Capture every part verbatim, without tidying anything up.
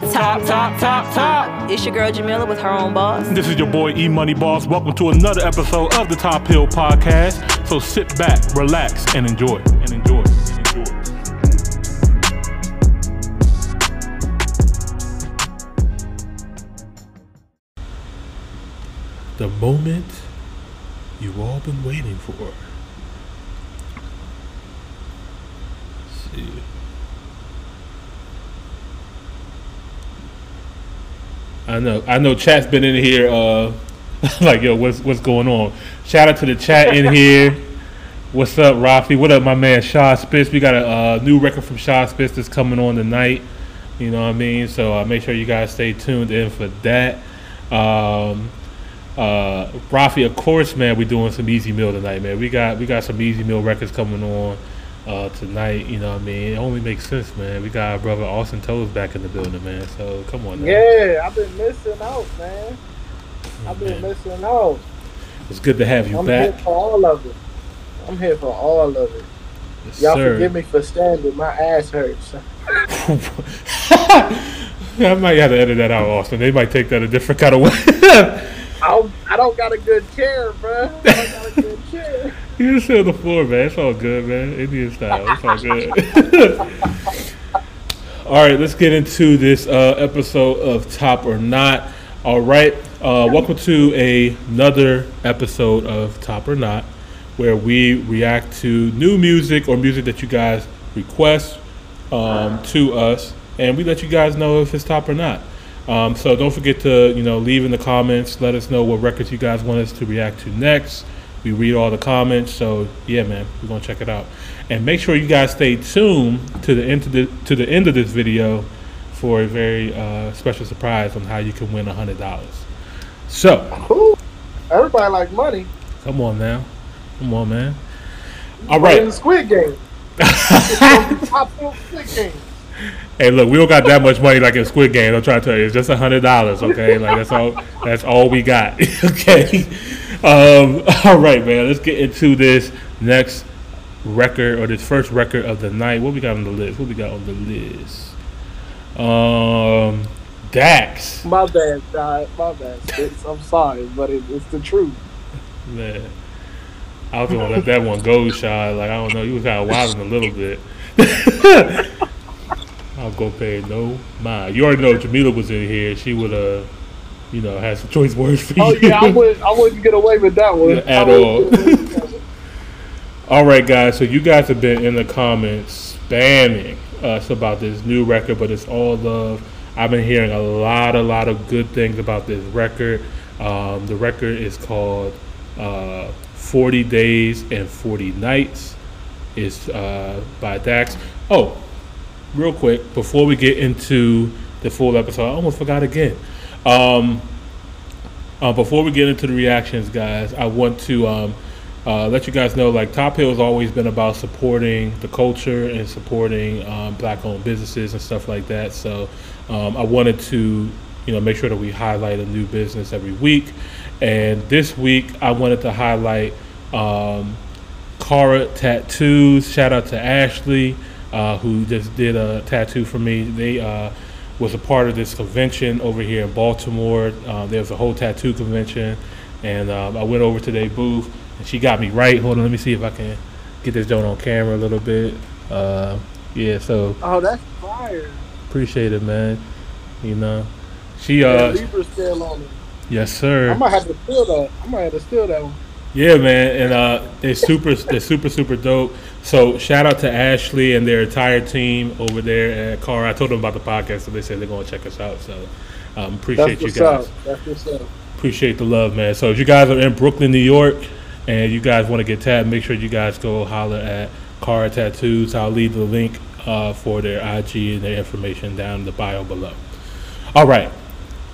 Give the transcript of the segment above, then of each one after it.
Top, top, top, top. It's your girl Jamila with her own boss. This is your boy E-Money Boss. Welcome to another episode of the Top Hill Podcast. So sit back, relax, and enjoy. And enjoy. Enjoy. The moment you've all been waiting for. Let's see. I know, I know. Chat's been in here, uh, like, yo, what's what's going on? Shout out to the chat in here. What's up, Rafi? What up, my man, Shaw Spitz? We got a uh, new record from Shaw Spitz that's coming on tonight. You know what I mean? So uh, make sure you guys stay tuned in for that. Um, uh, Rafi, of course, man, we doing some Easy Meal tonight, man. We got we got some Easy Meal records coming on uh, tonight. You know what I mean? It only makes sense, man. We got our brother Austin Toes back in the building, man. So come on, now. Yeah, I've been missing out, man. I've been man. missing out. It's good to have you I'm back. I'm here for all of it. I'm here for all of it. Yes, Y'all sir. forgive me for standing. My ass hurts. I might have to edit that out, Austin. They might take that a different kind of way. I, don't, I don't got a good chair, bro. I don't got a good chair. You just sit on the floor, man. It's all good, man. Indian style. It's all good. All right, let's get into this uh, episode of Top or Not. All right. Uh, welcome to a, another episode of Top or Not, where we react to new music or music that you guys request um, to us. And we let you guys know if it's top or not. Um, so don't forget to, you know, leave in the comments. Let us know what records you guys want us to react to next. We read all the comments, so yeah, man, we're gonna check it out. And make sure you guys stay tuned to the end of the, to the end of this video for a very uh, special surprise on how you can win a hundred dollars. So, ooh, everybody like money. Come on now, come on, man. All You're right, in the Squid Game. Top Hill Squid Game. Hey, look, we don't got that much money like in Squid Game. I'm trying to tell you, it's just a hundred dollars, okay? Like that's all, that's all we got, okay? Um, all right, man. Let's get into this next record, or this first record of the night. What we got on the list? What we got on the list? Um, Dax. My bad, God. My bad. It's, I'm sorry, but it, it's the truth. Man, I was gonna let that one go, Shy. Like I don't know, you was kind of wilding a little bit. I'll go pay no mind. You already know Jamila was in here. She would uh. You know, has some choice words for you. Oh yeah, I wouldn't, I wouldn't get away with that one at all. All right, guys. So you guys have been in the comments spamming us about this new record, but it's all love. I've been hearing a lot, a lot of good things about this record. Um, the record is called uh, forty Days and forty Nights. It's uh, by Dax. Oh, real quick, before we get into the full episode, I almost forgot again. Um, uh, before we get into the reactions, guys, I want to um, uh, let you guys know, like, Top Hill has always been about supporting the culture and supporting um, black-owned businesses and stuff like that. So um, I wanted to, you know, make sure that we highlight a new business every week. And this week, I wanted to highlight um, Cara Tattoos. Shout out to Ashley, uh, who just did a tattoo for me. They uh, was a part of this convention over here in Baltimore. Uh, there was a whole tattoo convention, and um, I went over to their booth, and she got me right. Hold on, let me see if I can get this done on camera a little bit. Uh, yeah, so. Oh, that's fire. Appreciate it, man. You know, she. Uh, yeah, Libra's still on it. Yes, sir. I might have to steal that. I might have to steal that one. Yeah, man, and uh, it's super, it's super, super dope. So shout out to Ashley and their entire team over there at Cara. I told them about the podcast, so they said they're gonna check us out. So um, appreciate you guys. That's what's up. Appreciate the love, man. So if you guys are in Brooklyn, New York, and you guys want to get tabbed, make sure you guys go holler at Cara Tattoos. I'll leave the link uh, for their I G and their information down in the bio below. All right,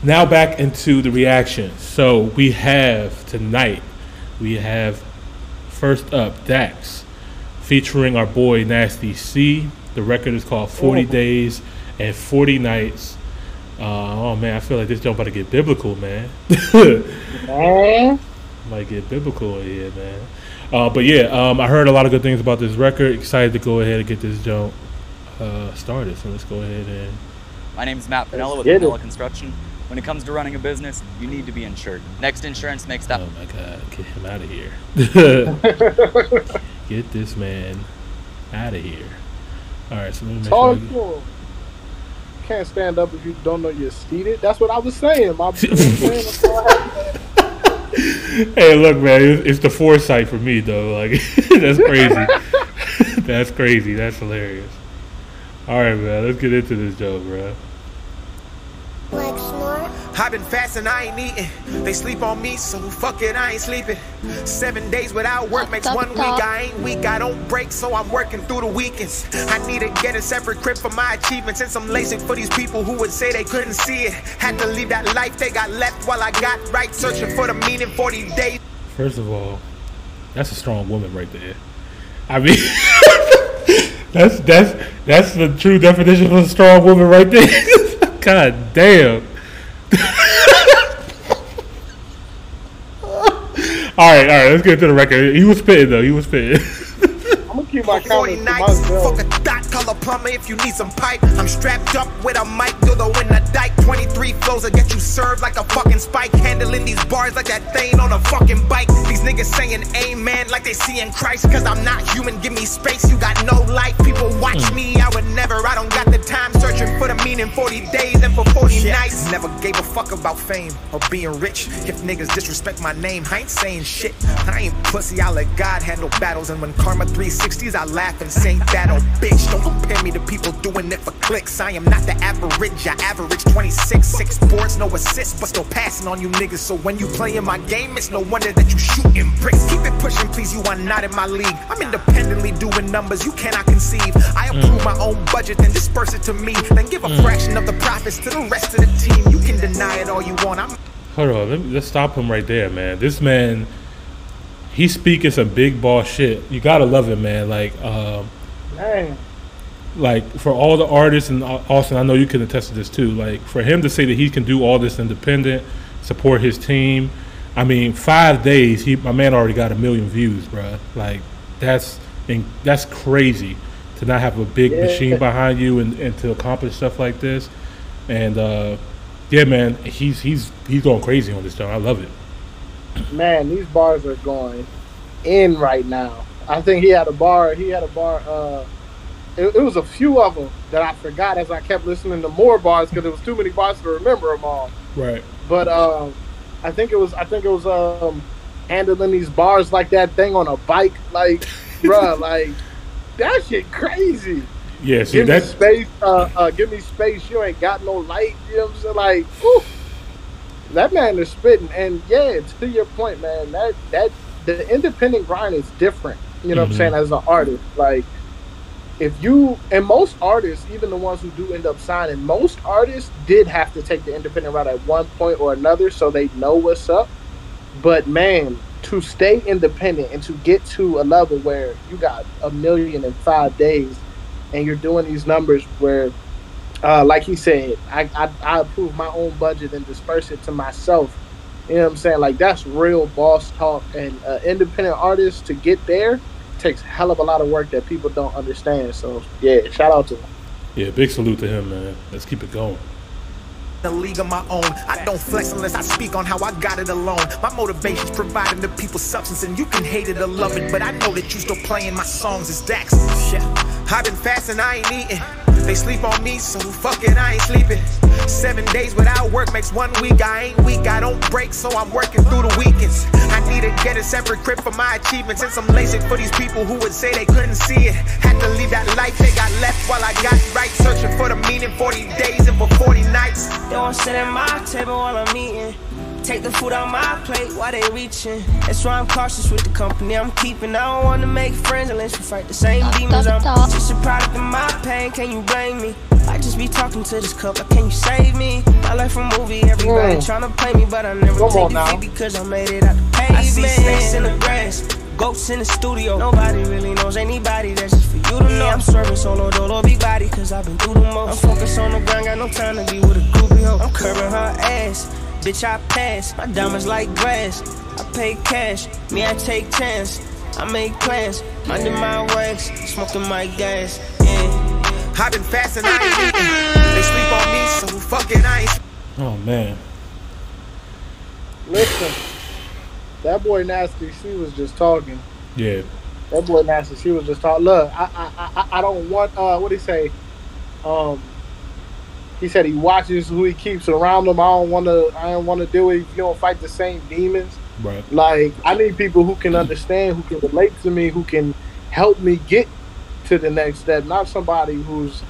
now back into the reactions. So we have tonight. We have first up Dax featuring our boy Nasty C. The record is called forty oh. Days and forty Nights. Uh, oh man, I feel like this joint about to get biblical, man. eh? Might get biblical here, man. Uh, but yeah, um, I heard a lot of good things about this record. Excited to go ahead and get this joint uh, started. So let's go ahead and My name is Matt Pinella with Pinella Construction. When it comes to running a business, you need to be insured. Next Insurance makes that. Oh my God, get him out of here. Get this man out of here. All right, so let me make sure. You can't stand up if you don't know you're seated. That's what I was saying. My Hey, look, man, it's the foresight for me, though. Like, that's crazy. That's crazy. That's hilarious. All right, man, let's get into this joke, bro. Like snort. I've been fasting, I ain't eating. They sleep on me, so fuck it, I ain't sleeping. Seven days without work makes one week. I ain't weak, I don't break, so I'm working through the weekends. I need to get a separate crib for my achievements and some LASIK for these people who would say they couldn't see it. Had to leave that life they got left while I got right, searching for the meaning for these days. First of all, that's a strong woman right there. I mean, that's that's that's the true definition of a strong woman right there. God damn. Alright, alright, let's get to the record. He was spitting though, he was spitting. I'm gonna keep my comments to myself. Fuck a dot color plumber if you need some pipe. I'm strapped up with a mic, you're the win the dike. twenty-three flows that get you served like a fucking spike. Handling these bars like that thing on a fucking bike. These niggas saying amen like they see in Christ. Cause I'm not human, give me space, you got no life. People watch me, I would never, I don't got the time. Searching for the meaning forty days and for forty nights. Never gave a fuck about fame or being rich. If niggas disrespect my name, I ain't saying shit. I ain't pussy, I let God handle battles. And when karma three sixties, I laugh and sing battle. Bitch, don't compare me to people doing it for clicks. I am not the average, I average twenty-six. Six boards, no assists, but still passing on you niggas. So when you playing my game, it's no wonder that you shooting bricks. Keep it pushing, please, you are not in my league. I'm independently doing numbers you cannot conceive. I approve my own budget, then disperse it to me. Then give a fraction of the profits to the rest of the team. You can deny it all you want. I'm Hold on, let me, let's stop him right there, man. This man, he's speaking some big boss shit. You gotta love it, man. Like, um, man. Like for all the artists, and Austin, I know you can attest to this too. Like for him to say that he can do all this independent, support his team. I mean, five days, he my man already got a million views, bro. Like that's and that's crazy. To not have a big yeah. machine behind you and, and to accomplish stuff like this, and uh, yeah, man, he's he's he's going crazy on this job. I love it. Man, these bars are going in right now. I think he had a bar. He had a bar. Uh, it, it was a few of them that I forgot as I kept listening to more bars because there was too many bars to remember them all. Right. But um, I think it was. I think it was um, handling these bars like that thing on a bike, like bruh, like. That shit crazy. Yeah, see, give me that's... space. Uh, uh, give me space. You ain't got no light. You know what I'm saying? Like, whew, that man is spitting. And yeah, to your point, man, that that the independent grind is different. You know mm-hmm. what I'm saying? As an artist, like, if you and most artists, even the ones who do end up signing, most artists did have to take the independent route at one point or another, so they know what's up. But man. To stay independent and to get to a level where you got a million in five days and you're doing these numbers where, uh, like he said, I, I, I approve my own budget and disperse it to myself. You know what I'm saying? Like, that's real boss talk. And uh, independent artists, to get there, takes a hell of a lot of work that people don't understand. So, yeah, shout out to him. Yeah, big salute to him, man. Let's keep it going. A league of my own. I don't flex unless I speak on how I got it alone. My motivation's providing the people substance, and you can hate it or love it, but I know that you still playing my songs as Dax. Yeah. I've been fasting, I ain't eating. They sleep on me, so fuck it, I ain't sleeping. Seven days without work makes one week. I ain't weak, I don't break, so I'm working through the weekends. I need to get a separate crib for my achievements and some LASIK for these people who would say they couldn't see it. Had to leave that life they got left while I got right, searching for the meaning forty days and for forty nights. Yo, I'm sitting at my table while I'm eating. Take the food on my plate while they reaching. That's why I'm cautious with the company I'm keeping. I don't want to make friends unless we fight the same demons. I'm just a product of my pain, can you blame me? I just be talking to this cup, can you save me? My life a movie, everybody mm. trying to play me, but I never Come take the fee because I made it out the pavement. I see snakes in the grass, ghosts in the studio. Nobody really knows anybody, that's just for you to know. I'm serving solo, dolo, big body, cause I've been through the most. I'm focused on the grind, got no time to be with a groupie hoe. I'm curving her ass. Bitch, I pass. My diamonds like glass. I pay cash. Me, I take chance. I make plans. Minding my wax. Smoking my gas. Yeah. I've been fast and I ain't eating. They sleep on me, so fuck it, I ain't. Oh, man. Listen, that boy Nasty C was just talking. Yeah. That boy Nasty C was just talking. Look, I, I, I, I don't want, uh, what'd he say? Um, he said he watches who he keeps around him. I don't want to, I don't want to deal with, you don't fight the same demons. Right. Like, I need people who can understand, who can relate to me, who can help me get to the next step. Not somebody who's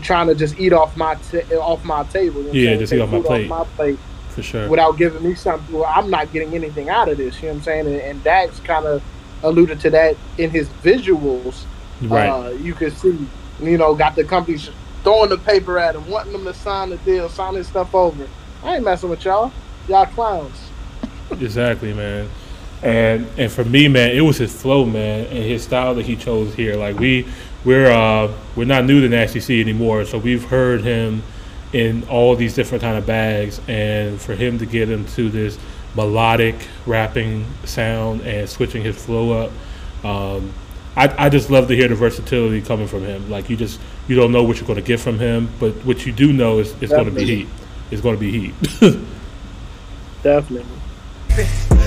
trying to just eat off my ta- off my table. You know yeah, just eat off my, plate. off my plate. For sure. Without giving me something. Well, I'm not getting anything out of this. You know what I'm saying? And, and Dax kind of alluded to that in his visuals. Right. Uh, you could see, you know, got the companies throwing the paper at him, wanting them to sign the deal, sign this stuff over. I ain't messing with y'all. Y'all clowns. Exactly, man. And and for me, man, it was his flow, man, and his style that he chose here. Like we we're uh, we're not new to Nasty C anymore, so we've heard him in all these different kind of bags. And for him to get into this melodic rapping sound and switching his flow up, um, I I just love to hear the versatility coming from him. Like you just you don't know what you're going to get from him, but what you do know is it's going to be heat. It's going to be heat. Definitely.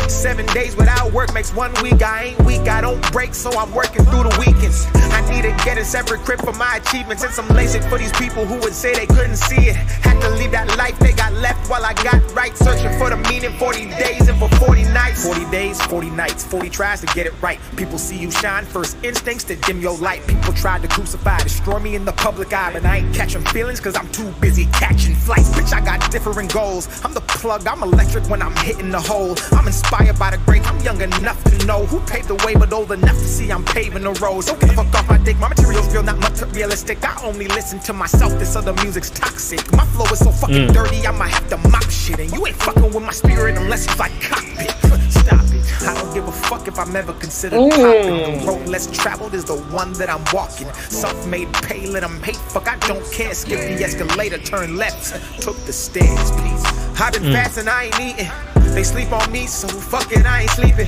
Seven days without work makes one week. I ain't weak, I don't break, so I'm working through the weekends. I need to get a separate crib for my achievements and some LASIK for these people who would say they couldn't see it. Had to leave that life they got left while I got right. Searching for the meaning, forty days and for forty nights. forty days, forty nights, forty tries to get it right. People see you shine, first instincts to dim your light. People tried to crucify, destroy me in the public eye, but I ain't catching feelings cause I'm too busy catching flights. Bitch, I got different goals. I'm the plug, I'm electric when I'm hitting the hole. I'm inspired by the great, I'm young enough to know who paved the way, but old enough to see I'm paving the roads. Don't get fucked off my dick, my material's real, not materialistic. I only listen to myself, this other music's toxic. My flow is so fucking mm. dirty, I might have to mop shit. And you ain't fucking with my spirit unless it's like cockpit. Stop it, I don't give a fuck if I'm ever considered mm. popping. The road less traveled is the one that I'm walking. Self-made pay, let them hate, fuck, I don't care. Skip the escalator, turn left, took the stairs, please. I've been mm. fast and I ain't eating. They sleep on me, so fuck it, I ain't sleeping.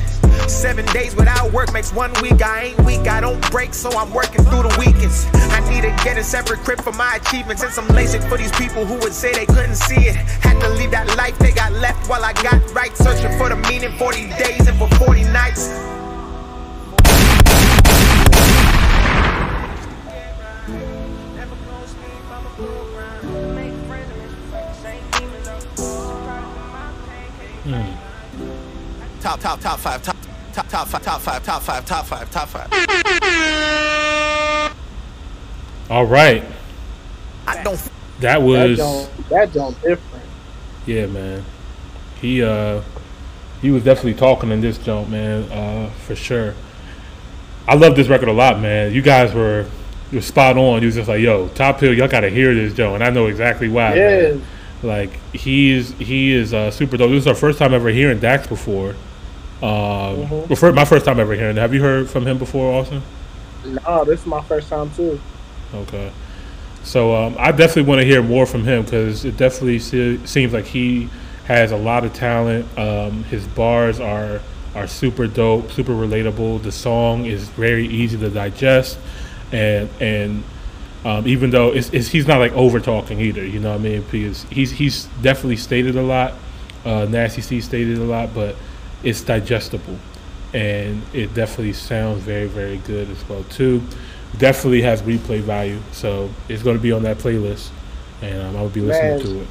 Seven days without work makes one week. I ain't weak, I don't break, so I'm working through the weekends. I need to get a separate crib for my achievements and some LASIK for these people who would say they couldn't see it. Had to leave that life they got left while I got right. Searching for the meaning, forty days and for forty nights. Mm. Top, top, top five, top, top, top five, top five, top five, top five, top five. All right. I don't. That was. That don't different. Yeah, man. He uh, he was definitely talking in this jump, man. Uh, for sure. I love this record a lot, man. You guys were, you were spot on. You was just like, yo, Top Hill, y'all gotta hear this, Joe, and I know exactly why. Yeah. Man. Like he's he is uh, super dope. This is our first time ever hearing Dax before. Um, mm-hmm. before my first time ever hearing. Have you heard from him before, Austin? No, this is my first time too. Okay, so um, I definitely want to hear more from him because it definitely se- seems like he has a lot of talent. Um, his bars are are super dope, super relatable. The song is very easy to digest, and and. Um, even though it's, it's, he's not like over talking either, you know what I mean? Because he's he's definitely stated a lot, uh, Nasty C stated a lot, but it's digestible, and it definitely sounds very very good as well too. Definitely has replay value, so it's going to be on that playlist, and um, I will be listening Man,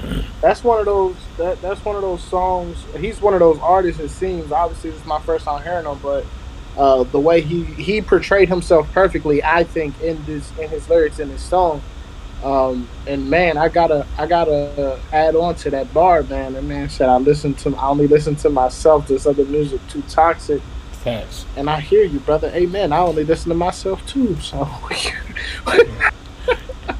to it. That's one of those that that's one of those songs. He's one of those artists. It seems obviously this is my first time hearing him, but. Uh, the way he, he portrayed himself perfectly, I think, in this in his lyrics in his song, um, and man, I gotta I gotta add on to that bar, man. That man said, "I listen to I only listen to myself. This other music too toxic." Facts. And I hear you, brother. Amen. I only listen to myself too. So.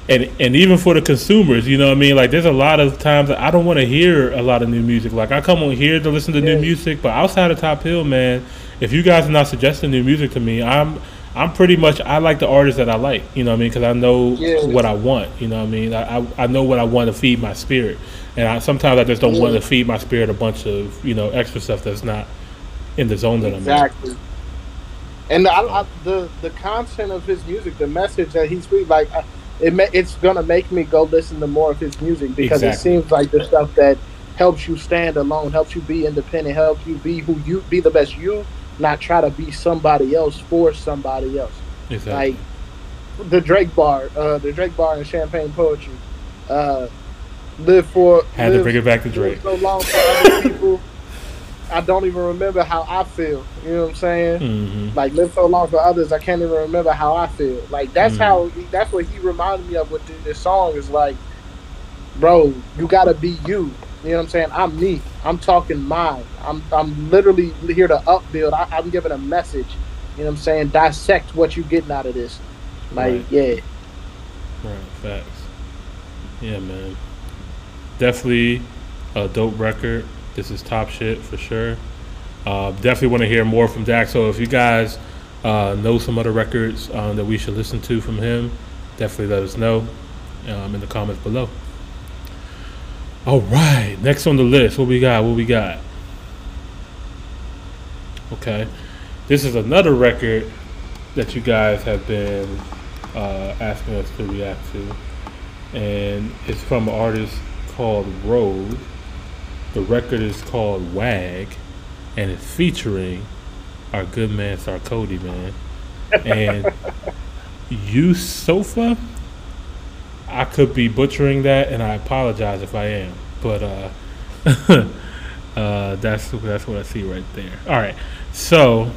and and even for the consumers, you know what I mean. Like, there's a lot of times that I don't want to hear a lot of new music. Like, I come on here to listen to yeah. new music, but outside of Top Hill, man. If you guys are not suggesting new music to me, I'm I'm pretty much, I like the artists that I like, you know what I mean? Because I know yeah. what I want, you know what I mean? I, I, I know what I want to feed my spirit. And I, sometimes I just don't yeah. want to feed my spirit a bunch of, you know, extra stuff that's not in the zone that exactly. I'm in. Exactly. And the, I, I, the the content of his music, the message that he's speaks, like I, it ma- it's gonna make me go listen to more of his music, because exactly. it seems like the stuff that helps you stand alone, helps you be independent, helps you be who you be the best you, not try to be somebody else for somebody else. Exactly. Like the Drake bar, uh, the Drake bar and Champagne Poetry. Uh, live for had live to bring it back to Drake. So long for other people. I don't even remember how I feel. You know what I'm saying? Mm-hmm. Like, live so long for others, I can't even remember how I feel. Like, that's mm-hmm. how, he, that's what he reminded me of with this, this song is like, bro, you gotta be you. You know what I'm saying? I'm me. I'm talking mine. I'm I'm literally here to upbuild. I, I'm giving a message. You know what I'm saying? Dissect what you getting out of this. Like, right. yeah. Right, facts. Yeah, man. Definitely a dope record. This is top shit for sure. Uh, definitely want to hear more from Dax. So if you guys uh, know some other records um, that we should listen to from him, definitely let us know um, in the comments below. All right, next on the list, what we got? What we got? Okay, this is another record that you guys have been uh, asking us to react to, and it's from an artist called Rogue. The record is called Wag, and it's featuring our good man Sarkodie, man, and Yusufa. I could be butchering that, and I apologize if I am, but uh, uh, that's that's what I see right there. All right, so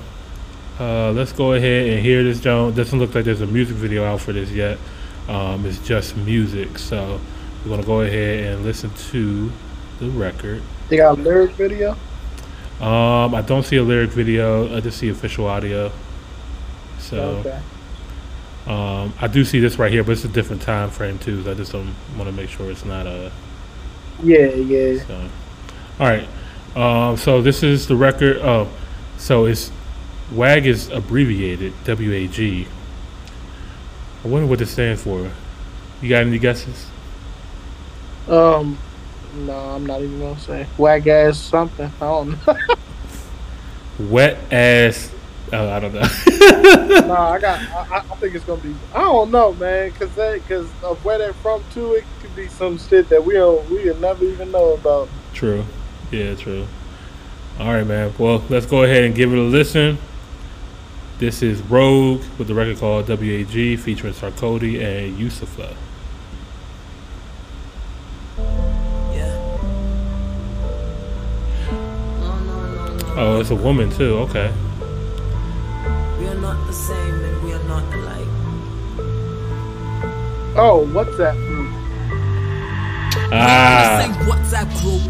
uh, let's go ahead and hear this. Joan doesn't look like there's a music video out for this yet. Um, it's just music, so we're gonna go ahead and listen to the record. They got a lyric video? Um, I don't see a lyric video. I just see official audio. So, okay. um, I do see this right here, but it's a different time frame too. So I just don't want to make sure it's not a. Yeah, yeah. So. All right. Um, so this is the record. Oh, so it's W A G is abbreviated W A G. I wonder what this stands for. You got any guesses? Um. No, I'm not even gonna say whack ass something. I don't know. Wet ass. Oh, I don't know. no, I got. I, I think it's gonna be. I don't know, man, cause that, cause of where they're from too. It could be some shit that we don't, we'll never even know about. True. Yeah, true. All right, man. Well, let's go ahead and give it a listen. This is Rogue with the record called W A G, featuring Sarkodie and Yusufa. Oh, it's a woman too, okay. We are not the same and we are not alike. Oh, what's that group? Ah. What's that group?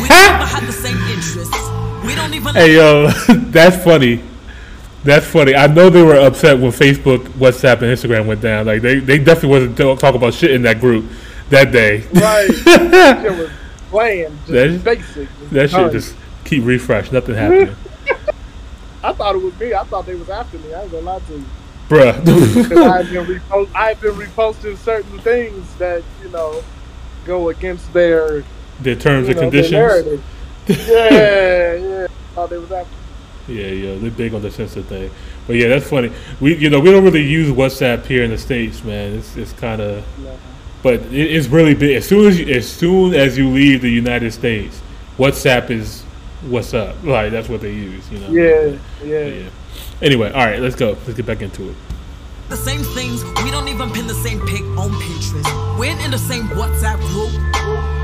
We never had the same interests. We don't even. Hey, yo, that's funny. That's funny. I know they were upset when Facebook, WhatsApp, and Instagram went down. Like, they, they definitely wasn't talking about shit in that group that day. Right. That shit was playing. Just that, basic. Just that shit just. Keep refresh, nothing happened. I thought it was me. I thought they was after me. I ain't gonna lie to you, bruh. I've been repost- I've been reposting certain things that, you know, go against their their terms and know, conditions. Yeah, yeah. I thought they was after me. Yeah, yeah. They're big on the censor thing, but yeah, that's funny. We, you know, we don't really use WhatsApp here in the States, man. It's it's kind of, no. But it, it's really big. As soon as you, as soon as you leave the United States, WhatsApp is. What's up? Like, that's what they use, you know? Yeah, yeah. yeah. Anyway, all right, let's go. Let's get back into it. The same things. We don't even pin the same pic on Pinterest. We're in the same WhatsApp group.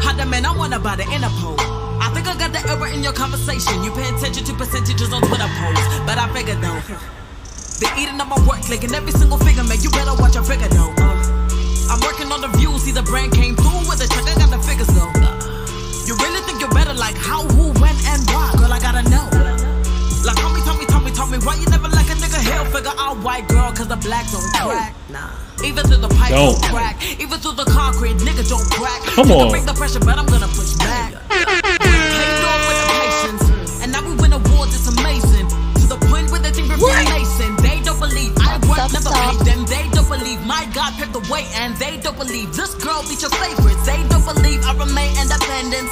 How the man I want about the Interpol. I think I got the error in your conversation. You pay attention to percentages on Twitter polls. But I figured though, they're eating up my work, clicking every single figure, man. You better watch your figure though. I'm working on the views. See, the brand came through with a check. I got the figures though. You really think you're better, like how, who, when, and why? Girl, I gotta know. Like, tell me, tell me, tell me, tell me why you never like a nigga hell figure out white girl, cause the black don't crack. Nah. Even through the pipe don't crack. Even through the concrete, nigga don't crack. Come on. Bring the pressure, but I'm gonna push back. Play door with the patience. And now we win awards, it's amazing. To the point where they think we're Freemason. They don't believe I work, never paid them. They don't believe my God picked the way, and they don't believe this girl beat your favorites. They don't believe I remain independent.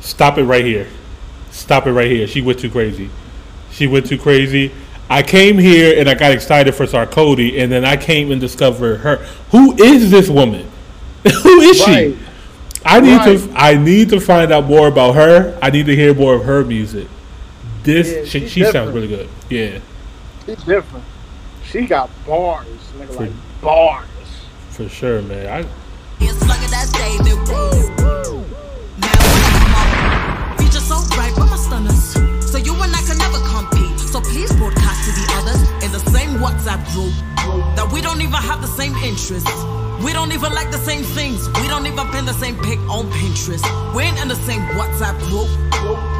Stop it right here. Stop it right here. She went too crazy. She went too crazy. I came here and I got excited for Sarkodie, and then I came and discovered her. Who is this woman? Who is right. she? I need right. to. I need to find out more about her. I need to hear more of her music. This yeah, she, she sounds really good. Yeah, she's different. She got bars, nigga, for, like bars. For sure, man. I. It's like that David Woo. Now features so bright for my stunners, so you and I can never compete. So please broadcast to the others in the same WhatsApp group that we don't even have the same interests. We don't even like the same things. We don't even pin the same pic on Pinterest. We ain't in the same WhatsApp group.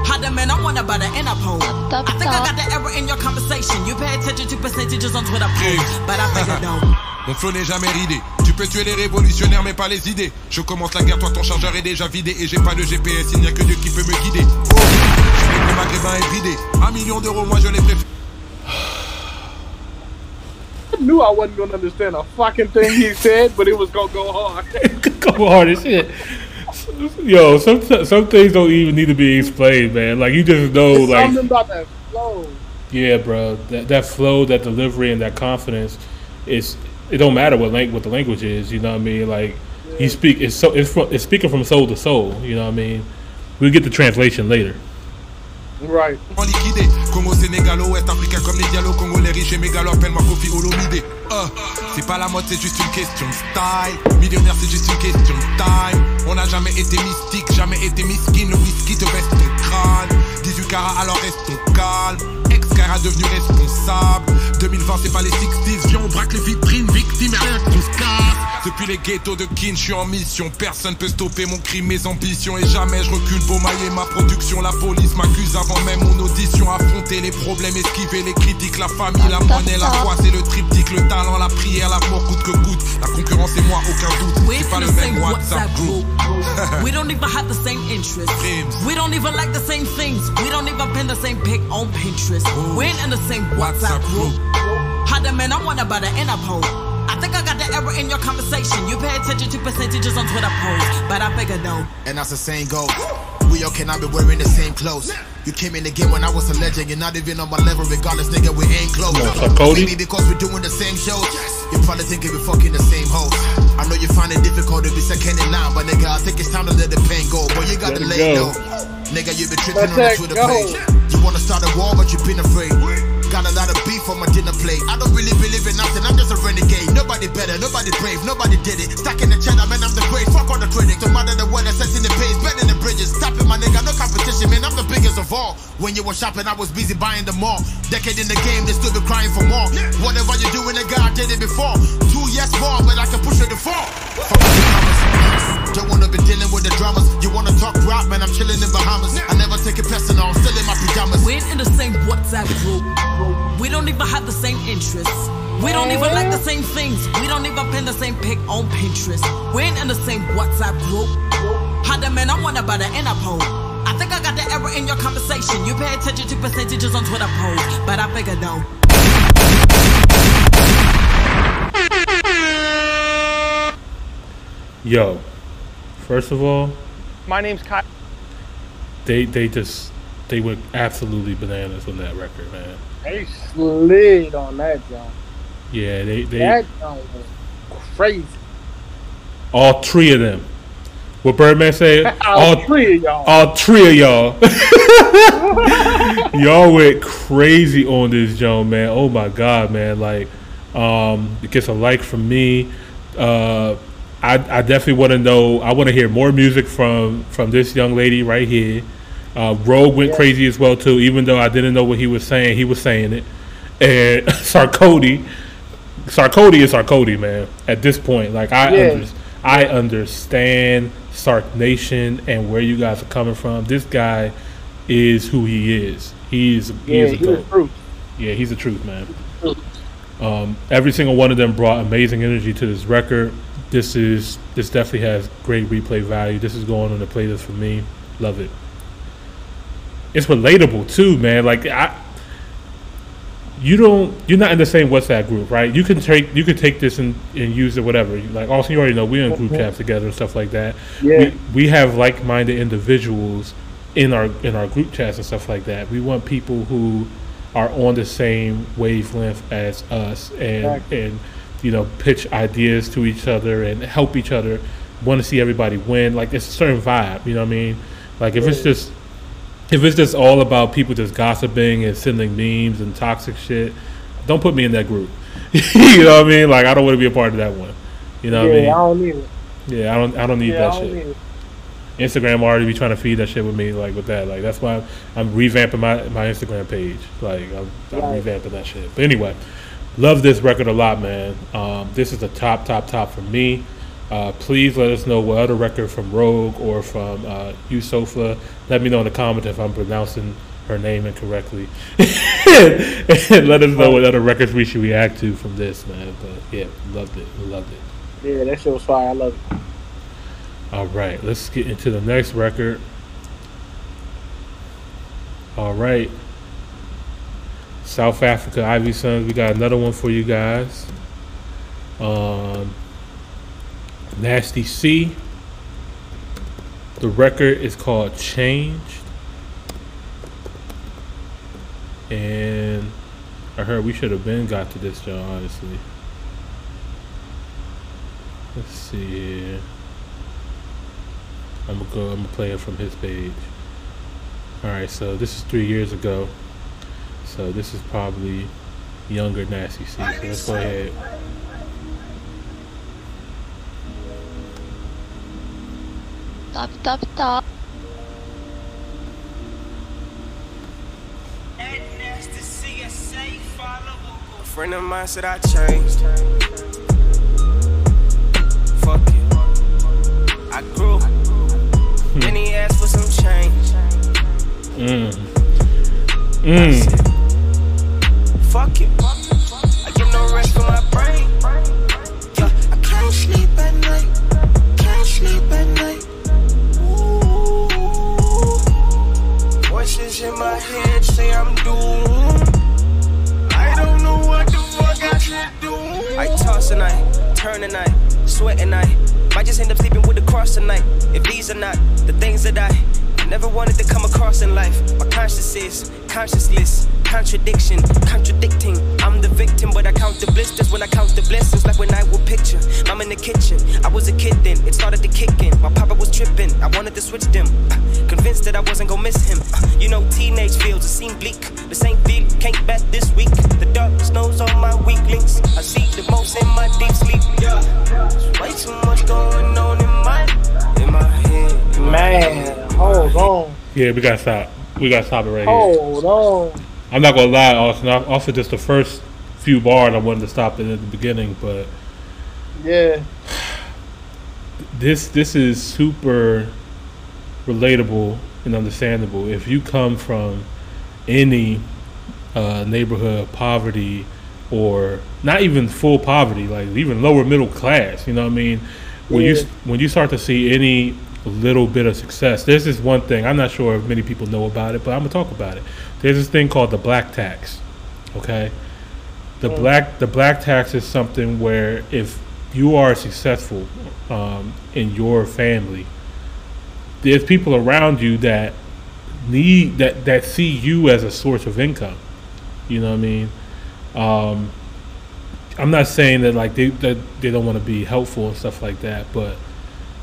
How the man I want about an Interpol. I think I got the error in your conversation. You pay attention to percentages on Twitter posts, but I figured no. Mon flow n'est jamais ridé. Tu peux tuer les révolutionnaires mais pas les idées. Je commence la guerre, toi ton chargeur est déjà vidé. Et j'ai pas de G P S, il n'y a que Dieu qui peut me guider. Oh, le maghrébin est bridé. Un million d'euros, moi je les préfère. I knew I wasn't gonna understand a fucking thing he said, but it was gonna go hard. Go hard as shit. Yo, some some things don't even need to be explained, man. Like you just know, it's like something about that flow. Yeah, bro, that that flow, that delivery, and that confidence. It's it don't matter what language what the language is. You know what I mean? Like yeah. you speak, it's so it's from, it's speaking from soul to soul. You know what I mean? We'll get the translation later. Right. Congo Sénégal Ouest Africain comme les dialogues congolais riches et mégalo appelle-moi Kofi Olomide. C'est pas la mode, c'est juste une question de style. Millionnaire, c'est juste une question de time. On n'a jamais été mystique, jamais été miskin. Le whisky te baisse ton crâne. dix-huit carats alors restons calmes. Ex-cara devenu responsable. deux mille vingt c'est pas les sixties. Viens on braque les vitrines, victime rien qu'on se casse. Depuis les ghettos de Kin, je suis en mission. Personne peut stopper mon crime, mes ambitions. Et jamais je recule pour mailler ma production. La police m'accuse avant même mon audition. Affronter les problèmes, esquiver les critiques. La famille, la monnaie, la foi, c'est le triptyque. Le talent, la prière, l'amour coûte que coûte. La concurrence et moi, aucun doute. C'est pas le même WhatsApp group. We don't even have the same interests. We don't even like the same things. We don't even pin the same pic on Pinterest. We ain't in the same WhatsApp group. How the man I want about an Interpol. I think I got the error in your conversation. You pay attention to percentages on Twitter posts, but I figured no. And that's the same goal. We all cannot be wearing the same clothes. You came in the game when I was a legend. You're not even on my level, regardless, nigga. We ain't close. Maybe because we're doing the same shows. You probably thinking we're fucking the same hoes. I know you find it difficult to be second in line, but nigga, I think it's time to let the pain go. Boy, you got to let it go. Nigga, you been tripping on the Twitter page. You want to start a war, but you've been afraid. Got a lot of beef on my dinner plate. I don't really believe in nothing, I'm just a renegade. Nobody better, nobody brave, nobody did it. Stuck in the channel, man, I'm the great. Fuck all the critics. No matter the weather, setting the pace, bending the bridges. Stopping my nigga, no competition, man, I'm the biggest of all. When you were shopping, I was busy buying them all. Decade in the game, they still be crying for more. Whatever you do in the guy, I did it before. Two years more, but I can push her to fall. Fuck all the comments. Don't wanna be dealing with the dramas. You wanna talk rap, man, I'm chilling in Bahamas. I never take it personal, I'm still in my pajamas. We're in the same WhatsApp group. We don't even have the same interests. We don't even like the same things. We don't even pin the same pic on Pinterest. We ain't in the same WhatsApp group. How the man I want about an Interpol. I think I got the error in your conversation. You pay attention to percentages on Twitter posts, but I figured no. Yo, first of all, my name's Kyle. They they just they went absolutely bananas on that record, man. They slid on that joint. Yeah, they, they that joint was crazy. All three of them. What Birdman said? all, all three of y'all. All three of y'all. Y'all went crazy on this joint, man. Oh my god, man. Like, um, it gets a like from me. Uh, I I definitely want to know. I want to hear more music from from this young lady right here. Uh, Rogue went yeah. crazy as well too. Even though I didn't know what he was saying, he was saying it. And Sarkodie, Sarkodie is Sarkodie, man. At this point, like I, yeah. under, I understand Sark Nation and where you guys are coming from. This guy is who he is. He's yeah, he is a truth. Yeah, he's the truth, man. He's the truth. Um, every single one of them brought amazing energy to this record. This is this definitely has great replay value. This is going on the playlist for me. Love it. It's relatable too, man. Like I, you don't, you're not in the same WhatsApp group, right? You can take, you can take this and, and use it, whatever. Like Austin, you already know we're in group chats together and stuff like that. Yeah. We, we have like-minded individuals in our in our group chats and stuff like that. We want people who are on the same wavelength as us, and exactly. and you know, pitch ideas to each other and help each other. Want to see everybody win. Like, it's a certain vibe, you know what I mean? Like, if yeah. it's just if it's just all about people just gossiping and sending memes and toxic shit, don't put me in that group. You know what I mean? Like, I don't want to be a part of that one. You know yeah, what I mean? I don't need it. Yeah, I don't. I don't need yeah, that don't shit. Need Instagram already be trying to feed that shit with me, like with that. Like, that's why I'm, I'm revamping my, my Instagram page. Like, I'm, I'm right. revamping that shit. But anyway, love this record a lot, man. Um, this is a top, top, top for me. Uh, please let us know what other record from Rogue or from uh, Yusufa. Let me know in the comment if I'm pronouncing her name incorrectly. And let us know what other records we should react to from this, man. But yeah, loved it. Loved it. Yeah, that shit was fire. I love it. All right, let's get into the next record. All right. South Africa, Ivy Sons. We got another one for you guys. Um... Nasty C. The record is called Changed. And I heard we should have been got to this job, honestly. Let's see. I'm gonna go, I'm gonna play it from his page. Alright, so this is three years ago. So this is probably younger Nasty C. So let's go ahead. Stop, stop, stop. A friend of mine said I changed. Fuck it. I grew. Then he asked for some change. Mm. Mm. Said, fuck it. I get no rest for my brain. Yeah, I can't sleep at night. Can't sleep at night. Voices in my head say I'm doomed. I don't know what the fuck I should do. I toss tonight, turn tonight, sweat tonight. Might just end up sleeping with the cross tonight. If these are not the things that I never wanted to come across in life. My conscience is conscienceless. Contradiction, contradicting. I'm the victim, but I count the blisters when I count the blessings. Like when I will picture, I'm in the kitchen. I was a kid then, it started to kick in. My papa was tripping, I wanted to switch them. Uh, convinced that I wasn't gonna miss him. Uh, you know, teenage fields, it seemed bleak. The same field can't bat this week. The dark snows on my weak links. I see the most in my deep sleep. Yeah, there's way too much going on in my, in my head. In my Man, head. Hold on. Yeah, we gotta stop. We gotta stop it right hold here. Hold on. I'm not gonna lie, Austin. Also, just the first few bars, I wanted to stop it at the beginning, but yeah, this this is super relatable and understandable. If you come from any uh, neighborhood of poverty, or not even full poverty, like even lower middle class, you know what I mean? When yeah. you when you start to see any little bit of success, there's this one thing. I'm not sure if many people know about it, but I'm gonna talk about it. There's this thing called the black tax, okay? The black the black tax is something where if you are successful um, in your family, there's people around you that need that that see you as a source of income. You know what I mean? Um, I'm not saying that like they that they don't want to be helpful and stuff like that, but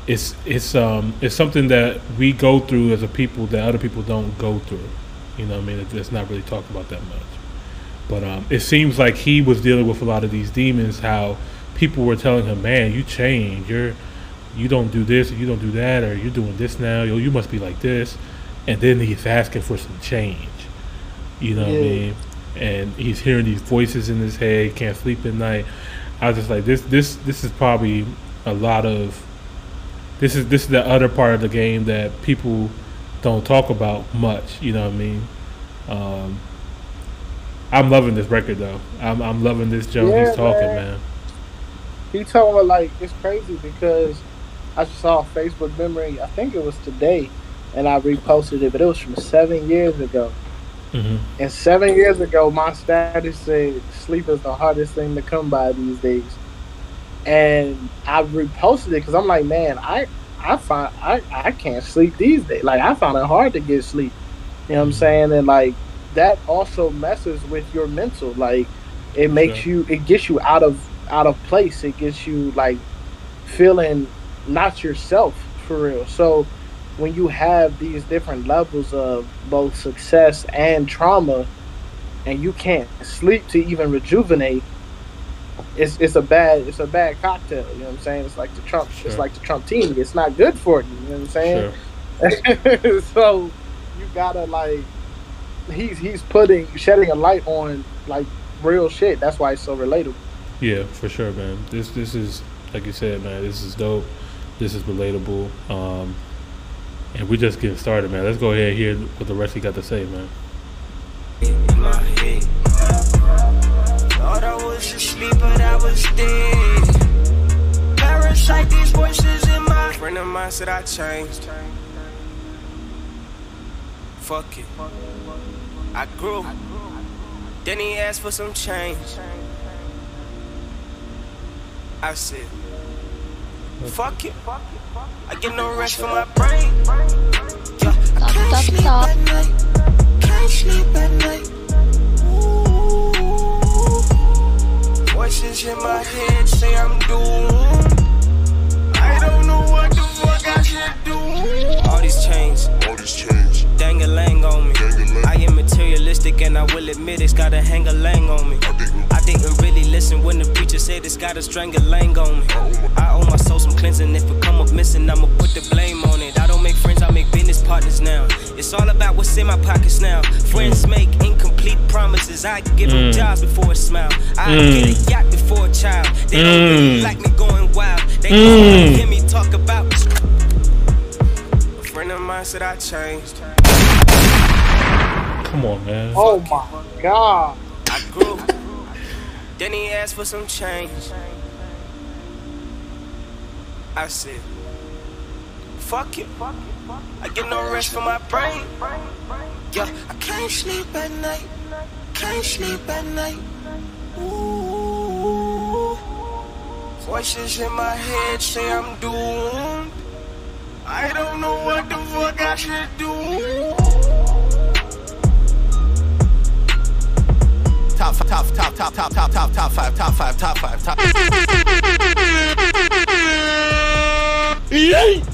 it's it's um it's something that we go through as a people that other people don't go through. You know what I mean? It's not really talked about that much. But um, it seems like he was dealing with a lot of these demons, how people were telling him, man, you change. You're, you don't do this, or you don't do that, or you're doing this now. Yo, you must be like this. And then he's asking for some change. You know yeah. what I mean? And he's hearing these voices in his head, can't sleep at night. I was just like, this this, this is probably a lot of... This is This is the other part of the game that people... don't talk about much, you know what I mean? Um, I'm loving this record though. I'm I'm loving this Joe. Yeah, he's talking, man. man. He told me like it's crazy because I just saw a Facebook memory. I think it was today, and I reposted it, but it was from seven years ago. Mm-hmm. And seven years ago, my status said sleep is the hardest thing to come by these days, and I reposted it because I'm like, man, I. I find I, I can't sleep these days. Like I found it hard to get sleep. You know what I'm saying? And like that also messes with your mental. Like, it makes yeah. you, it gets you out of out of place. It gets you like feeling not yourself for real. So when you have these different levels of both success and trauma, and you can't sleep to even rejuvenate, it's it's a bad it's a bad cocktail. You know what I'm saying? It's like the Trump sure. it's like the Trump team. It's not good for you. You know what I'm saying? Sure. So you gotta like he's he's putting shedding a light on like real shit. That's why it's so relatable. Yeah, for sure, man. This this is, like you said, man. This is dope. This is relatable. Um, and we're just getting started, man. Let's go ahead and hear what the rest he got to say, man. In my head. Thought I was asleep, but I was dead. Parasite, these voices in my friend of mine said I changed. Fuck it. I grew. Then he asked for some change. I said, fuck it. I get no rest for my brain. Yeah, I can't sleep at night. Can't sleep at night. Ooh, voices in my head say I'm doomed. I don't know what the fuck I should do. All these chains, all these chains, dang-a-lang on me. I am materialistic and I will admit it's got a hang-a-lang on me. I didn't really listen when the preacher said it's got a strangle-lang on me. I owe my soul some cleansing. If it come up missing, I'ma put the blame on it. I don't make friends, I make business partners now. It's all about what's in my pockets now. Friends make incomplete promises. I give them jobs before a smile. I get a yacht before a child. They don't really like me going wild. They don't hear me talk about a friend of mine said I changed. Come on, man. Oh my God. I grew. Then he asked for some change. I said, fuck it. I get no rest for my brain. Yeah, I can't sleep at night. Can't sleep at night. Ooh, voices in my head say I'm doomed. I don't know what the fuck I should do. Top, top, top, top, top, top, top, top five, top five, top five, top. Yeah,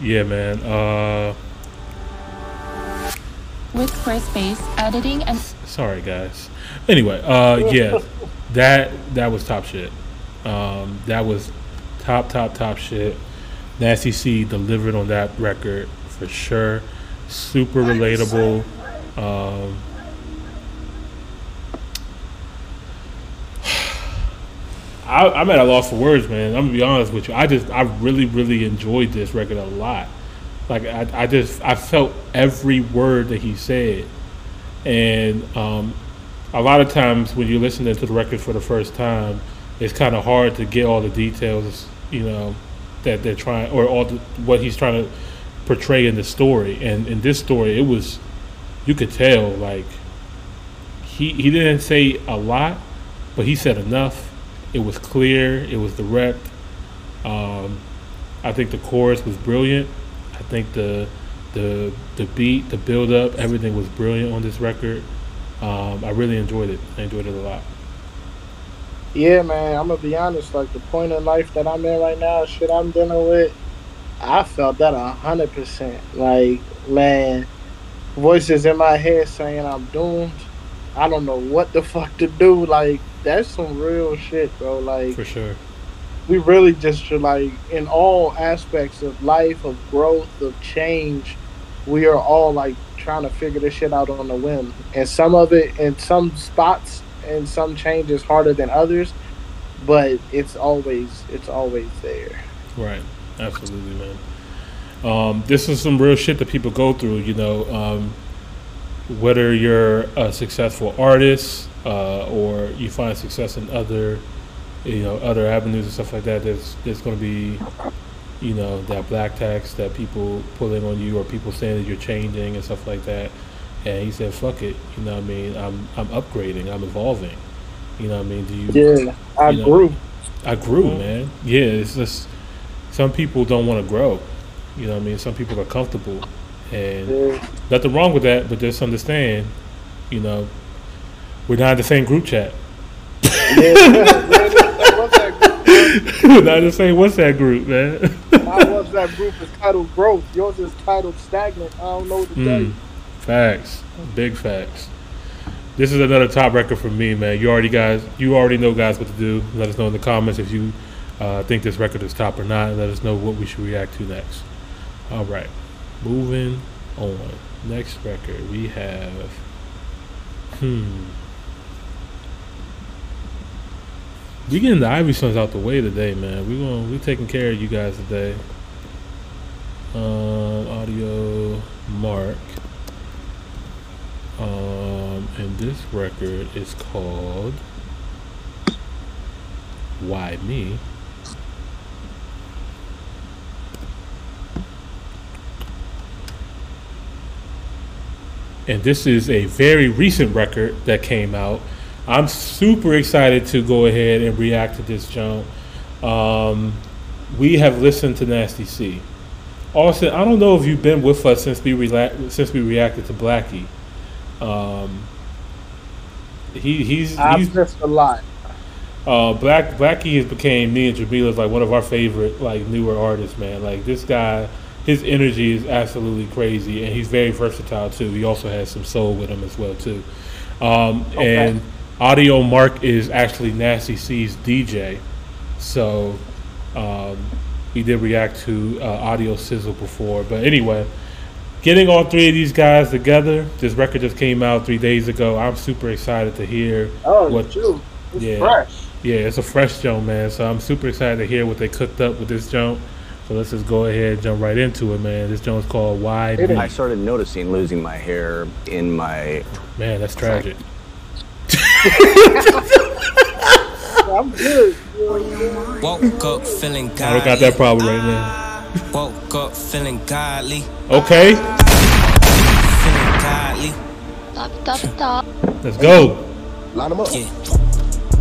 yeah, man. Uh, with Squarespace editing and. Sorry, guys. Anyway, uh, yeah, that that was top shit. Um, that was top, top, top shit. Nasty C delivered on that record for sure. Super relatable. Um, I, I'm at a loss for words, man. I'm gonna be honest with you. I just, I really, really enjoyed this record a lot. Like, I, I just, I felt every word that he said. And um, a lot of times when you're listening to the record for the first time, it's kind of hard to get all the details, you know, that they're trying, or all the, what he's trying to portray in the story. And in this story, it was, you could tell, like, he he didn't say a lot, but he said enough. It was clear, it was direct. um I think the chorus was brilliant. I think the the the beat, the build up, everything was brilliant on this record. um I really enjoyed it. I enjoyed it a lot. Yeah, man, I'm gonna be honest, like, the point in life that I'm in right now, shit I'm dealing with, I felt that a hundred percent. Like, man, voices in my head saying I'm doomed. I don't know what the fuck to do. Like, that's some real shit, bro. Like, for sure, we really just should, like, in all aspects of life, of growth, of change, we are all, like, trying to figure this shit out on the whim. And some of it, in some spots, and some change is harder than others, but it's always, it's always there. Right. Absolutely, man. Um, this is some real shit that people go through, you know. Um, whether you're a successful artist uh, or you find success in other, you know, other avenues and stuff like that, there's there's going to be, you know, that black tax that people pulling on you, or people saying that you're changing and stuff like that. And he said, "Fuck it," you know what I mean? I'm I'm upgrading, I'm evolving, you know what I mean? Do you? Yeah, I you know, grew. I grew, mm-hmm. man. Yeah, it's just. Some people don't want to grow, you know what I mean? Some people are comfortable And yeah. nothing wrong with that, but just understand, you know, we're not in the same group chat. Yeah, we're not in the same WhatsApp group, man. My WhatsApp group is titled Growth. Yours is titled Stagnant. I don't know what to mm. tell you. Facts. Big facts. This is another top record for me, man. You already guys, you already know, guys, what to do. Let us know in the comments if you uh, think this record is top or not. Let us know what we should react to next. All right, moving on. Next record we have. Hmm. We getting the Ivy Sons out the way today, man. We going we taking care of you guys today. Um, Audio Mark. Um, and this record is called Why Me? And this is a very recent record that came out. I'm super excited to go ahead and react to this jump. Um, we have listened to Nasty C. Austin, I don't know if you've been with us since we, rela- since we reacted to Blackie. Um, he he's I've missed a lot. Uh, Black Blackie has became me and Jamila's like one of our favorite like newer artists, man. Like this guy, his energy is absolutely crazy, and he's very versatile too. He also has some soul with him as well too. Um, okay. And Audio Mark is actually Nasty C's D J, so um, we did react to uh, Audio Sizzle before, but anyway. Getting all three of these guys together. This record just came out three days ago. I'm super excited to hear. Oh, what, you. It's yeah, fresh. Yeah, it's a fresh jump, man. So I'm super excited to hear what they cooked up with this jump. So let's just go ahead and jump right into it, man. This jump's called Why Me. I started noticing losing my hair in my... Man, that's tragic. I'm good. Woke up feeling good. I don't got that problem right now. Woke up feeling godly. Okay. Feeling godly. Stop, stop, stop. Let's go. Line them up. Yeah.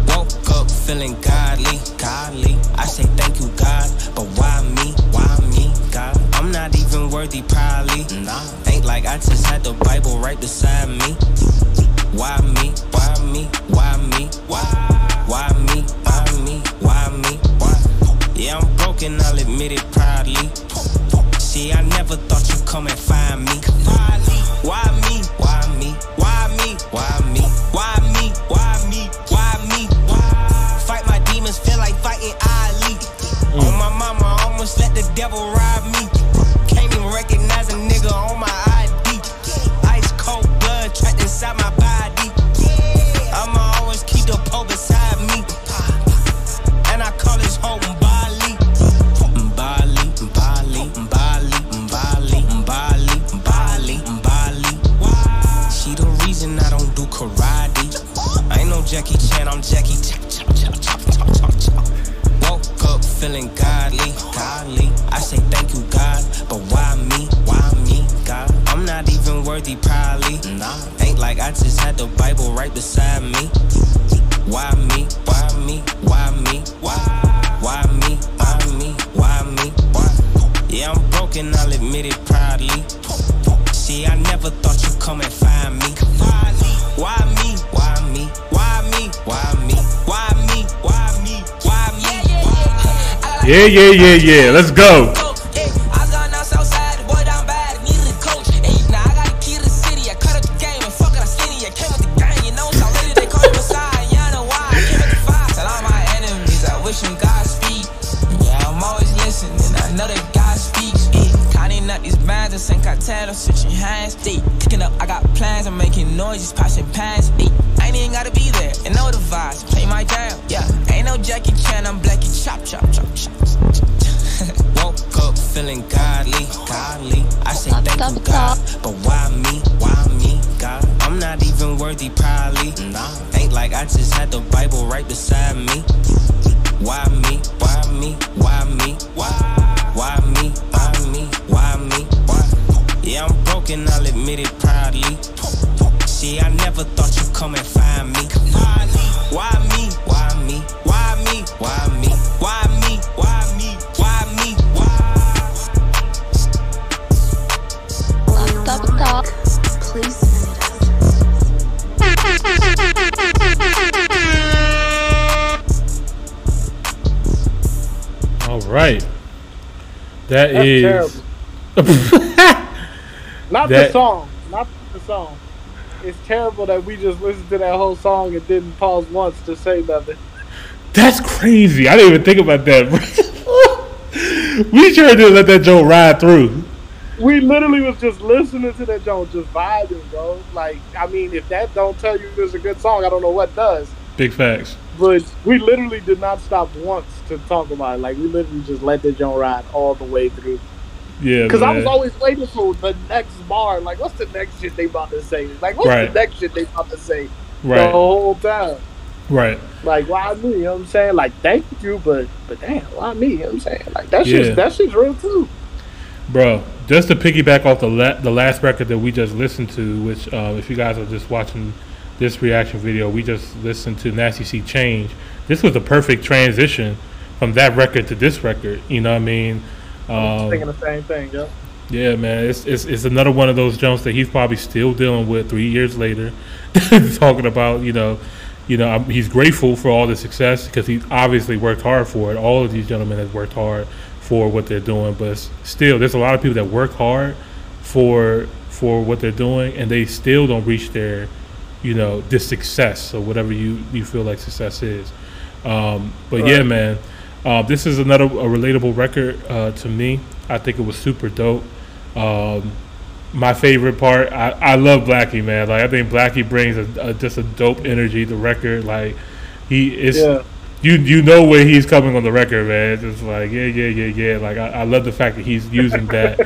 Woke up feeling godly, godly. I say thank you, God, but why me? Why me, God? I'm not even worthy, probably. Nah. Ain't like I just had the Bible right beside me. Why me? Why me? Why me? Why? Why me? Why me? Why me? Why? Yeah, I'm broken, I'll admit it proudly. See, I never thought you'd come and find me. Why me? Why me? Why me? Why me? Why me? Why me? Why me? Why? Fight my demons, feel like fighting Ali. On my mama, almost let the devil rob me. Can't even recognize a nigga on my I D. Ice cold blood trapped inside my body. I'ma always keep the pole beside me. And I call his home Bali. Bali, Bali, Bali, Bali, Bali, Bali, Bali. She the reason I don't do karate. I ain't no Jackie Chan, I'm Jackie Chop, chop, chop, chop, chop, chop, chop. Woke up feeling godly, godly. I say thank you, God, but why me? Why me, God? I'm not even worthy, probably. Nah. Ain't like I just had the Bible right beside me. Why me? Why me? Why me? Why? Why me? Why me? Why me? Why? Yeah, I'm broken, I'll admit it proudly. See, I never thought you'd come and find me. Why me? Why me? Why me? Why me? Why me? Why me? Why me? Yeah, yeah, yeah, yeah. Let's go. I'm switching hands, deep kicking up. I got plans, I'm making noises, passing pants. Deep, I ain't even gotta be there. And know the vibes, play my jam. Yeah, ain't no Jackie Chan, I'm Blackie. Chop, chop, chop, chop. Woke up feeling godly, godly. I say thank you, God, but why me? Why me, God? I'm not even worthy, probably. Nah, ain't like I just had the Bible right beside me. Why me? Why me? Why me? Why? Why me? Why me? Why me? Why? Yeah, I'm broken, I'll admit it proudly. See, I never thought you'd come and find me. Why me? Why me? Why me? Why me? Why me? Why me? Why me? Why? right. That That's is. Not that... the song. Not the song. It's terrible that we just listened to that whole song and didn't pause once to say nothing. That's crazy. I didn't even think about that. We sure didn't let that joke ride through. We literally was just listening to that joke, just vibing, bro. Like, I mean, if that don't tell you it's a good song, I don't know what does. Big facts. But we literally did not stop once to talk about it. Like, we literally just let that joke ride all the way through. Yeah, because I was always waiting for the next bar. Like, what's the next shit they about to say? Like, what's right. the next shit they about to say? Right. The whole time. Right. Like, why me? You know what I'm saying? Like, thank you, but but damn, why me? You know what I'm saying? Like, that yeah. shit's, that shit's real, too. Bro, just to piggyback off the, la- the last record that we just listened to, which uh, if you guys are just watching this reaction video, we just listened to Nasty C Change. This was the perfect transition from that record to this record. You know what I mean? Um, I'm thinking the same thing, yeah. Yeah, man, it's, it's it's another one of those jumps that he's probably still dealing with three years later, talking about you know, you know, I'm, he's grateful for all the success because he's obviously worked hard for it. All of these gentlemen have worked hard for what they're doing, but still, there's a lot of people that work hard for for what they're doing, and they still don't reach their, you know, this success or whatever you you feel like success is. Um, but right. yeah, man. Uh, this is another a relatable record uh, to me. I think it was super dope. Um, my favorite part, I, I love Blackie, man. Like I think Blackie brings a, a, just a dope energy to record. Like he is, yeah. you you know where he's coming on the record, man. It's just like yeah, yeah, yeah, yeah. Like I, I love the fact that he's using that.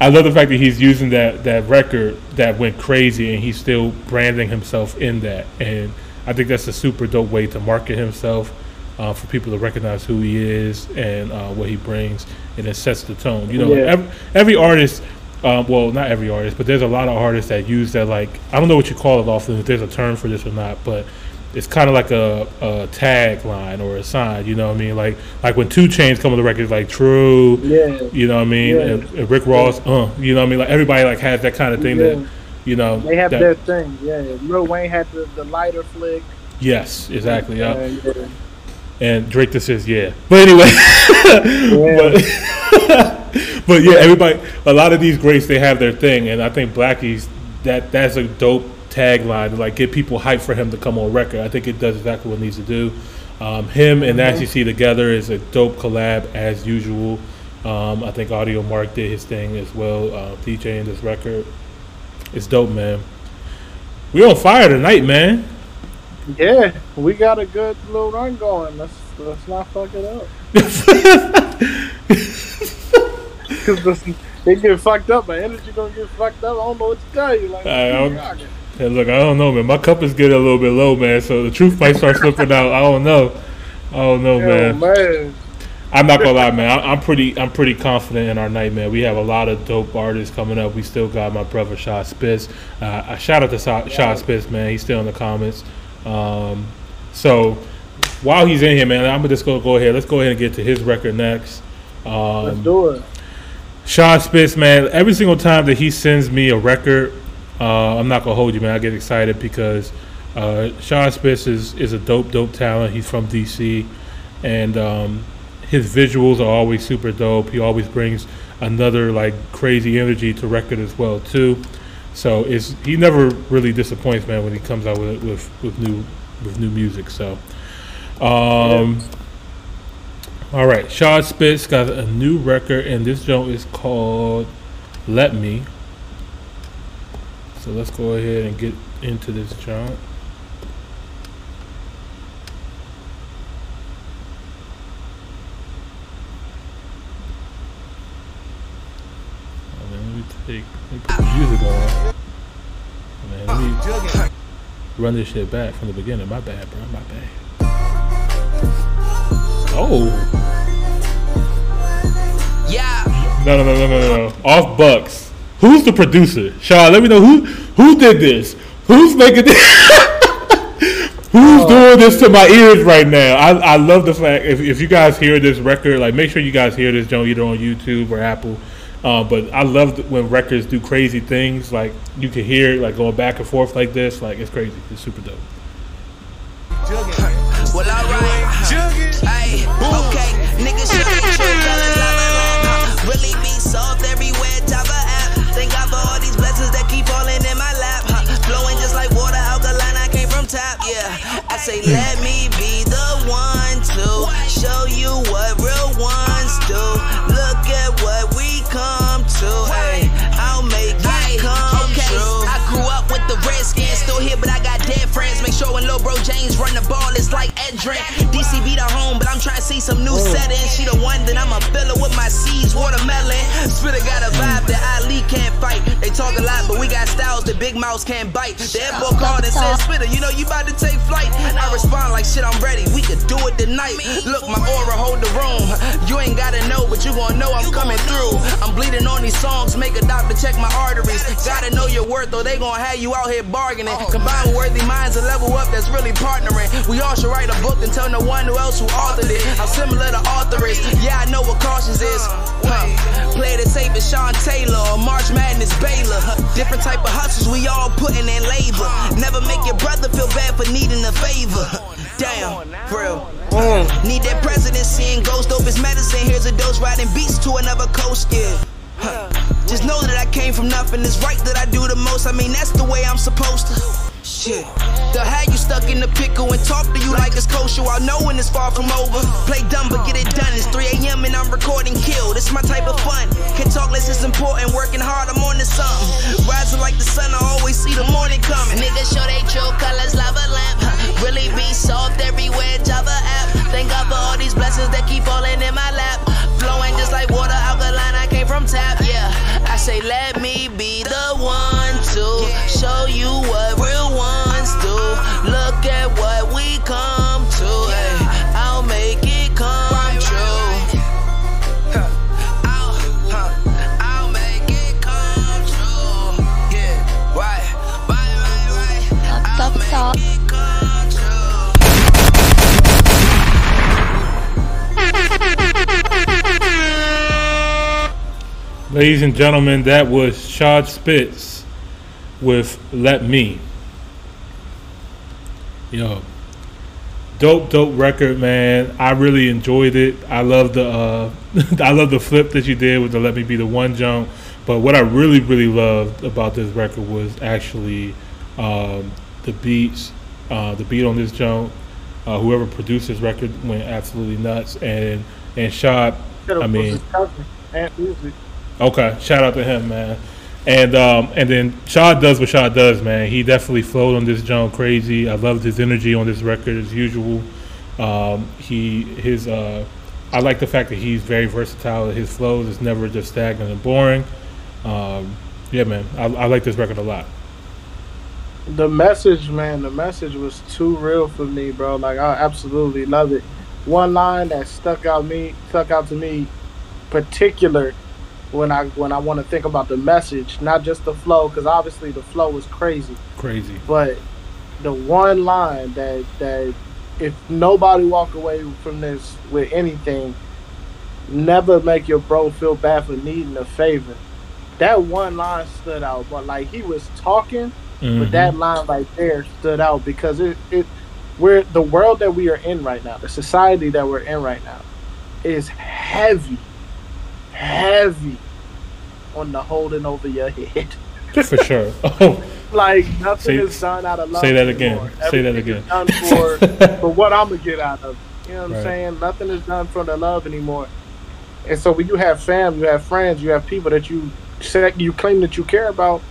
I love the fact that he's using that that record that went crazy, and he's still branding himself in that. And I think that's a super dope way to market himself. Uh, for people to recognize who he is and uh, what he brings, and it sets the tone. You know, yeah. every, every artist, uh, well, not every artist, but there's a lot of artists that use that, like, I don't know what you call it often, if there's a term for this or not, but it's kind of like a, a tagline or a sign, you know what I mean? Like like when two Chainz come on the record, it's like, true, yeah. you know what I mean? Yeah. And, and Rick Ross, yeah. uh, you know what I mean? Like, everybody, like, has that kind of thing yeah. that, you know. They have that, their thing, yeah. Lil Wayne had the, the lighter flick. Yes, exactly, yeah. yeah. yeah. And Drake, this is, yeah. But anyway, yeah. But, but yeah, everybody, a lot of these greats, they have their thing. And I think Blackie's, that that's a dope tagline to like get people hyped for him to come on record. I think it does exactly what it needs to do. Um, him and Nasty C together is a dope collab as usual. Um, I think Audio Mark did his thing as well, uh, DJing this record. It's dope, man. We're on fire tonight, man. Yeah, we got a good little run going. Let's let's not fuck it up. Because they get fucked up, my energy gonna get fucked up. I don't know what to tell you. Like, I, hey, look, I don't know, man. My cup is getting a little bit low, man. So the truth might start slipping out. I don't know. I don't know, Yo, man. man. I'm not gonna lie, man. I, I'm pretty I'm pretty confident in our night, man. We have a lot of dope artists coming up. We still got my brother Shaw Spitz. Uh, shout out to Shaw yeah. Spitz, man. He's still in the comments. Um, so while he's in here, man, I'm just gonna go ahead. Let's go ahead and get to his record next. Um, Let's do it. Shaw Spitz, man. Every single time that he sends me a record, uh, I'm not gonna hold you, man. I get excited because uh, Shaw Spitz is is a dope, dope talent. He's from D C, and um, his visuals are always super dope. He always brings another like crazy energy to record as well too. So it's he never really disappoints, man, when he comes out with with, with new with new music. So, um, all right, Shaw Spitz got a new record, and this joint is called "Let Me." So let's go ahead and get into this joint. Take, take the music on. Man, let me run this shit back from the beginning. My bad, bro. My bad. Oh. Yeah. No, no, no, no, no, no. Off Bucks. Who's the producer? Shaw, let me know who who did this. Who's making this? Who's oh, doing this to my ears right now? I, I love the fact if if you guys hear this record, like make sure you guys hear this joint either on YouTube or Apple. Uh, but I love when records do crazy things. Like you can hear it, like going back and forth like this. Like it's crazy. It's super dope. Well, alright. Okay, niggas. watermelon. Spitter got a vibe that Ali can't fight. They talk a lot, but we got styles that Big Mouth can't bite. The airport called and said, Spitter, you know you about to take flight. I respond like, shit, I'm ready. We could do it tonight. Look, my aura hold the room. You ain't gotta know, but you gon' know I'm coming through. I'm bleeding on these songs. Make a doctor check my arteries. Gotta know your worth, or they gon' have you out here bargaining. Combine with worthy minds and level up. That's really partnering. We all should write a book and tell no one who else who authored it. How similar the author is. Yeah, I know what cautious is. Huh. Play the tape with Sean Taylor or March Madness Baylor. Different type of hustles we all putting in labor. Never make your brother feel bad for needing a favor. Damn, real. Mm. Need that presidency and ghost dope is medicine. Here's a dose riding beats to another coast, yeah. Huh. Just know that I came from nothing. It's right that I do the most. I mean, that's the way I'm supposed to. Shit, they'll have you stuck in the pickle and talk to you like it's kosher while knowing it's far from over. Play dumb but get it done. It's three a.m. and I'm recording kill. This my type of fun. Can't talk less, it's important. Working hard, I'm on to something. Rising like the sun, I always see the morning coming. Niggas show they true colors, lava lamp. Really be soft everywhere, Java app. Thank God for all these blessings that keep falling in my lap. Flowing just like water, alkaline, I came from tap, yeah. I say let me be the one to show you what real ones do. Look at what we come to, hey. I'll make it come true. I'll, I'll make it come true. Yeah, right, right, right, right. I'll make it come true. Ladies and gentlemen, that was Shaw Spitz with Let Me. Yo, dope dope record, man. I really enjoyed it. I love the uh I love the flip that you did with the Let Me Be the One jump. But what I really really loved about this record was actually um the beats, uh the beat on this jump. Uh whoever produced this record went absolutely nuts, and and shot I mean okay, shout out to him, man. And um, and then Shaw does what Shaw does, man. He definitely flowed on this jump crazy. I loved his energy on this record as usual. Um, he his uh, I like the fact that he's very versatile. His flows is never just stagnant and boring. Um, yeah, man, I, I like this record a lot. The message, man, the message was too real for me, bro. Like, I absolutely love it. One line that stuck out me stuck out to me particular. When I when I want to think about the message, not just the flow, because obviously the flow is crazy. Crazy. But the one line that that if nobody walk away from this with anything, never make your bro feel bad for needing a favor. That one line stood out, but like he was talking, mm-hmm. but that line right there stood out because it it we're the world that we are in right now, the society that we're in right now, is heavy. heavy on the holding over your head. For sure. Oh. Like, nothing say, is done out of love. Say that anymore. again. Say Everything that again. Is done for, for what I'm going to get out of it. You know what right. I'm saying? Nothing is done for the love anymore. And so when you have fam, you have friends, you have people that you say, you claim that you care about,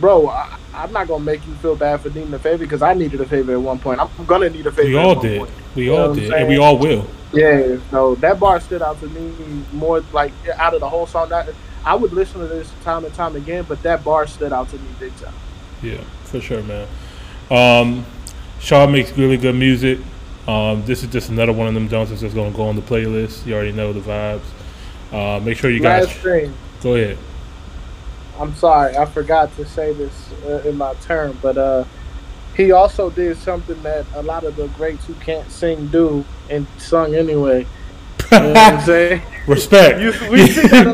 bro, I, I'm not going to make you feel bad for needing a favor because I needed a favor at one point. I'm going to need a favor we at one did. point. We all did. We all did. And we all will. Yeah, so that bar stood out to me more, like, out of the whole song. That I would listen to this time and time again, but that bar stood out to me big time. Yeah, for sure, man. Um, Shaw makes really good music. Um, this is just another one of them dunces that's going to go on the playlist. You already know the vibes. Uh, make sure you guys... Last thing. Go ahead. I'm sorry, I forgot to say this uh, in my term, but... Uh, He also did something that a lot of the greats who can't sing do and sung anyway. You know what I'm saying? Respect. you, we see that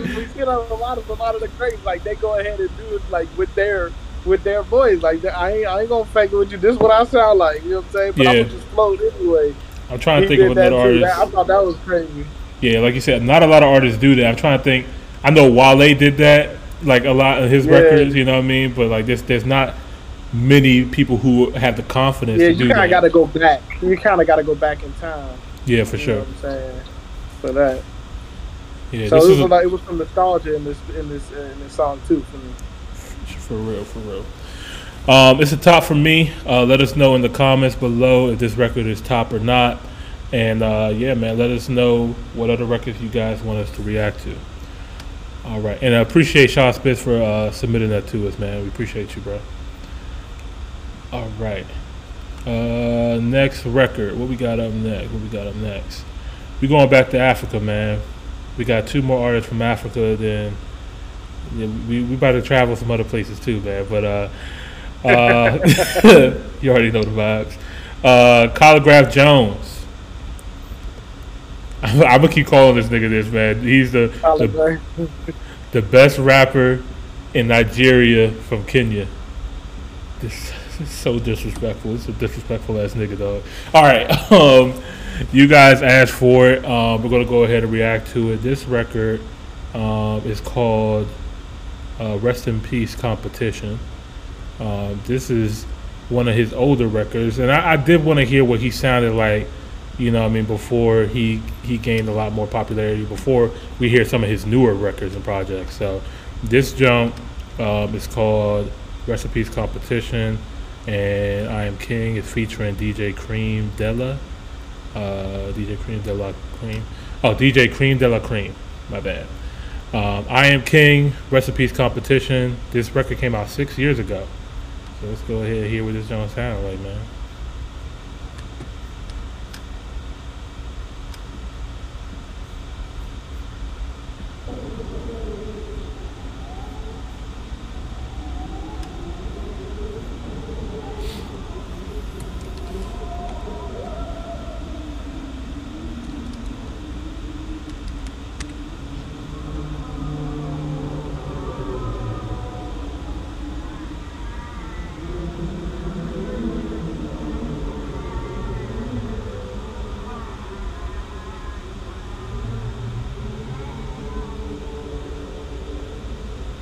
a, a lot of a lot of the greats, like they go ahead and do it like with their with their voice. Like I ain't I ain't gonna fake it with you. This is what I sound like. You know what I'm saying? But yeah. I'm gonna just float anyway. I'm trying to he think of another artist. That, I thought that was crazy. Yeah, like you said, not a lot of artists do that. I'm trying to think. I know Wale did that, like a lot of his yeah. records. You know what I mean? But like this, there's not. Many people who have the confidence yeah, to do that. Yeah, you kind of got to go back. You kind of got to go back in time. Yeah, for you sure. Know what I'm saying? For that. Yeah, so this it was a, like it was some nostalgia in this in this uh, in this song too for me. For real, for real. Um, it's a top for me. Uh, let us know in the comments below if this record is top or not. And uh, yeah, man, let us know what other records you guys want us to react to. All right. And I appreciate Shaw Spitz for uh, submitting that to us, man. We appreciate you, bro. All right. Uh, next record. What we got up next? What we got up next? We're going back to Africa, man. We got two more artists from Africa. Then we we about to travel some other places too, man. But uh, uh, you already know the vibes. Uh, Khaligraph Jones. I'm, I'm gonna keep calling this nigga this, man. He's the the, the best rapper in Nigeria from Kenya. This. It's so disrespectful. It's a disrespectful ass nigga, dog. All right. Um, you guys asked for it. Um, we're going to go ahead and react to it. This record um, is called uh, Rest in Peace Competition. Um, this is one of his older records. And I, I did want to hear what he sounded like, you know what I mean, before he, he gained a lot more popularity, before we hear some of his newer records and projects. So this jump um, is called Rest in Peace Competition. And I Am King is featuring D J Cream Della, uh, D J Cream Della Cream, oh D J Cream Della Cream, my bad. Um, I Am King, Rest in Peace Competition. This record came out six years ago, so let's go ahead and hear what this joint sounds like, man.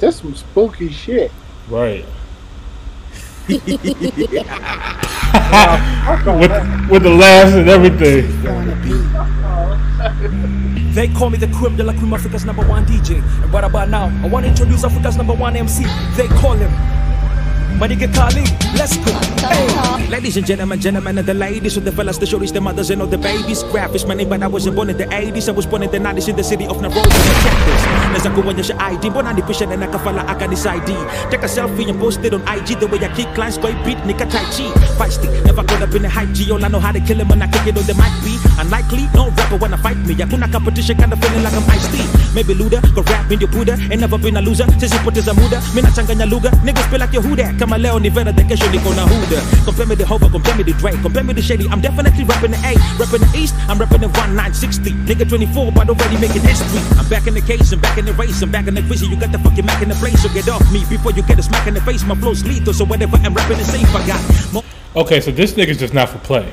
That's some spooky shit. Right. with, with the laughs and everything. They call me the Crib de la Cream, Africa's number one D J. And right about now, I want to introduce Africa's number one M C. They call him Manigga Kali, let's go. Hey. Ladies and gentlemen, gentlemen and the ladies, with the fellas, the shorties, the mothers and all the babies. Graphics, my name, but I wasn't born in the eighties. I was born in the nineties in the city of Nairobi. Check this. Let's go on your I D. Born on the patient and I can follow, I got this I D. Take a selfie and post it on I G. The way I kick clients, boy, beat, nigga, tai chi. Feisty, never caught up in the hype G. All I know how to kill him when I kick it on the mic B. Unlikely, no rapper wanna fight me. I kuna competition, kinda feeling like I'm Ice-T. Maybe Luda, go rap in your Buddha. Ain't never been a loser, since you put this a Muda. Mina changanya luga, niggas feel like your Huda. Kama leo ni vera the kesho niko na Huda. Compare me the Hova, compare me the Drake, compare me the Shady. I'm definitely rapping the A, rapping the East. I'm rapping the nineteen sixty. Nigga twenty-four, but already making history. I'm back in the case, I'm back in the race, I'm back in the vision. You got the fucking Mac in the place, so get off me before you get a smack in the face. My flow's lethal, so whatever I'm rapping is safe. I got more. Okay, so this nigga's just not for play.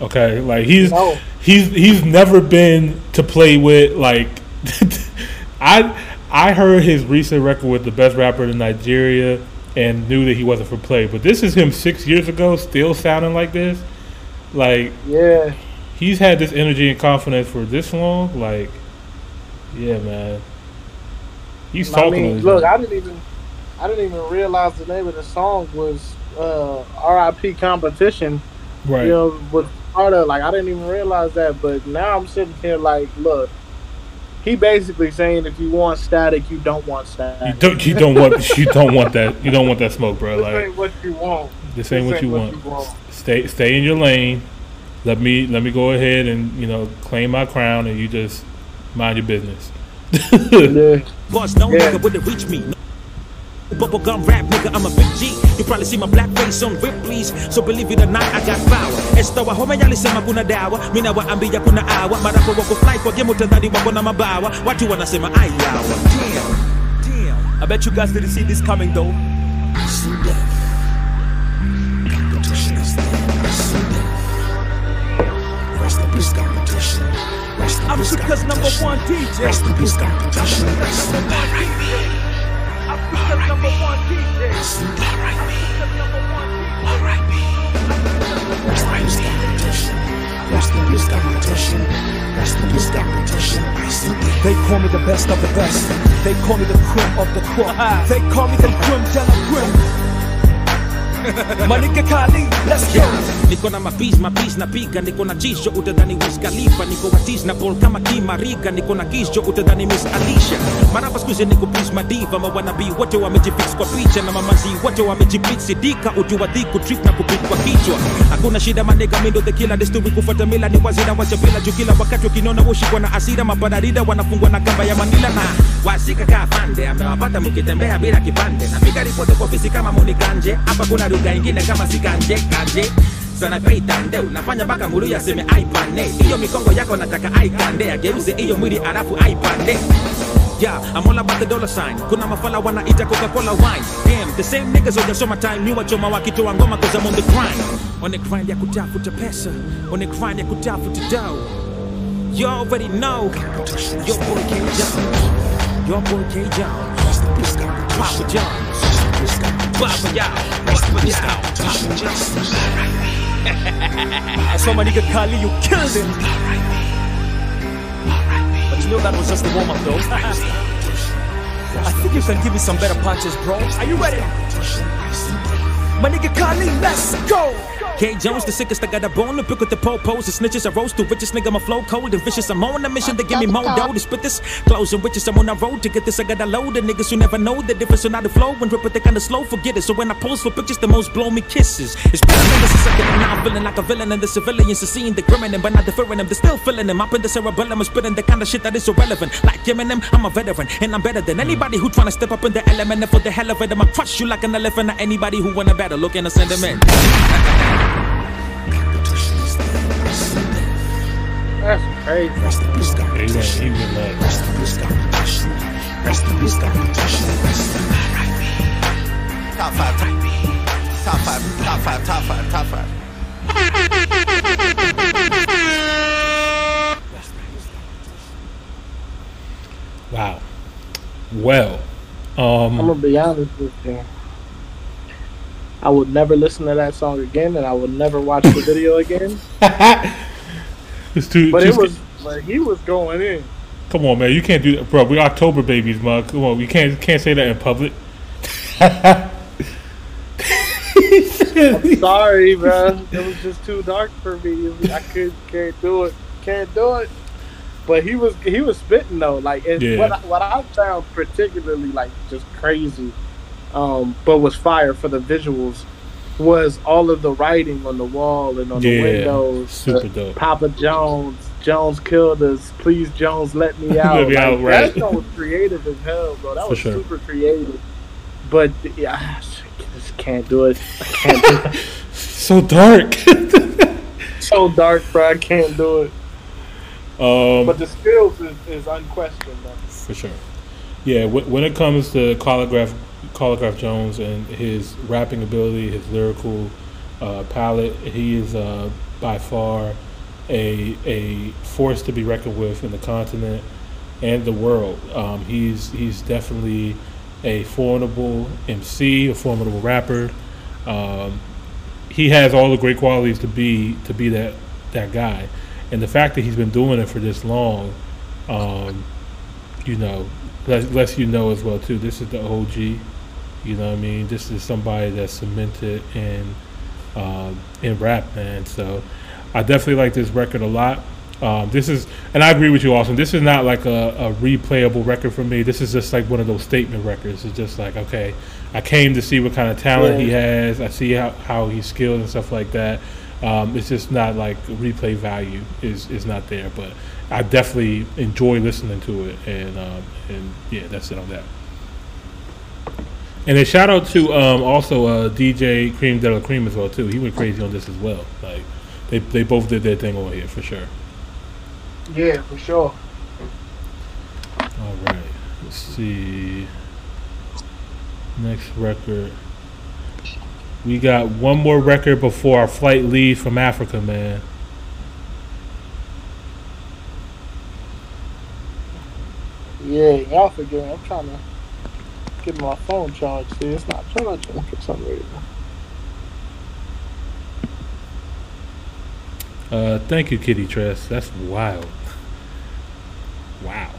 Okay, like he's no. he's he's never been to play with. Like I I heard his recent record with the best rapper in Nigeria and knew that he wasn't for play, but this is him six years ago still sounding like this. Like, yeah, he's had this energy and confidence for this long. Like, yeah, man, he's talking. I mean, look, I didn't even I didn't even realize the name of the song was uh, R I P Competition. Right. You know, with part of, like, I didn't even realize that, but now I'm sitting here like, look. He basically saying if you want static, you don't want static. You don't, you don't want you don't want that you don't want that smoke, bro. This like, ain't what you want. This ain't, this what, ain't you what you want. Stay stay in your lane. Let me let me go ahead and, you know, claim my crown, and you just mind your business. Yeah. Boss, no nigga wouldn't reach me. Bubblegum rap, nigga, I'm a big G. You probably see my black face on Ripley's. So believe it or not, I got power. Estawa home yali sema kuna dawa. Mina wa ambia kuna awa. Marapo wako fly kwa game utadari wako na mabawa. Watu wanasema ai yawa. Damn, damn. I bet you guys didn't see this coming though. I see death. Competition is death. I see death. Rest in peace competition. Rest in peace competition. Africa's number one D J. Rest in peace competition. Rest in peace. Alright, number one D J. Alright, me. Alright, me. Rest in peace competition. Rest in peace competition. Rest in peace competition. They call me the best of the best. They call me the cream of the crop. They call me the cream de la cream. Malika Kali, let's go. Niko na mapis, mapis na piga. Niko na jisho utadani Wiz Khalifa. Niko atis na ball kama Kimariga. Niko na gisho utadani Miss Alicia. Maraba skuzi niko please madiva. Mawanabi wote wamejifix kwa picha. Na mamazi wote wamejipitsi dika. Ujuwadhi kutrip na kupit kwa kichwa. Hakuna shida manega mindo the killer. Desturi kufata mila ni wazira wachapila. Jukila wakati wakinona woshikwa na asira. Mabararida wanafungwa na kamba ya Manila na wasika kafande. Amewapata mukitembea bila kipande. Na pika ripoto kwa ofisi kama Monikanje. Hapa kuna lugha ingine kama sikanje kanje. Sana peita ndeu, nafanya baka muru ya seme aipane. Iyo mikongo yako nataka aikande. Ageuze iyo mwiri arafu aipande. Yeah, I'm all about the dollar sign. Kuna mafala wanaita Coca-Cola wine. Damn, the same niggas on the summertime. Niwa choma wakitoa ngoma cause I'm on the grind. On the grind ya kutafuta pesa. On the grind ya kutafuta dough. You already know. Your boy K. Jones. Your boy K. Jones. Papa Jones. Papa y'all. Papa y'all. Papa Jones. Somebody got Kali, you killed him. You know that was just the warm-up though. I think you can give me some better punches, bro. Are you ready? My nigga Kali, let's go! K. Jones, the sickest, I got a bone to pick with the popos. The snitches, I roast the richest nigga, my flow cold and vicious. I'm on a mission to give me more dough to spit this. Clothes and riches, I'm on a road to get this. I got a load of niggas who never know the difference in how to flow and rip it, they kind of slow, forget it. So when I pose for pictures, the most blow me kisses. It's better than this is a second, and now I'm feeling like a villain. And the civilians are seeing the grim in them, but not deferring them. They're still feeling them. Up in the cerebellum, I'm spitting the kind of shit that is irrelevant. Like Eminem, I'm a veteran, and I'm better than anybody who trying to step up in the element. And for the hell of it, I'ma crush you like an elephant. Not anybody who wanna battle, look and send them in. That's crazy. Rest in peace, competition. He would love. Rest in peace, competition. Rest in peace, competition. Rest in peace. Top five, top five, top five, top five, top five. Wow. Well, um, I'm gonna be honest with you. I would never listen to that song again, and I would never watch the video again. Too, but it was like he was going in. Come on, man, you can't do that, bro. We're October babies, man. Come on, we can't can't say that in public. I'm sorry, bro. It was just too dark for me. I could can't do it. Can't do it. But he was he was spitting though. Like it's yeah. what I, what I found particularly like just crazy, um, but was fire for the visuals. Was all of the writing on the wall and on yeah, the windows. Super the dope. Papa Jones, Jones killed us. Please, Jones, let me out. Let me like, out right. That was creative as hell, bro. That For was sure. super creative. But yeah, I just can't do it. I can't do it. So dark. So dark, bro. I can't do it. Um, but the skills is, is unquestioned, bro. For sure. Yeah, w- when it comes to Khaligraph Khaligraph Jones and his rapping ability, his lyrical uh, palette, he is uh, by far a a force to be reckoned with in the continent and the world. Um, he's he's definitely a formidable M C, a formidable rapper. Um, he has all the great qualities to be to be that that guy, and the fact that he's been doing it for this long, um, you know, lets, lets you know as well too. This is the O G. You know what I mean? This is somebody that's cemented in um, in rap, man. So I definitely like this record a lot. Um, this is, and I agree with you, Austin. This is not like a, a replayable record for me. This is just like one of those statement records. It's just like, okay, I came to see what kind of talent yeah. he has. I see how, how he's skilled and stuff like that. Um, it's just not like replay value is, is not there. But I definitely enjoy listening to it. And, um, and yeah, that's it on that. And a shout out to um, also uh, D J Cream De La Cream as well too. He went crazy on this as well. Like they they both did their thing over here for sure. Yeah, for sure. All right, let's see. Next record, we got one more record before our flight leaves from Africa, man. Yeah, y'all forget. I'm trying to. Get my phone charged. See, it's not charging for some reason. Uh, thank you, Kitty Tress. That's wild. Wow.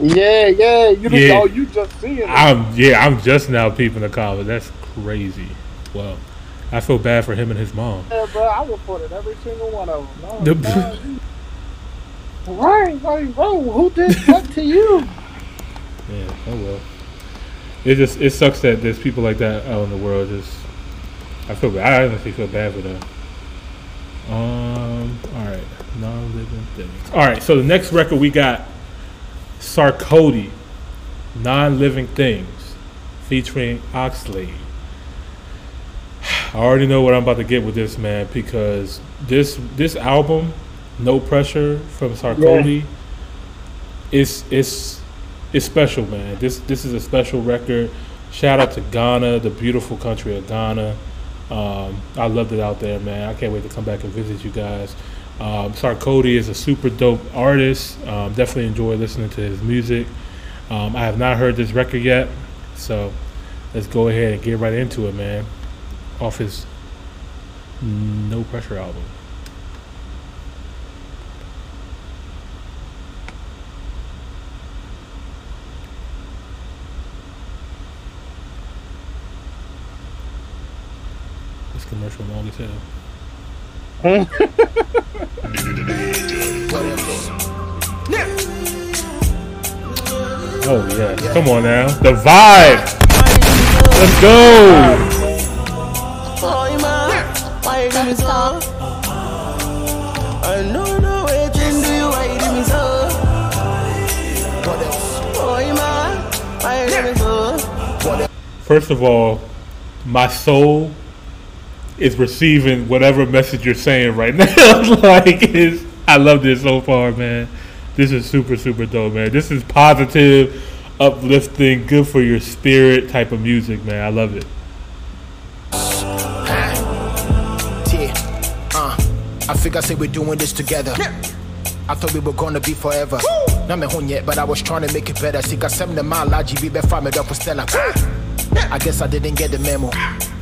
Yeah, yeah. You, yeah. Just, oh, you just see it. I'm yeah. I'm just now peeping the comments. That's crazy. well. I feel bad for him and his mom. Yeah, bro, I reported every single one of them. The b- right, like, bro, who did what to you? Yeah, oh well. It just it sucks that there's people like that out in the world. Just I feel bad. I honestly feel bad for them. Um. All right, non-living things. All right, so the next record we got Sarkodie, Non-Living Things, featuring Oxlade. I already know what I'm about to get with this, man, because this this album, No Pressure from Sarkodie, yeah. it's it's it's special, man. This this is a special record. Shout out to Ghana, the beautiful country of Ghana. Um, I loved it out there, man. I can't wait to come back and visit you guys. Um, Sarkodie is a super dope artist. Um, definitely enjoy listening to his music. Um, I have not heard this record yet, so let's go ahead and get right into it, man. Off his No Pressure album. This commercial long as hell. Oh yeah, come on now. The vibe. Let's go. Stop. I know no way to do you right in me so. First of all, my soul is receiving whatever message you're saying right now. Like, it's, I love this so far, man. This is super, super dope, man. This is positive, uplifting, good for your spirit type of music, man. I love it. I figured I said we're doing this together. I thought we were gonna be forever. Not me home yet, but I was trying to make it better. Sika seven mile G B be farmed up for Stella. I guess I didn't get the memo.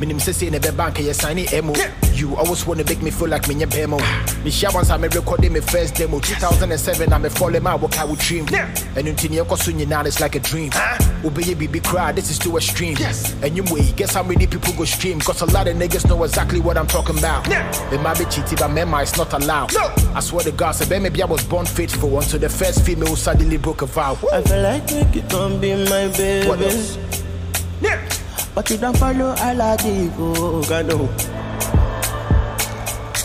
Minim sissy in the bank and you sign it emo. You always wanna make me feel like me your bemo. Michelle once I recorded my first demo. two thousand seven I'm a falling my work I would dream. And you continue your now it's like a dream. Obey baby cry, this is too extreme. And you way, guess how many people go stream? Cause a lot of niggas know exactly what I'm talking about. It might be cheating, but mema is not allowed. I swear to God, so maybe I was born faithful until the first female who suddenly broke a vow. I feel like you don't be my baby. What else? Yeah. But you don't follow Allah the go Gano.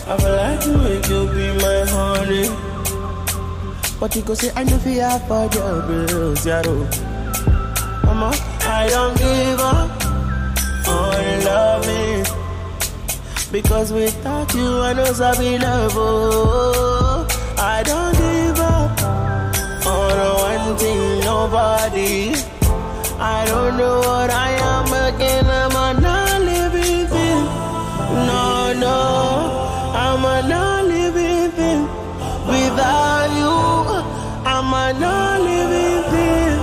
I feel like you make you be my honey. But you go say I know fear for your bills, yaro. Mama, I don't give up on loving. Because without you I know I'll be lovable. I don't give up on one thing, nobody. I don't know what I am again, I'm a non-living thing. No, no, I'm a non-living thing. Without you, I'm a non-living thing.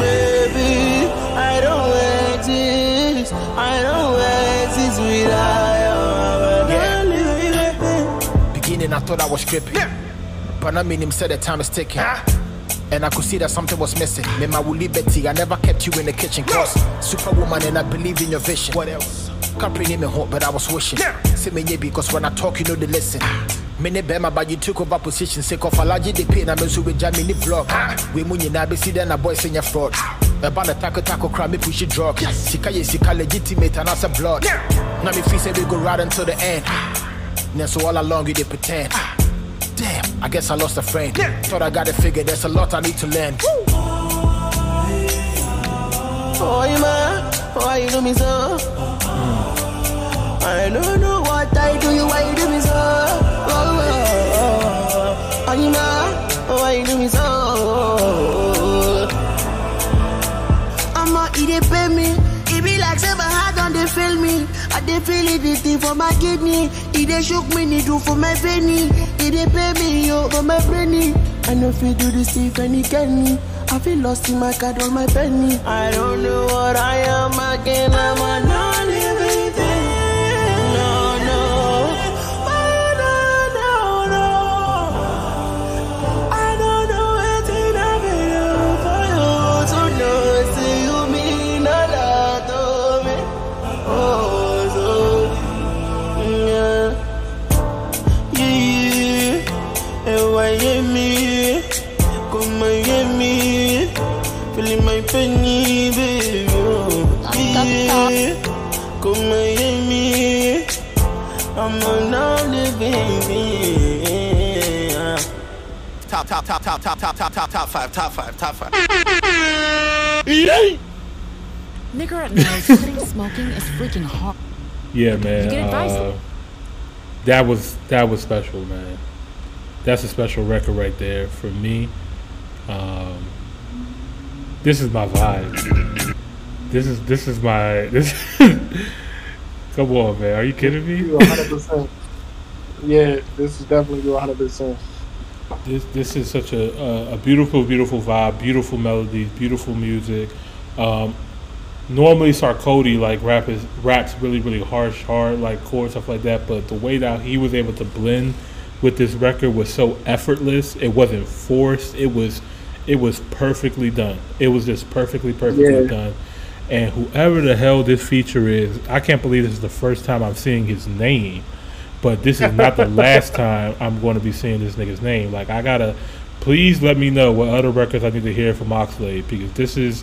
Baby, I don't exist, I don't exist without you, I'm a non-living thing. Beginning I thought I was tripping, but I mean him said the time is ticking. And I could see that something was missing. Mama will liberty, I never kept you in the kitchen. Cause superwoman and I believe in your vision. What else? Can't bring him in home, but I was wishing. See me yeah, because when I talk, you know they listen. Many bema, but you took over position. Sake of allergy, they pain, I'm also with Jamini block. We moon you now, be see then a boy saying your fraud. About a taco taco cry, me push it drug. Sika ye sika legitimate and as a blood. Now me feel say we go right until the end. Now so all along you they pretend. Damn, I guess I lost a friend. Yeah. Thought I got it figured, there's a lot I need to learn. Woo. Oh, man, why you do me so? I don't know what I do, you why you do me so? Oh, oh, oh. Oh, man, why you do me so? I'ma eat it, pay me. It be like seven hard on they fail me. I they feel it, they think for my kidney. It they shook me, they do for my penny. They pay me over my brainy. I know if you do this, if any can me. I feel lost in my card on my penny. I don't know what I am again. I'm a non-living thing. No, no. I don't know, no. I don't know what to do for you. So no, see you mean a lot to me. Oh, so. JCPenney, baby. Oh, come and me. I'm on all the baby. Top, top, top, top, top, top, top, top, top five, top five, top five. Nigger at night, sitting smoking is freaking hard. Yeah, man. Uh, that was that was special, man. That's a special record right there for me. Um, this is my vibe. This is this is my this. Come on, man. Are you kidding me? You one hundred percent. Yeah, this is definitely you one hundred percent. This this is such a, a a beautiful beautiful vibe, beautiful melodies, beautiful music. Um, Normally, Sarkodie like rap is, raps really, really harsh, hard, like chord stuff like that. But the way that he was able to blend with this record was so effortless. It wasn't forced. It was, it was perfectly done. It was just perfectly, perfectly yeah. done. And whoever the hell this feature is, I can't believe this is the first time I'm seeing his name. But this is not the last time I'm going to be seeing this nigga's name. Like I gotta, please let me know what other records I need to hear from Oxlade, because this is.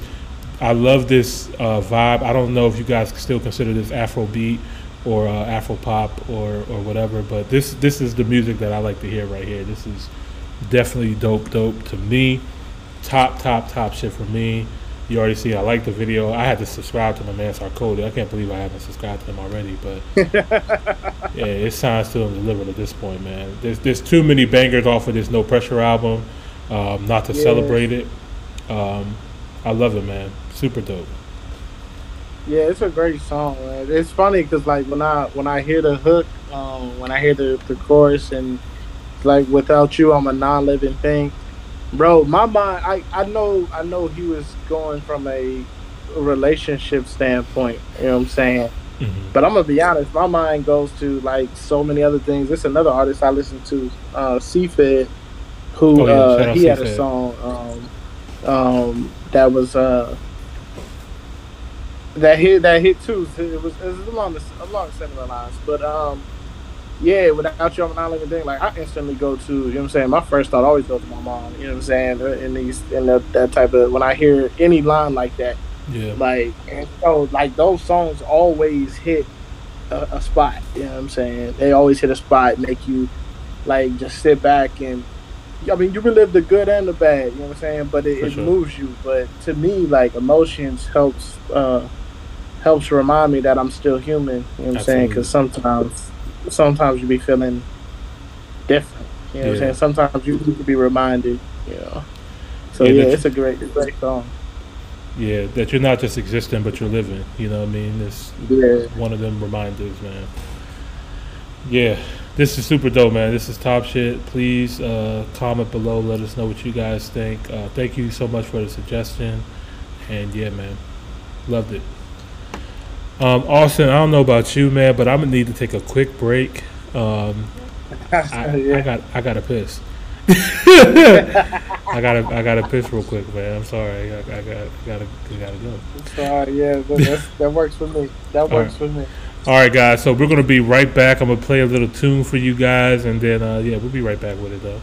I love this uh, vibe. I don't know if you guys still consider this Afrobeat or uh, Afro pop or, or whatever, but this this is the music that I like to hear right here. This is definitely dope, dope to me. Top, top, top shit for me. You already see I like the video. I had to subscribe to my man Sarkodie. I can't believe I haven't subscribed to him already, but yeah, it's time still delivered at this point, man. There's there's too many bangers off of this No Pressure album, um, not to yeah. celebrate it. Um, I love it, man. Super dope. Yeah, it's a great song, man. It's funny because like when I when I hear the hook, um, when I hear the, the chorus and like without you I'm a non-living thing, bro. My mind, I, I know I know he was going from a relationship standpoint. You know what I'm saying? Mm-hmm. But I'm gonna be honest, my mind goes to like so many other things. It's another artist I listen to, uh, C-Fed, who oh, yeah, uh, he had C-Fed. a song um, um, that was. Uh, That hit, that hit too. It was, it was along the along similar lines, but um, yeah. Without you, I'm not living thing. Like I instantly go to, you know what I'm saying. My first thought always goes to my mom. You know what I'm saying. And these and that, that type of when I hear any line like that, yeah. Like and so, like those songs always hit a, a spot. You know what I'm saying. They always hit a spot, make you like just sit back and. I mean, you relive the good and the bad. You know what I'm saying. But it, it sure. moves you. But to me, like emotions helps. Uh, Helps remind me that I'm still human. You know what I'm saying? Because sometimes, sometimes you be feeling different. You know yeah. what I'm saying? Sometimes you need to be reminded. You know. So yeah, yeah it's a great, great song. Yeah, that you're not just existing, but you're living. You know what I mean? It's yeah. one of them reminders, man. Yeah, this is super dope, man. This is top shit. Please uh, comment below. Let us know what you guys think. Uh, thank you so much for the suggestion. And yeah, man, loved it. Um, Austin, I don't know about you, man, but I'm gonna need to take a quick break. Um, I, yeah. I got, I gotta piss. I gotta, I gotta piss real quick, man. I'm sorry, I, I, I gotta, gotta, gotta go. I'm sorry, yeah, that, that works for me. That works for me. All right, guys. So we're gonna be right back. I'm gonna play a little tune for you guys, and then uh, yeah, we'll be right back with it though.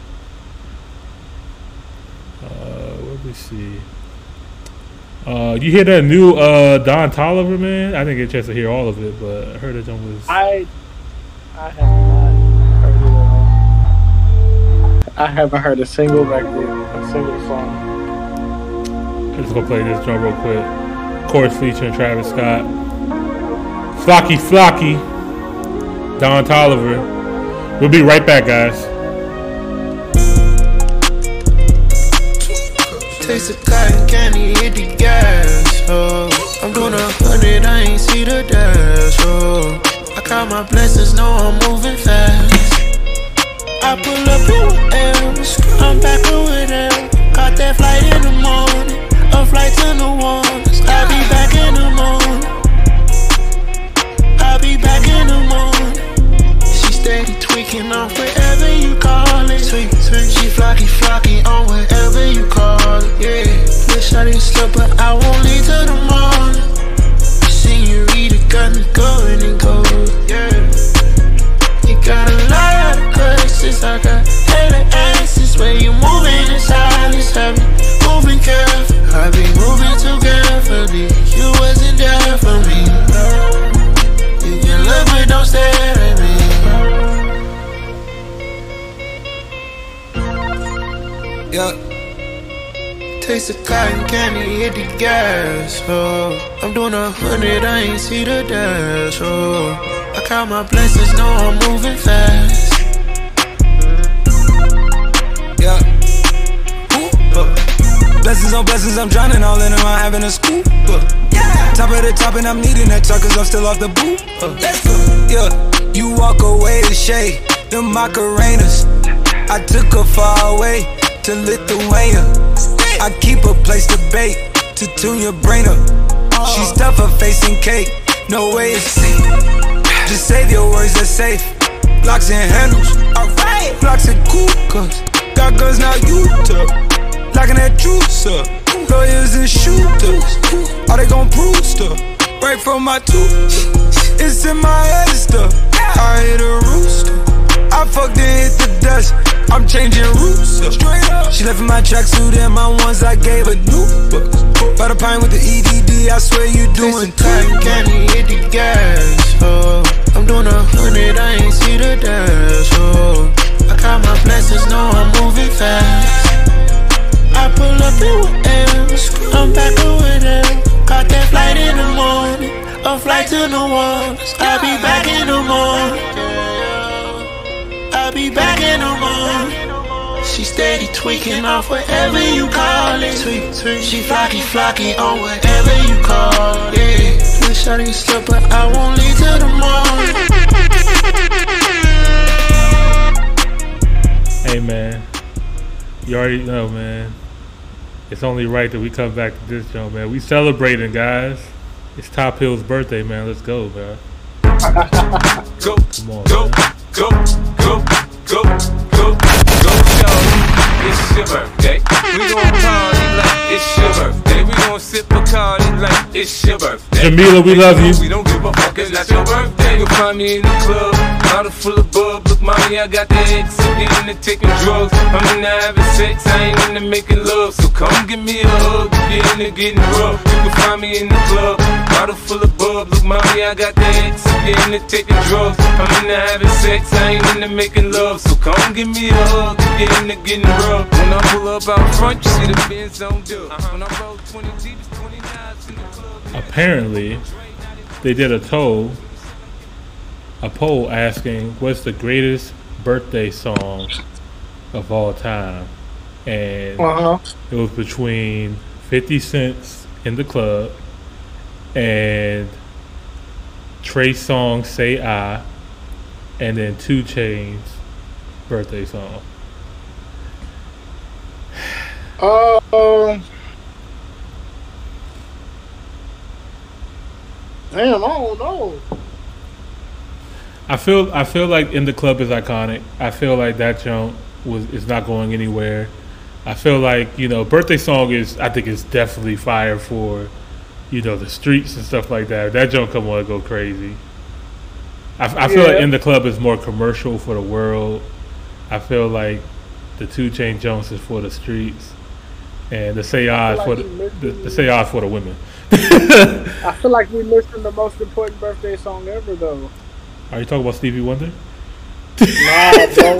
Uh, let me see. Uh, you hear that new uh, Don Toliver, man? I didn't get a chance to hear all of it, but I heard it was. I, I have not heard it all. I haven't heard a single record, a single song. I'm just gonna play this drum real quick. Of course, featuring Travis Scott, Flocky, Flocky, Don Toliver. We'll be right back, guys. Taste of cotton candy, hit the gas, oh. I'm doing a hundred, I ain't see the dash, oh. I count my blessings, know I'm moving fast. I pull up in M's, I'm back with them. Got that flight in the morning, a flight to New Orleans. I'll be back in the morning, I'll be back in the morning. She steady tweaking off wherever you call it. Sweet, sweet, she flocky, flocky on wherever you call it. Yeah, wish I didn't slip, but I won't leave till the morning. Senorita got me going and going, yeah. You got a lot of curses, I got hella asses. Where you moving in silence, I be moving careful, I be moving together. the car and candy, hit the gas, oh. I'm doing a hundred, I ain't see the dash, oh. I count my blessings, know I'm moving fast. Yeah. Ooh, blessings on blessings, I'm drowning all in around having a scoop. Yeah. Top of the top and I'm needing that talk cause I'm still off the boot. Uh. Let's go. Yeah, you walk away to shade, the Macarenas. I took her far away to Lithuania. I keep a place to bait to tune your brain up. She stuff her face in cake, no way it's safe. Just save your words, they're safe. Glocks and handles, alright. Glocks and cougars, got guns now you took. Locking that juice up, lawyers and shooters. Are they gon' prove stuff? Right from my tooth, it's in my head stuff. I hit a rooster. I fucked and hit the dust, I'm changing routes up. Straight up. She left in my tracksuit and my ones I gave her new books. By the pine with the E D D, I swear you doing time. Candy hit the gas, oh. I'm doing a hundred, I ain't see the dash, oh. I got my blessings, know I'm moving fast. I pull up in with M's, I'm back with them. Got that flight in the morning, a flight to New Orleans. I'll be back in the morning. I'll be back in the morning. She steady tweaking off whatever you call it. She flocky flocky on whatever you call it. The shawty can slip but I won't leave till the morning. Hey man, you already know man, it's only right that we come back to this joint man. We celebrating guys. It's Top Hill's birthday man, let's go man. Go, come on, go, man. Go, go, go, go, go, yo. It's your birthday. We gon' party like it's your birthday. We gon' sip a Bacardi like it's your birthday. Jamila, we love you. We don't give a fuck, it's not your birthday. You'll find me in the club, bottle full of bub. Look, mommy, I got the ex. I'm into taking drugs. I'm into having sex. I ain't into making love. So come give me a hug. You're into getting rough. You can find me in the club, bottle full of bub. Look, mommy, I got the ex. I'm into taking drugs. I'm into having sex. I ain't into making love. So come give me a hug. You're into getting rough. When I pull up out front, you see the Benz on do. When I roll twenty deep, it's twenty-nines in the club. Apparently, they did a toll, a poll asking what's the greatest birthday song of all time, and uh-huh. It was between fifty cent's In the Club and Trey Songz Say I, and then two Chainz birthday song. Um. Damn, I don't know. I feel I feel like In the Club is iconic. I feel like that junk was is not going anywhere. I feel like, you know, birthday song is I think it's definitely fire for, you know, the streets and stuff like that. That junk come on and go crazy. I, I feel yeah. like In the Club is more commercial for the world. I feel like the two Chainz Jones is for the streets, and the Say I is for the, the, the Say I for the women. I feel like we missing the most important birthday song ever though. Are you talking about Stevie Wonder? Nah, bro.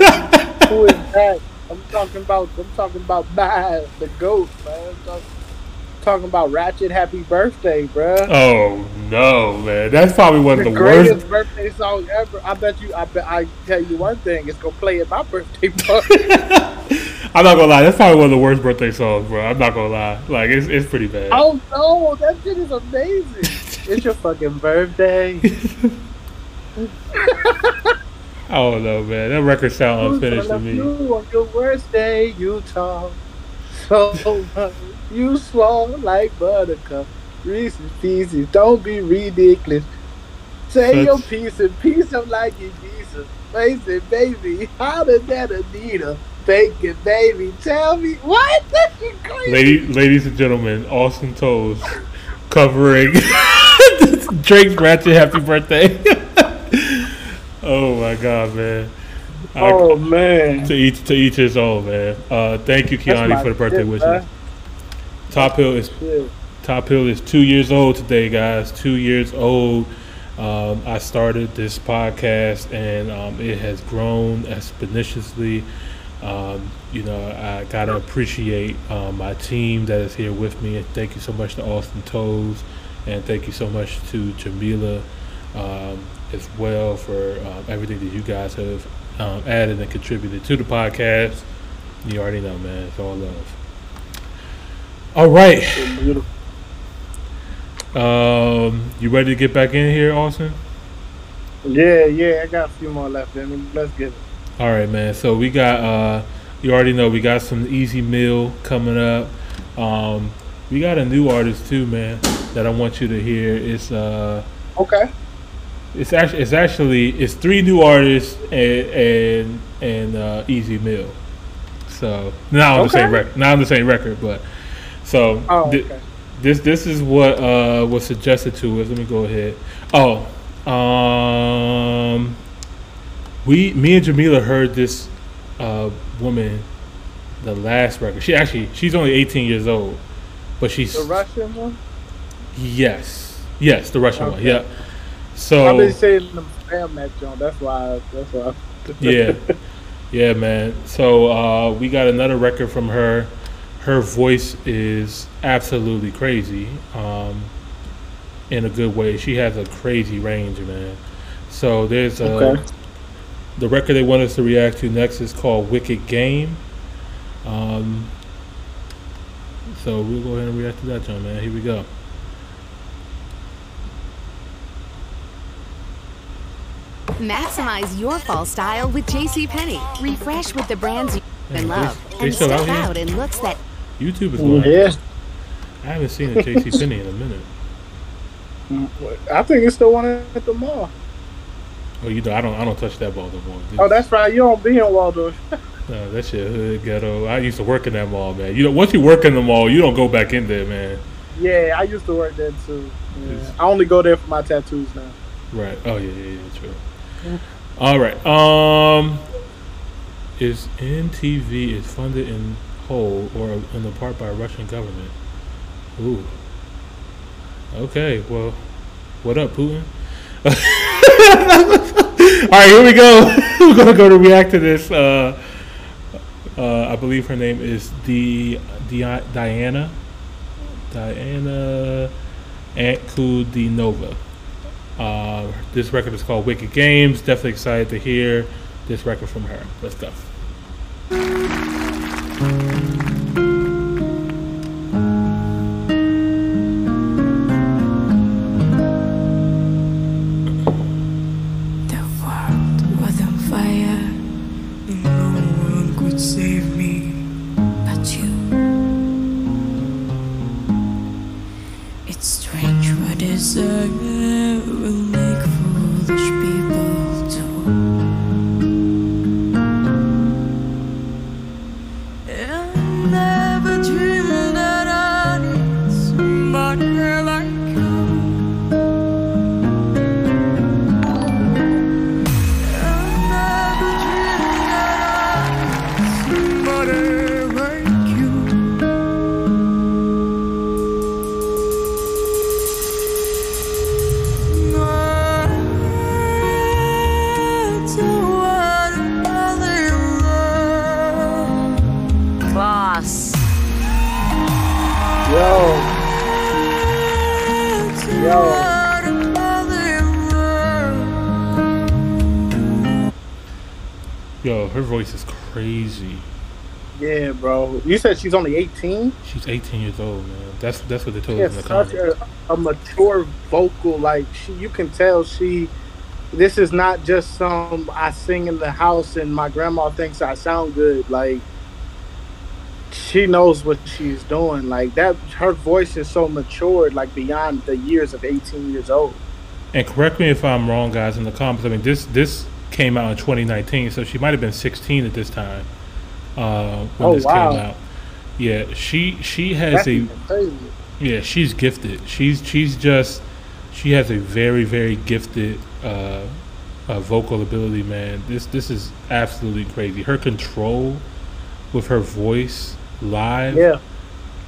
Who is that? I'm talking about. I'm talking about Bye, the Goat, man. I'm talking, talking about Ratchet Happy Birthday, bro. Oh no, man, that's probably one of the, the greatest worst birthday song ever. I bet you. I bet. I tell you one thing, it's gonna play at my birthday party. I'm not gonna lie, that's probably one of the worst birthday songs, bro. I'm not gonna lie, like it's it's pretty bad. Oh no, that shit is amazing. It's your fucking birthday. I don't know, man. That record sound unfinished to me. You on your worst day, you talk so much. You slow like buttercup. Reese's Pieces, don't be ridiculous. Say Such... your piece and piece them like you Jesus. Face it, baby. How did that Anita? Fake it, baby. Tell me what? That's crazy. Ladies, ladies and gentlemen, Austin Toes covering Drake's Ratchet Happy Birthday. Oh my God, man! Oh I, man! To each to each his own, man. Uh, thank you, Keani, for the birthday shit, wishes. Man. Top Hill is shit. Top Hill is two years old today, guys. Two years old. Um, I started this podcast, and um, it has grown exponentially. Um, you know, I gotta appreciate um, my team that is here with me. And thank you so much to Austin Toes, and thank you so much to Jamila um, as well for um, everything that you guys have um, added and contributed to the podcast. You already know, man. It's all love. All right. Um, you ready to get back in here, Austin? Yeah, yeah. I got a few more left. I mean, let's get it. All right, man. So we got, uh, you already know, we got some Ez Mil coming up. Um, we got a new artist too, man, that I want you to hear. It's uh, okay. It's actually, it's actually, it's three new artists and and and uh, Ez Mil. So not on okay. the same record, not on the same record, but so oh, okay. th- this this is what uh, was suggested to us. Let me go ahead. Oh, um. We, me and Jamila heard this uh, woman, the last record. She actually, she's only eighteen years old, but she's the Russian one. Yes, yes, the Russian okay. one. Yeah. So I've been saying them spam that joint. That's why. That's why. yeah, yeah, man. So uh, we got another record from her. Her voice is absolutely crazy, um, in a good way. She has a crazy range, man. So there's a. Okay. The record they want us to react to next is called Wicked Game. Um, so we'll go ahead and react to that, John, man. Here we go. Maximize your fall style with JCPenney. Refresh with the brands you and love. They, they and step out, out in looks that... YouTube is going. Yeah. I haven't seen a JCPenney in a minute. I think it's the one at the mall. Oh, you know, I don't, I don't touch that Waldorf mall. Dude. Oh, that's right. You don't be in Waldorf. No, that shit hood ghetto. I used to work in that mall, man. You know, once you work in the mall, you don't go back in there, man. Yeah, I used to work there too. Yeah. I only go there for my tattoos now. Right. Oh yeah, yeah, yeah. True. Yeah. All right. Um, is M T V is funded in whole or in the part by Russian government? Ooh. Okay. Well, what up, Putin? Alright, here we go. We're going to go to react to this. Uh, uh, I believe her name is D- D- Diana. Diana Ankudinova. Uh, this record is called Wicked Games. Definitely excited to hear this record from her. Let's go. You said she's only eighteen? She's eighteen years old, man. That's that's what they told us in the comments. Such a, a mature vocal. Like, she, you can tell she... This is not just some, I sing in the house and my grandma thinks I sound good. Like, she knows what she's doing. Like, that, her voice is so matured, like, beyond the years of eighteen years old. And correct me if I'm wrong, guys, in the comments. I mean, this, this came out in twenty nineteen, so she might have been sixteen at this time. Uh, when oh, this wow. came out, yeah, she she has That's a crazy. yeah, she's gifted. She's she's just she has a very very gifted uh, uh, vocal ability, man. This this is absolutely crazy. Her control with her voice live. Yeah,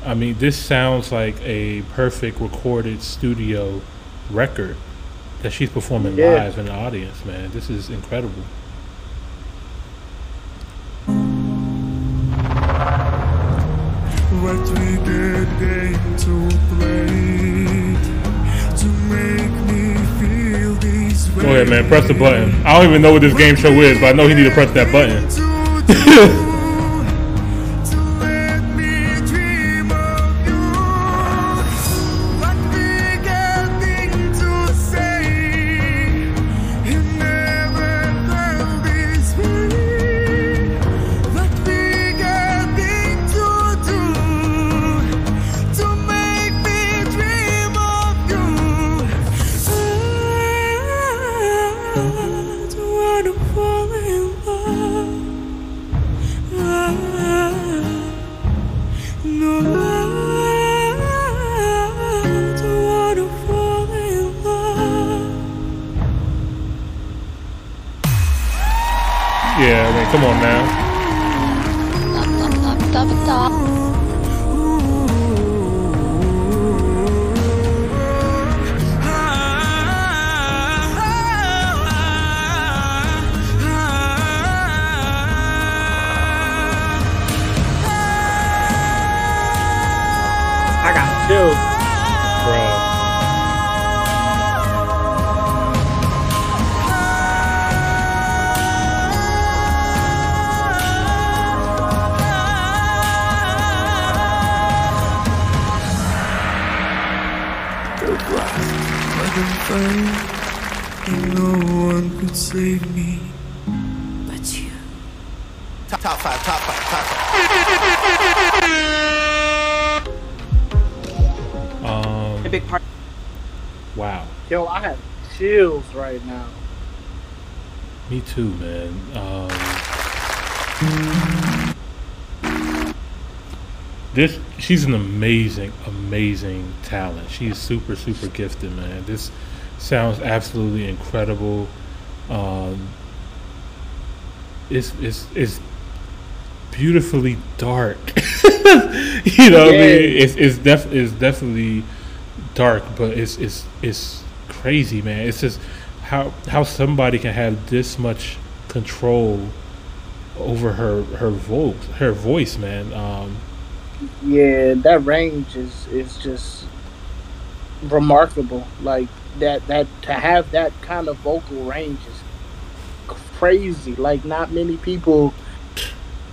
I mean, this sounds like a perfect recorded studio record that she's performing yeah. live in the audience, man. This is incredible. man. Press the button. I don't even know what this game show is, but I know he need to press that button. Too, man. Um, this she's an amazing, amazing talent. She is super, super gifted, man. This sounds absolutely incredible. Um, it's it's it's beautifully dark. You know, what yeah. I mean, it's it's def it's definitely dark, but it's it's it's crazy, man. It's just. How how somebody can have this much control over her her voice her voice, man. Um, yeah, that range is, is just remarkable. Like that that to have that kind of vocal range is crazy. Like not many people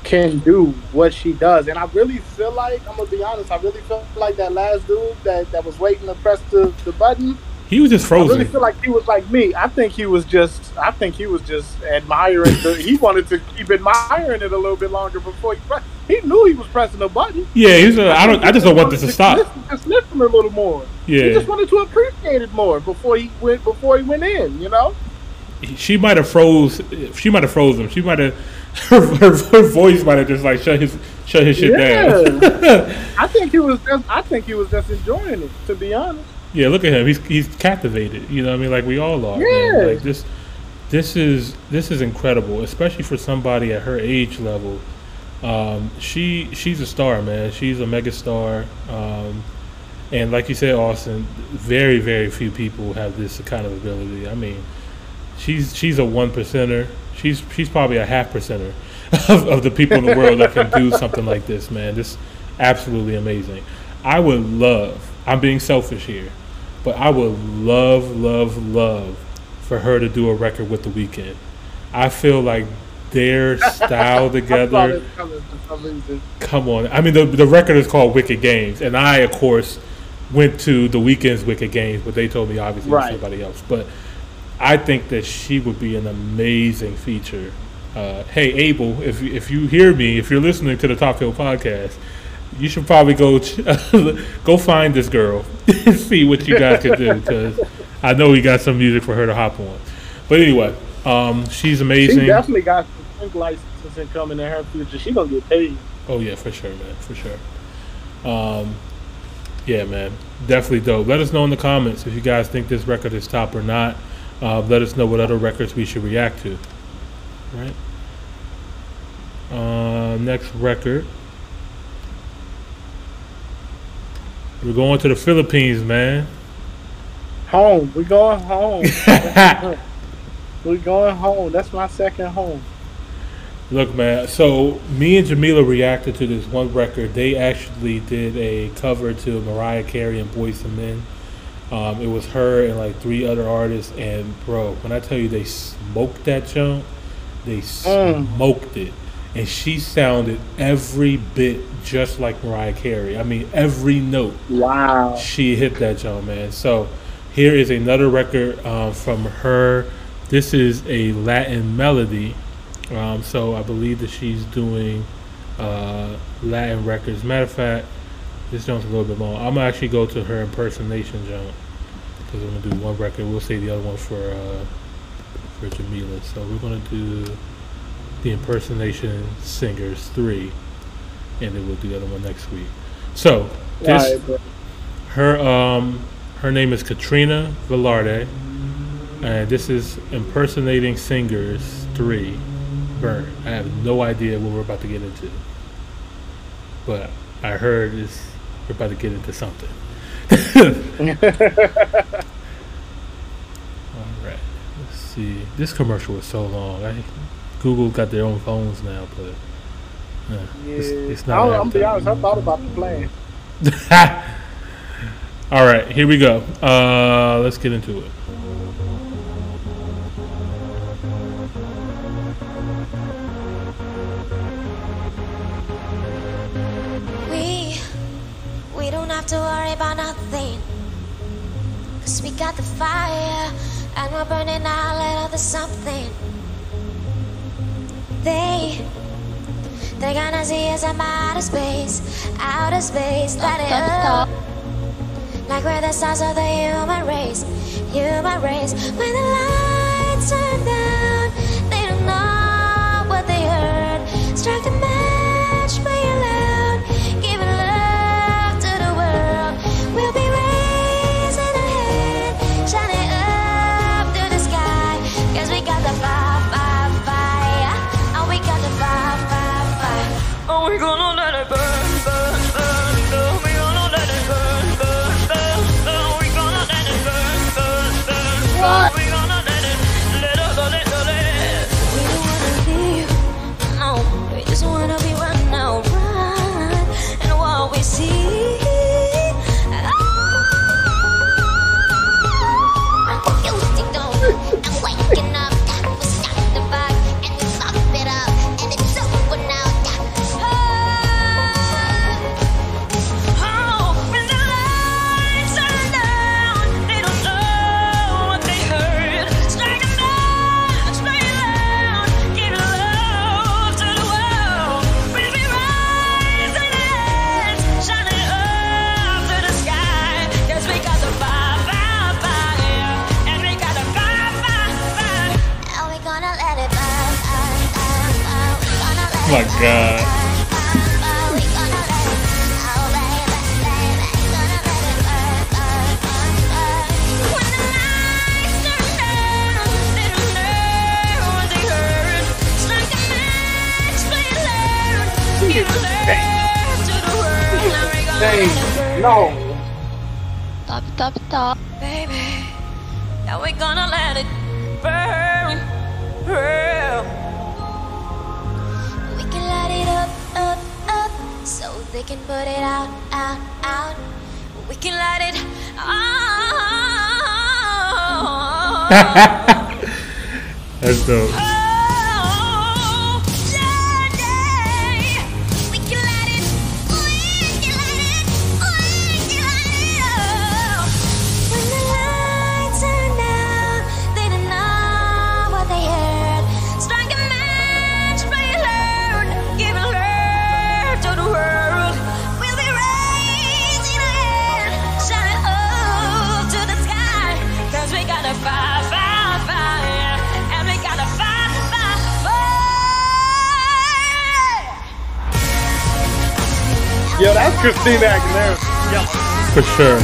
can do what she does. And I really feel like I'm gonna be honest. I really feel like that last dude that, that was waiting to press the, the button. He was just frozen. I really feel like he was like me. I think he was just. I think he was just admiring. The, he wanted to keep admiring it a little bit longer before he. Pressed. He knew he was pressing a button. Yeah, he was. Uh, I don't. I just don't want this to stop. Listen, just listen a little more. Yeah. He just wanted to appreciate it more before he went. Before he went in, you know. She might have froze. She might have froze him. She might have. Her, her, her voice might have just like shut his shut his shit yeah. down. I think he was. Just, I think he was just enjoying it. To be honest. Yeah, look at him. He's he's captivated. You know what I mean? Like we all are. Yeah. Like this this is this is incredible, especially for somebody at her age level. Um, she she's a star, man. She's a mega star. Um, and like you said, Austin, very, very few people have this kind of ability. I mean, she's she's a one percenter. She's she's probably a half percenter of, of the people in the world that can do something like this, man. This is absolutely amazing. I would love I'm being selfish here, but I would love, love, love for her to do a record with The Weeknd. I feel like their style together. Come on. I mean, the, the record is called Wicked Games. And I, of course, went to The Weeknd's Wicked Games, but they told me obviously right. somebody else. But I think that she would be an amazing feature. Uh, hey, Abel, if, if you hear me, if you're listening to the Top Hill Podcast, you should probably go go find this girl and see what you guys can do, because I know we got some music for her to hop on. But anyway, um, she's amazing. She definitely got some sync licensing coming in her future. She gonna get paid. Oh yeah, for sure, man, for sure. Um, yeah, man, definitely dope. Let us know in the comments if you guys think this record is top or not. Uh, let us know what other records we should react to. All right. Uh, next record. We're going to the Philippines, man. Home. We're going home. We're going home. That's my second home. Look, man. So me and Jamila reacted to this one record. They actually did a cover to Mariah Carey and Boyz Two Men. Um, it was her and like three other artists, and bro, when I tell you they smoked that junk, they smoked mm. it. And she sounded every bit just like Mariah Carey. I mean, every note. Wow. She hit that junk, man. So here is another record um, from her. This is a Latin melody. Um, so I believe that she's doing uh, Latin records. Matter of fact, this jump's a little bit long. I'm going to actually go to her impersonation jump because I'm going to do one record. We'll save the other one for uh, for Jamila. So we're going to do the impersonation singers three, and then we'll do the other one next week. So this, right, her um her name is Katrina Velarde, and this is impersonating singers three, Burn. I have no idea what we're about to get into, but I heard it's we're about to get into something. All right, let's see. This commercial was so long. I, Google got their own phones now, but uh, yeah. it's, it's not. I'm be honest, I thought about the plan. All right, here we go. Uh, let's get into it. We we don't have to worry about nothing, 'cause we got the fire and we're burning out a little to something. They, they're gonna see us from outer space, outer space, let it up. Like we're the stars of the human race, human race. When the lights turn down, they don't know what they heard. Strike a match, play it loud, give it love to the world. We'll be raising our head, shining up through the sky, 'cause we got the fire, fire, fire. Oh, we got the fire, fire, fire. Oh, we're gonna let it burn, burn, burn. Oh, we're gonna let it burn, burn, burn. Oh, we're gonna let it burn, burn, burn. Oh, we're gonna let it, let it, let it, let it. We don't wanna leave, no. We just wanna be right now, right? And what we see. Oh, you think don't, I'm waking up. Oh my God. Hey, no. Stop, stop, stop. Baby, now we're gonna let it burn, burn. Up, up, so they can put it out, out, out. We can light it up. That's dope. Oh, yeah, we can light it, we can light it, we can light it up. When the lights are down, they don't know what they heard. Strike a match, play it loud, give it loud. To the world, we'll be raising our hand, shining up to the sky, 'cause we got a fire, fire, fire, and we got a fire, fire, fire. Yo, that's Christina Aguilera. Yep. For sure.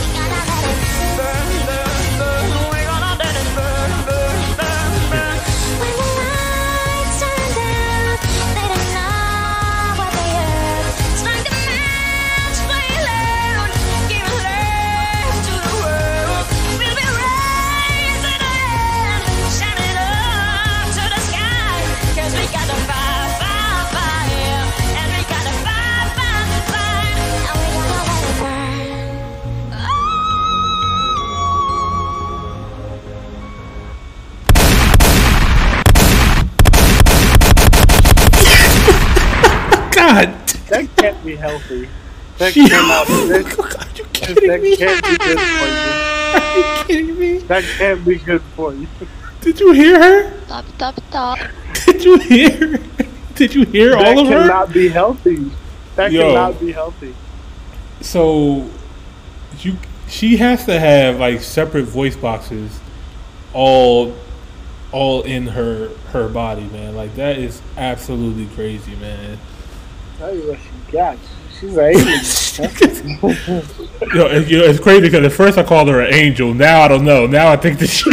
be healthy. Sex cannot exist. Are you kidding me? Sex can't be good for you. Are you kidding me? Sex can't be good for you. Did you hear her? Stop, stop, stop. Did you hear? Did you hear all of her? That cannot be healthy. That cannot be healthy. So, you she has to have like separate voice boxes, all, all in her her body, man. Like that is absolutely crazy, man. Tell you what she got. She's an angel. Yo, it, you know, it's crazy because at first I called her an angel. Now I don't know. Now I think that she.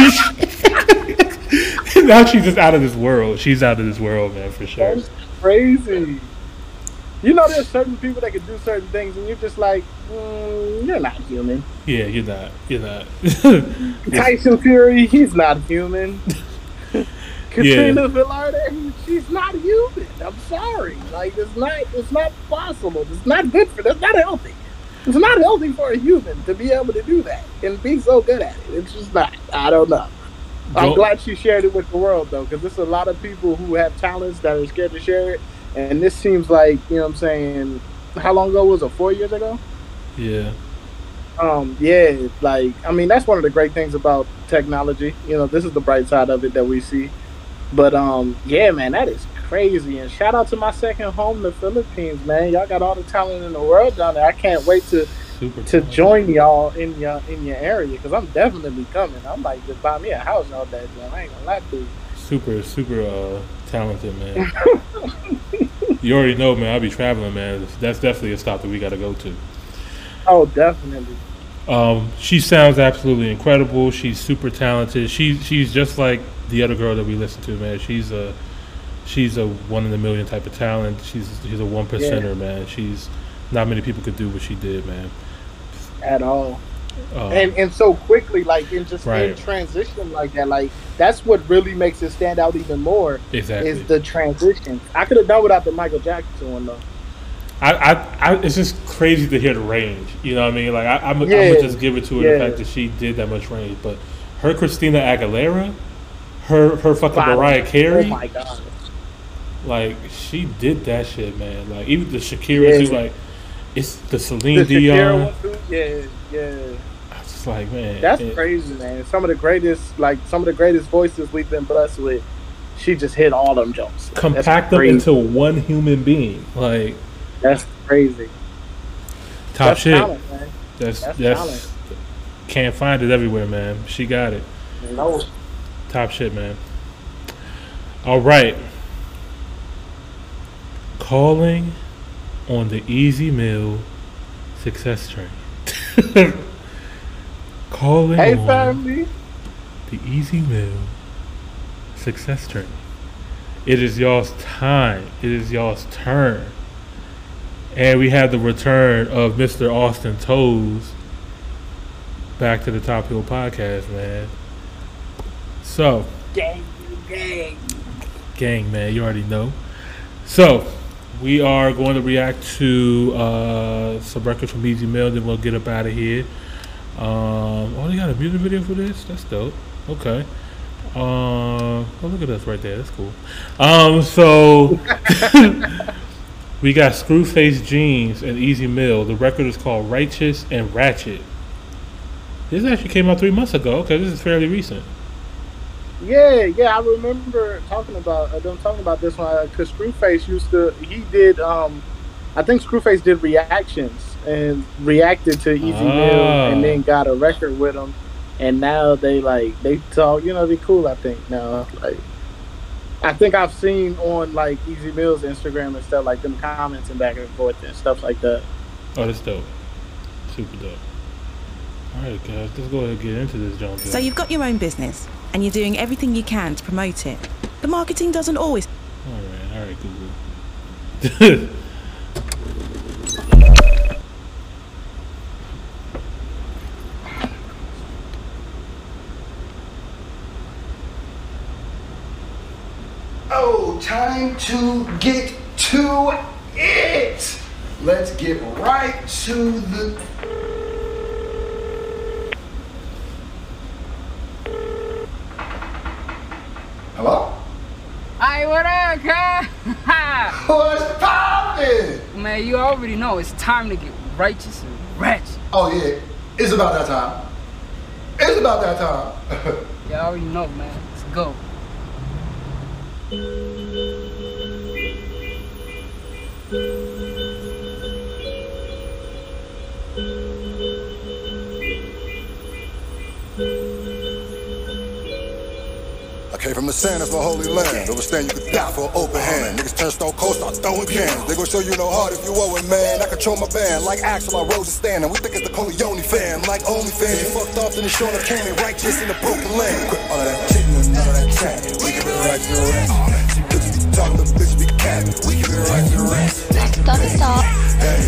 Now she's just out of this world. She's out of this world, man, for sure. That's crazy. You know, there's certain people that can do certain things, and you're just like, mm, you're not human. Yeah, you're not. You're not. Tyson Fury, he's not human. Katrina yeah. Villarda, she's not human. I'm sorry. Like, it's not. It's not possible. It's not good for. That's not healthy. It's not healthy for a human to be able to do that and be so good at it. It's just not. I don't know. Don't. I'm glad she shared it with the world though, because there's a lot of people who have talents that are scared to share it. And this seems like, you know what I'm saying, how long ago was it? Four years ago? Yeah. Um, yeah, like, I mean, that's one of the great things about technology. You know, this is the bright side of it that we see. But, um, yeah, man, that is crazy. And shout out to my second home, the Philippines, man. Y'all got all the talent in the world down there. I can't wait to Super to talent. join y'all in your, in your area, because I'm definitely coming. I'm like, just buy me a house all day, man. I ain't gonna lie to you. Super, super uh, talented, man. You already know, man. I'll be traveling, man. That's definitely a stop that we got to go to. Oh, definitely. Um, she sounds absolutely incredible. She's super talented. She she's just like the other girl that we listened to, man. She's a she's a one in a million type of talent. She's she's a one percenter, yeah. man. She's not many people could do what she did, man. At all. Um, and and so quickly, like, in just right. in transition like that, like, that's what really makes it stand out even more. Exactly. Is the transition. I could have done without the Michael Jackson one though. I, I, I it's just crazy to hear the range. You know what I mean? Like, I, I'm, yeah. I'm gonna just give it to her yeah. the fact that she did that much range. But her Christina Aguilera, her her fucking wow. Mariah Carey. Oh my god! Like, she did that shit, man. Like, even the Shakira yeah. too. Like, it's the Celine the Dion. Yeah, yeah. I was just like, man, that's it, crazy, man. Some of the greatest, like, some of the greatest voices we've been blessed with. She just hit all them jumps. Compact them into one human being. Like, that's crazy. Top that's shit. Talent, man. That's that's, that's talent. Can't find it everywhere, man. She got it. No. Top shit, man. All right. Calling on the Easy Mill success train. Calling hey, on family. the Easy Mill success train. It is y'all's time. It is y'all's turn. And we have the return of Mister Austin Toes back to the Top Hill Podcast, man. So gang, gang, gang, man. You already know. So we are going to react to uh, some records from Easy Mill, then we'll get up out of here. Um, oh, they got a music video for this? That's dope. Okay. Uh, oh, look at us right there. That's cool. Um, so, we got Screwface Jeans and Easy Mill. The record is called Righteous and Ratchet. This actually came out three months ago. Okay, this is fairly recent. Yeah, yeah, I remember talking about uh, them talking about this one because Screwface used to he did um, I think Screwface did reactions and reacted to Easy Mill oh. and then got a record with him, and now they like they talk, you know, they cool. I think now like I think I've seen on like Easy Mill's Instagram and stuff like them comments and back and forth and stuff like that. Oh, that's dope, super dope. All right, guys, let's go ahead and get into this, John. So you've got your own business. And you're doing everything you can to promote it. The marketing doesn't always. All right, all right, Google. Oh, time to get to it. Let's get right to the. Hello? Hey, what up, girl? What's poppin'? Man, man, you already know it's time to get righteous and ratchet. Oh yeah, it's about that time. It's about that time. You already know, man. Let's go. I came from the sand, it's my holy land. Over stand, you could die for an open hand. Niggas turn stone cold, start throwing cans. They gon' show you no heart if you owe it, man. I control my band, like Axel, I rose a stand. And we think it's the Coleone fam, like OnlyFans. You fucked off in the shore of Canaan, righteous in the broken land. Quit all of that cheating and all of that chat. We give it right to the rest. Bitches be talking, bitches be capping. We give it right to the rest. Stop it, stop. Hey,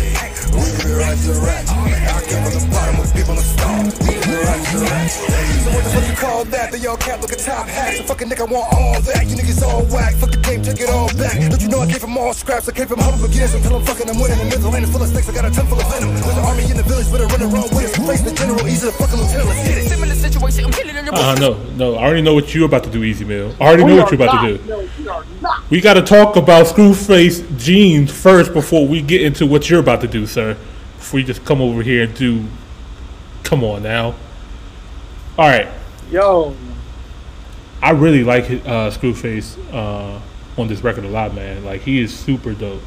we give it right to the rest. I came from the bottom with people that starve. We give it right to the rest. So what the fuck you call that? They all cap, look at top hats. Fucking nigga want all that, you niggas all whack. Fuck the game, take it all back. Don't you know I came from all scraps? I came from humble beginnings until I'm fucking I'm winning. The middle lane is full of snakes, I got a ton full of venom. There's an army in the village, but I run around with us. Place the general, easy to fucking lieutenant. Let's get it. Similar situation, I'm killing in your uh, no, no, I already know what you're about to do, Easy Mill. I already know what you're about to do. No, we are not. We gotta talk about Screwface Jeans first before we get into what you're about to do, sir. Before you just come over here and do. Come on now. Alright. Yo. I really like uh, Screwface uh, on this record a lot, man. Like he is super dope.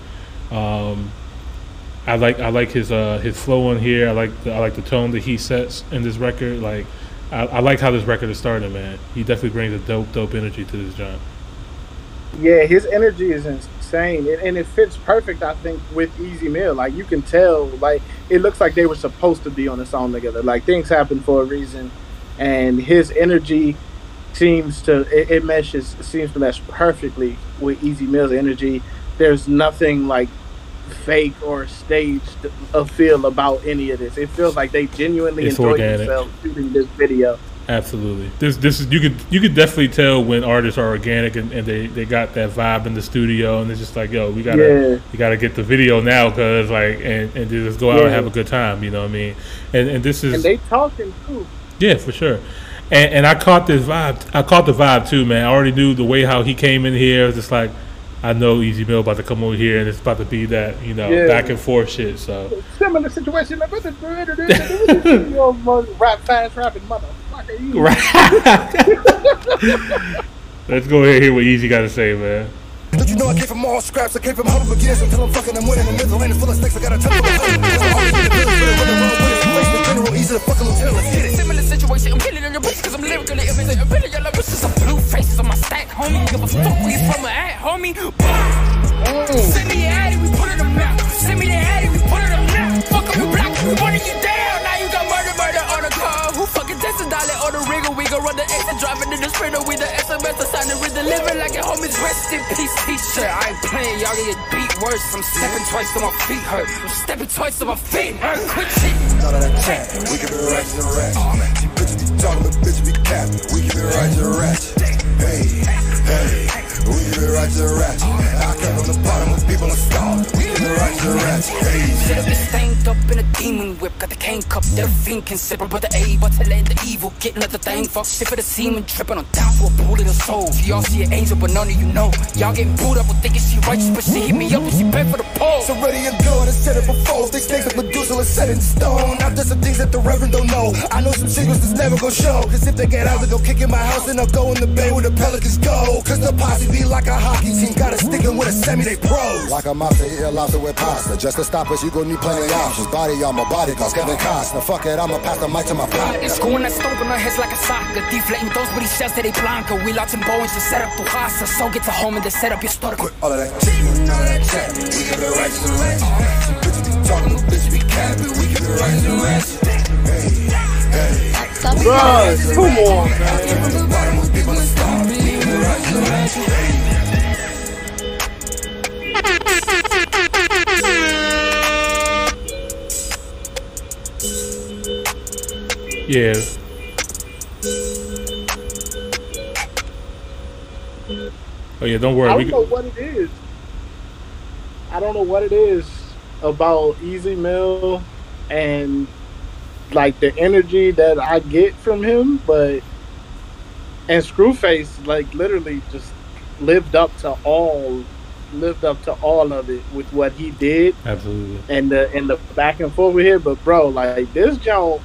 Um, I like I like his uh, his flow on here. I like the, I like the tone that he sets in this record. Like I, I like how this record is starting, man. He definitely brings a dope dope energy to this genre. Yeah, his energy is insane, and, and it fits perfect, I think, with Easy Mill. Like you can tell, like it looks like they were supposed to be on the song together. Like things happen for a reason, and his energy. Seems to it, it meshes seems to mesh perfectly with Easy Mill's energy. There's nothing like fake or staged a feel about any of this. It feels like they genuinely it's enjoy organic. Themselves shooting this video. Absolutely, this this is you could you could definitely tell when artists are organic and, and they they got that vibe in the studio and it's just like yo we gotta yeah. you gotta get the video now because like and and just go out yeah. and have a good time. You know what I mean? And and this is and they talking too. Yeah, for sure. And, and I caught this vibe. I caught the vibe too, man. I already knew the way how he came in here. It was just like, I know Easy Mill about to come over here, and it's about to be that, you know, yeah. back and forth shit. So similar situation. Like, rap fast, rapping motherfucker. Let's go ahead and hear what Easy got to say, man. Don't you know I came from all scraps? I came from humble beginnings until I'm fucking I'm winning. The middle lane is full of snakes. I got a ton of them. Easy to fucking lieutenant. Let's get it. Similar situation. I'm killing in your bitch because I'm lyrically evident. I'm really your love. It's just some blue faces on my stack, homie. Give a fuck where you from or at, homie. Send me the addy, we put it on the map. Send me the addy, we put it on the map. Fuck up your block, we wanted you down. Now you got murder, murder on the car. Who fucking takes a dollar on the rigger? We gon' run the exit, driving in the sprinter with the S M S. The sign is delivered like a homie's rest in peace. Teacher, I ain't playing, y'all get beat worse. I'm stepping twice till my feet hurt. I'm stepping twice till my feet hurt. Quick shit. None of that chat. We give it right to the rest. She bitches be talking, but bitches be capping. We give it right to the rest. Hey, hey, we give it right to the rest. I came from the bottom with people in stars. We give it right to the rest. Hey, should've been stained up in a demon whip. Got the cane cup, they're fiend considerate. But the A, but to let the evil get another thing. Fuck shit for the semen, tripping on down for a bullet of soul. Y'all see an angel, but none of you know. Y'all get pulled up with thinking she righteous, but she hit me up and she paid for the pole. So ready and go, I said it before. These things that Medusa was set in stone. Now there's some things that the Reverend don't know. I know some secrets that's never gonna show. Cause if they get out, they go kick in my house and I'll go in the bay where the Pelicans go. Cause the posse be like a hockey team, got us sticking with a semi, they pros. Like a mobster, eat a lobster with pasta. Just to stop us, you gon' need plenty of options. Body on my body, cause Kevin Costner. Fuck it, I'ma pass the mic to my father. It's going that stove in our heads like a soccer. Deflating those with these shots that they blanca. We locked in bones to set up the hasa. So get to home and then set up your stutter. Quit all of that cheating, all of that chat. We give it right to the rest. Some bitches be talking, but bitches be capping. We give it right to the rest. Hey, hey, hey. Come on, man. From the bottom with people in stars. We give it right to the rest. Hey. Yeah. Oh yeah, don't worry. I don't we know what it is. I don't know what it is about Easy Mill and like the energy that I get from him, but and Screwface like literally just lived up to all lived up to all of it with what he did. Absolutely. And the and the back and forth with him. But bro, like this joint,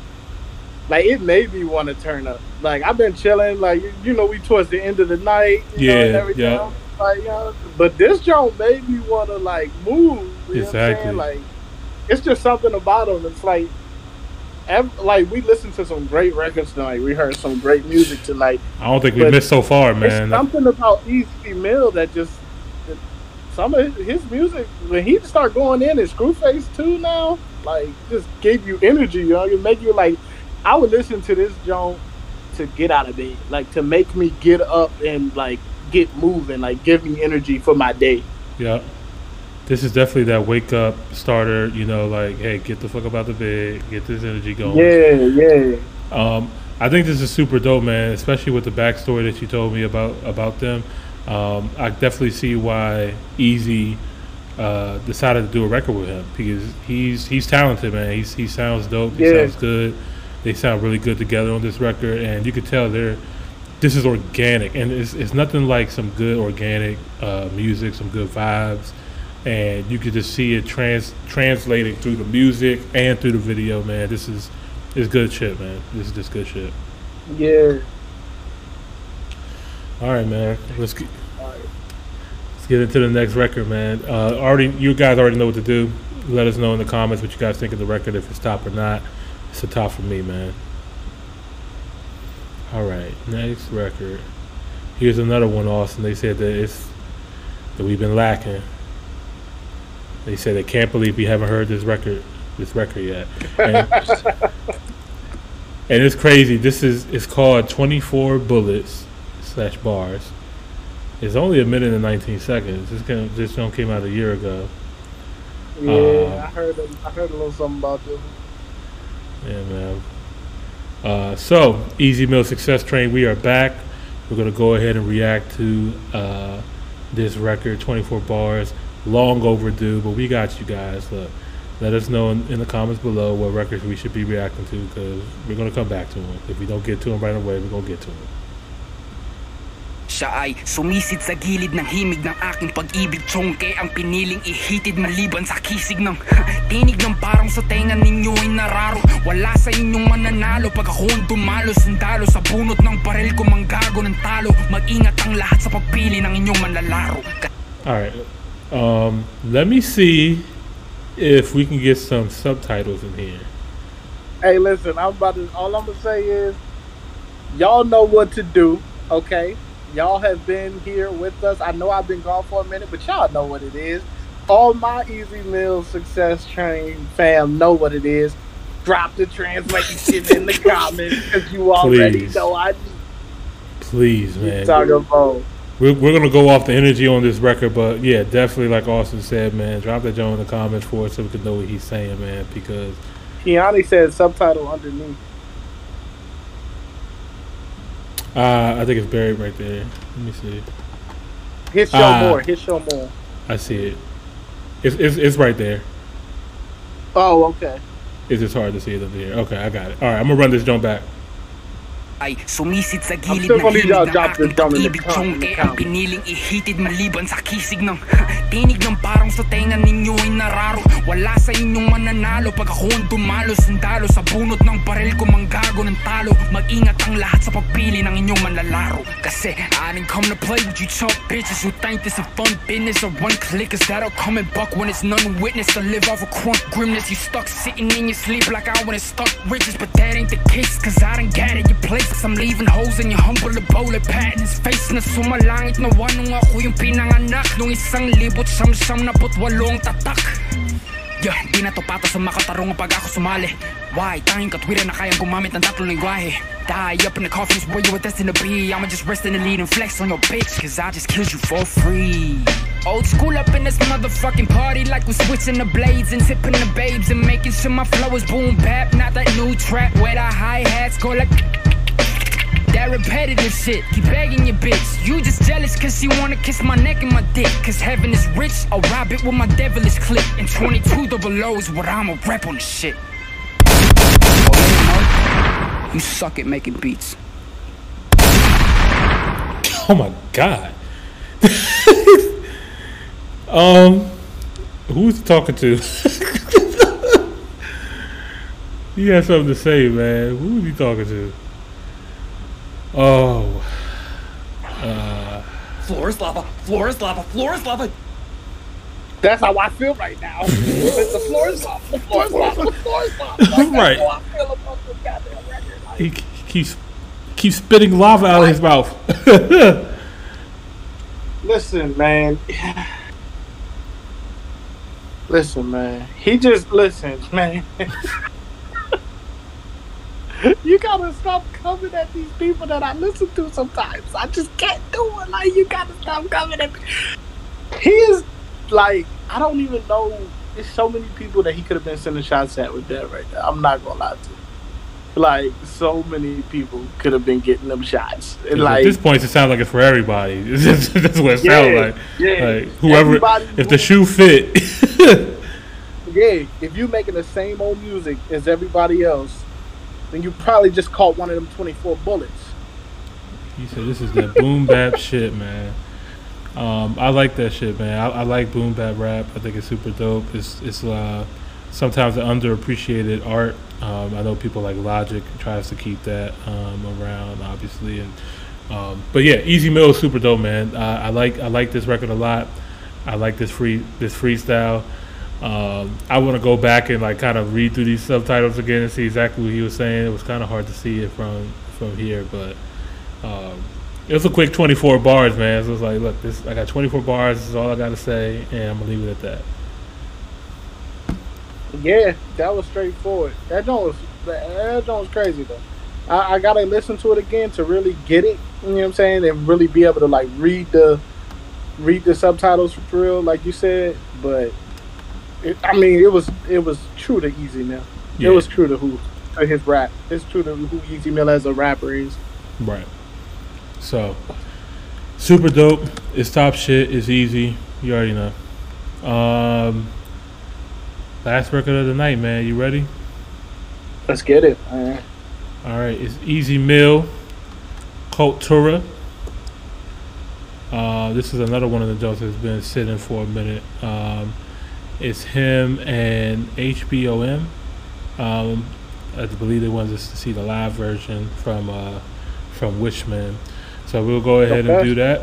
like it made me want to turn up. Like I've been chilling, like you, you know, we towards the end of the night, you yeah, know, and everything. Yeah. Like, you know, but this joint made me want to like move. You exactly. Know what I'm saying? Like it's just something about him. It's like, every, like we listened to some great records tonight. We heard some great music tonight. I don't think we missed so far, man. There's something about E Mil that just that some of his, his music when he start going in and Screwface too now, like just gave you energy. You know, it make you like. I would listen to this joint to get out of bed, like to make me get up and like get moving, like give me energy for my day. Yeah. This is definitely that wake up starter, you know, like, hey, get the fuck up out of bed, get this energy going. Yeah, yeah. Um, I think this is super dope, man, especially with the backstory that you told me about about them. Um, I definitely see why E Z uh, decided to do a record with him because he's he's talented, man. He's, he sounds dope. He yeah. sounds good. They sound really good together on this record, and you could tell they're this is organic, and it's it's nothing like some good organic uh, music, some good vibes. And you could just see it trans translating through the music and through the video, man. This is this good shit, man. This is just good shit. Yeah. All right, man. Let's get, right. let's get into the next record, man. Uh, already, you guys already know what to do. Let us know in the comments what you guys think of the record, if it's top or not. It's a top for me, man. All right, next record. Here's another one, Austin. They said that it's that we've been lacking. They said they can't believe we haven't heard this record, this record yet. And, and it's crazy. This is it's called twenty-four Bullets slash Bars. It's only a minute and nineteen seconds. This kind of, this song came out a year ago. Yeah, um, I heard a, I heard a little something about this. Yeah, man. Uh, so E Z Mil Success Train, we are back. We're gonna go ahead and react to uh, this record, twenty-four Bars. Long overdue, but we got you guys. Look, let us know in, in the comments below what records we should be reacting to because we're going to come back to them. If we don't get to them right away, we're going to get to them. Siya ay sumisid sa gilid ng himig ng aking pag-ibig. Tsongke ang piniling ihitid maliban sa kisig ng tinig ng parang sa tenga ninyo ay nararo. Wala sa inyong mananalo pag ako'ng dumalo. Sundalo sa bunot ng baril ko manggago ng talo. Mag-ingat ang lahat sa pagpili ng inyong manlalaro. Alright. Um, let me see if we can get some subtitles in here. Hey, listen, I'm about to, all I'm going to say is, y'all know what to do, okay? Y'all have been here with us. I know I've been gone for a minute, but y'all know what it is. All my E Z Mil Success Train fam know what it is. Drop the translation in the comments, because you already Please. know I do. Please, man. Talking about. We're, we're going to go off the energy on this record, but yeah, definitely, like Austin said, man, drop that joint in the comments for us so we can know what he's saying, man, because... Keanu said subtitle underneath. Uh, I think it's buried right there. Let me see. Hit show uh, more. Hit show more. I see it. It's, it's, it's right there. Oh, okay. It's just hard to see it up there. Okay, I got it. All right, I'm going to run this joint back. Ay sumisid sa gilid ng himig na aking pag-ibig Tsongke ang piniling ihitid maliban sa kisig ng tinig ng parang sa tenga ninyo ay nararo. Wala sa inyong mananalo pag ako'ng dumalo. Sundalo sa bunot ng baril ko manggago ng talo. Mag-ingat ang lahat sa pagpili ng inyong manlalaro. Kasi I didn't come to play with you chump bitches who think this a fun business or one clickers that'll come and buck when it's none witness. To live off a crunk grimness you stuck sitting in your sleep like I wouldn't stuck riches. But that ain't the case cause I done gathered your place. I'm leaving holes in your humble bullet pat in his face. Na sumalangit na wanong ako yung pinanganak nung isang libot siyam-siyam na putwalong tatak. Yeah, di na to patas ang makatarong pag ako sumali. Why? Tanging katwira na kayang gumamit ng tatlong lingwahe. Die up in the coffins where you were destined to be. I'ma just rest in the lead and flex on your bitch cause I just killed you for free. Old school up in this motherfucking party like we're switching the blades and tipping the babes and making sure my flow is boom bap. Not that new trap where the hi-hats go like... That repetitive shit, keep begging your bitch. You just jealous cause she wanna kiss my neck and my dick. Cause heaven is rich, I'll rob it with my devilish clip. And twenty-two double O is what I'ma rep on this shit. Oh, you suck at making beats. Oh my god. Um, who's talking to? He had something to say, man. Who was he talking to? Oh. Uh. Floor is lava. Floor is lava. Floor is lava. That's how I feel right now. The floor is lava. The floor is lava. The floor is lava. Like, right. How I feel about this goddamn record. Like, he keeps keeps spitting lava out of his mouth. Listen, man. Listen, man. He just listens, man. You gotta stop coming at these people that I listen to sometimes. I just can't do it. Like, you gotta stop coming at me. He is, like, I don't even know. There's so many people that he could have been sending shots at with that right there. I'm not gonna lie to you. Like, so many people could have been getting them shots. And like, at this point, it sounds like it's for everybody. That's what it yeah, sounds like. Yeah. Like, whoever, everybody if the shoe fit. Yeah, if you making the same old music as everybody else, then you probably just caught one of them twenty-four bullets. You said this is that boom bap shit, man. Um, I like that shit, man. I, I like boom bap rap. I think it's super dope. It's it's uh, sometimes an underappreciated art. Um, I know people like Logic tries to keep that um, around, obviously. And um, but yeah, Ez Mil is super dope, man. I, I like I like this record a lot. I like this free this freestyle. Um, I want to go back and like kind of read through these subtitles again and see exactly what he was saying. It was kind of hard to see it from, from here, but um, it was a quick twenty-four bars, man. So it was like, look, this I got twenty-four bars. This is all I got to say, and I'm gonna leave it at that. Yeah, that was straightforward. That joint was that joint was crazy though. I, I gotta listen to it again to really get it. You know what I'm saying? And really be able to like read the read the subtitles for real, like you said, but. It, I mean, it was it was true to Ez Mil. Yeah. It was true to who to his rap. It's true to who Ez Mil as a rapper is. Right. So, super dope. It's top shit. It's easy. You already know. Um, last record of the night, man. You ready? Let's get it. All right. All right. It's Ez Mil, Cultura. Uh, this is another one of the jokes that's been sitting for a minute. Um, It's him and H B O M. Um, I believe they wanted us to see the live version from uh, from Wishman. So we'll go ahead okay. and do that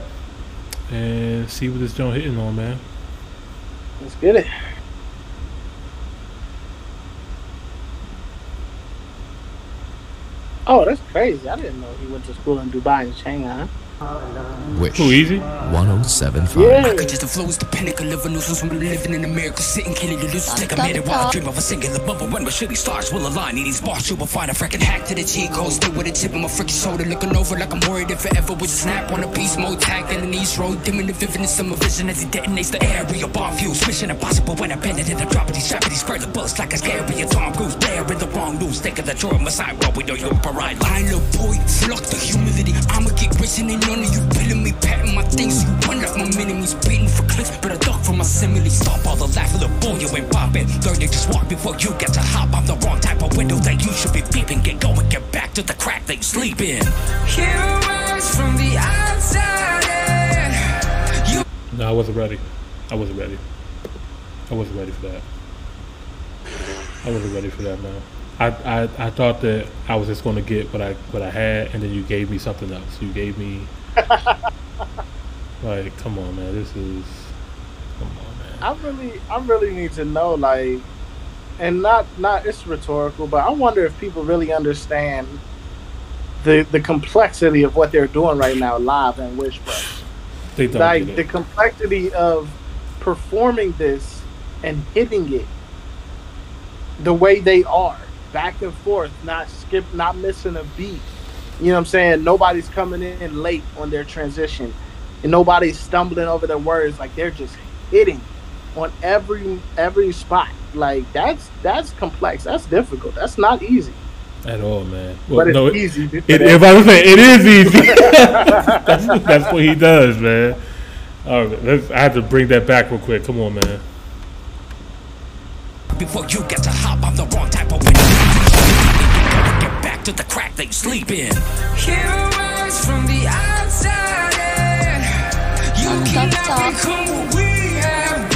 and see what this joint hitting on, man. Let's get it. Oh, that's crazy. I didn't know he went to school in Dubai and Shanghai. Wish. Too easy. one oh seven point five. Yeah. I could just the flows, the pinnacle of a nuisance from living in America, sitting, killing the losers. Take a minute while I dream of a singular bubble. When my shitty stars will align, need these bars, you will find a freaking hack to the cheek. Go stay with a chip on my freaking shoulder, looking over like I'm worried if it ever was a snap on a piece. More tag in the knees, road, dimming the vividness of my vision as he detonates the area. Bomb fuse, mission impossible when I bend it in the drop of these strappings. Spread the bus like a scary Tom Cruise. There in the wrong news, thinking that you're on my side, but we know you're paride. Line, little boy, flock the humility. I'ma get rich and then none of you peeling me, patting my things. You run like my enemies, beating for clicks. But I duck from my simile. Stop all the laugh, little boy, you ain't popping. Learn to just walk before you get to hop. I'm the wrong type of window that you should be peeping. Get going, get back to the crack that you sleep in. Heroes from the outside. You. No, I wasn't ready. I wasn't ready. I wasn't ready for that. I wasn't ready for that, man. I, I, I thought that I was just going to get what I what I had, and then you gave me something else. You gave me like, come on, man. This is come on, man. I really I really need to know, like, and not not it's rhetorical, but I wonder if people really understand the the complexity of what they're doing right now live and Wishbone. They don't like get it. The complexity of performing this and hitting it the way they are. Back and forth, not skip, not missing a beat. You know what I'm saying? Nobody's coming in late on their transition. And nobody's stumbling over their words. Like, they're just hitting on every every spot. Like, that's that's complex. That's difficult. That's not easy. At all, man. Well, but it's no, easy. It, it, if I was saying, it is easy. that's, that's what he does, man. All right, let's, I have to bring that back real quick. Come on, man. Before you get to hop, I'm the wrong type of window. Get back to the crack that you sleep in. Heroes from the outside. You cannot become what we have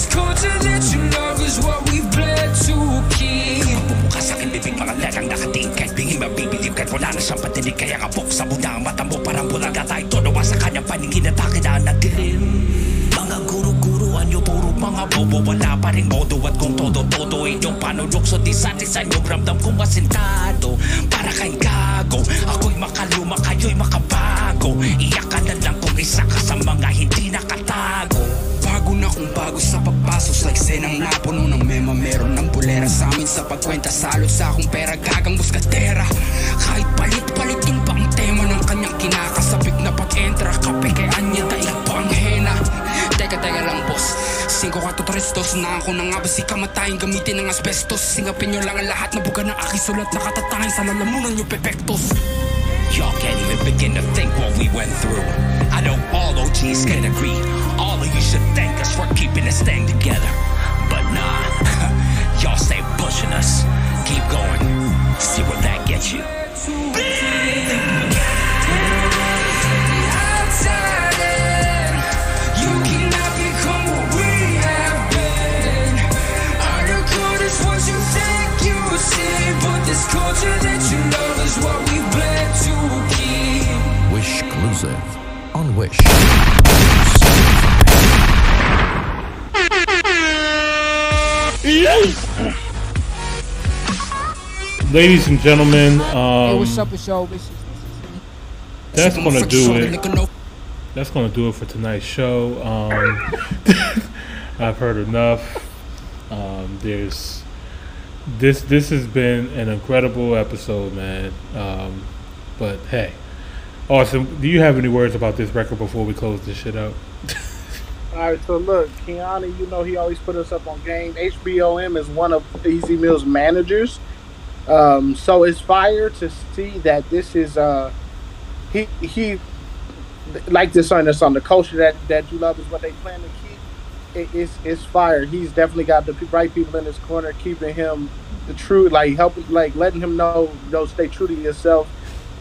This culture that you love is what we bled to keep. Kampung ka sa akin, bibig mga lalang nakating. Kahit bingin mabibilib, kahit wala na siyang patinig. Kaya kapok sa muna ang mata mo, parang bulaga tayo. Tonawa sa kanyang paningin at takina na dilim. Mga guru-guruan nyo, puro mga bobo. Wala pa rin modo at kung todo-todo inyong panulok. So di satisan yung ramdam kong masintado. Para kayong gago, ako'y makaluma, kayo'y makabago. Iyak ka na lang kung isa ka sa mga hindi nakatago. Bago na kung bago sa pagpasok sa eksenang napuno ng mema. Meron ng bulera sa amin sa pagkwenta. Salot sa akong pera, gagang buskatera. Kahit palit-palit yung pang tema ng kanyang kinakasabik na pag-entra. Kapikean niya tayo pang hena. Teka, teka lang boss, singko katutrestos na ako na nga ba si kamatayin gamitin ng asbestos. Singapin nyo lang ang lahat na buga ng aking sulat. Nakatatangin sa lalamunan nyo pepektos. Y'all can't even begin to think what we went through. I know all O Gs can agree. All of you should thank us for keeping this thing together. But nah, y'all stay pushing us. Keep going. See where that gets you. You cannot become what we have been. All you good is what you think you see. But this culture that you love is what we bled to keep. Wish exclusive on Wish. Ladies and gentlemen, um, hey, what's up with y'all? That's gonna do it. That's gonna do it for tonight's show. Um, I've heard enough. Um, there's this. This has been an incredible episode, man. Um, but hey, Austin, do you have any words about this record before we close this shit out? Alright, so look, Kiana, you know he always put us up on game. H B O M is one of Ez Mil's managers. Um, so it's fire to see that this is, uh, he, he like this on this on the culture that, that you love is what they plan to keep. It, it's, it's fire. He's definitely got the right people in his corner, keeping him the true, like helping, like letting him know, you know, stay true to yourself.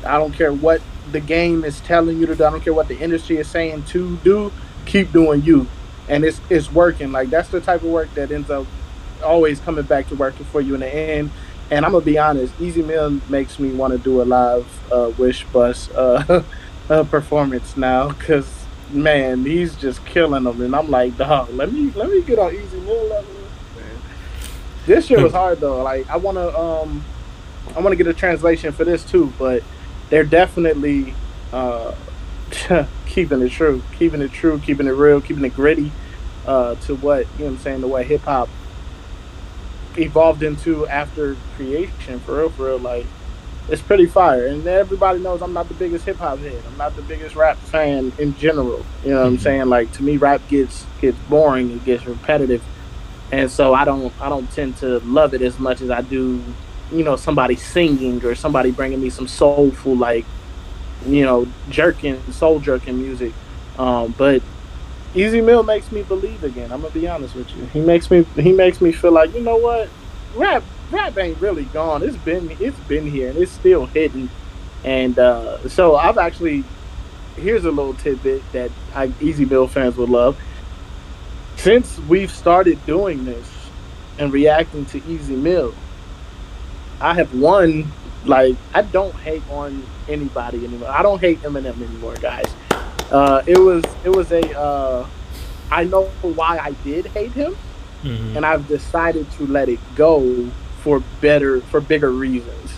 I don't care what the game is telling you to do. I don't care what the industry is saying to do. Keep doing you, and it's it's working. Like that's the type of work that ends up always coming back to working for you in the end. And I'm gonna be honest, Ez Mil makes me want to do a live uh, Wish Bus uh, uh, performance now, cause man, he's just killing them. And I'm like, dog, let me let me get on Ez Mil level. Man. This shit was hard though. Like I wanna um I wanna get a translation for this too, but they're definitely. Uh, keeping it true, keeping it true, keeping it real, keeping it gritty uh, to what, you know what I'm saying, to what hip-hop evolved into after creation, for real, for real. Like, it's pretty fire. And everybody knows I'm not the biggest hip-hop head. I'm not the biggest rap fan in general. You know what mm-hmm. I'm saying? Like, to me, rap gets gets boring. It gets repetitive. And so I don't I don't tend to love it as much as I do, you know, somebody singing or somebody bringing me some soulful, like, you know, jerking, soul jerking music. Um, but Ez Mil makes me believe again. I'm gonna be honest with you. He makes me he makes me feel like, you know what? Rap rap ain't really gone. It's been it's been here and it's still hidden. And uh, so I've actually here's a little tidbit that I, Ez Mil fans would love. Since we've started doing this and reacting to Ez Mil, I have won. Like, I don't hate on anybody anymore. I don't hate Eminem anymore, guys. Uh, it was it was a uh, I know why I did hate him, mm-hmm. and I've decided to let it go for better for bigger reasons.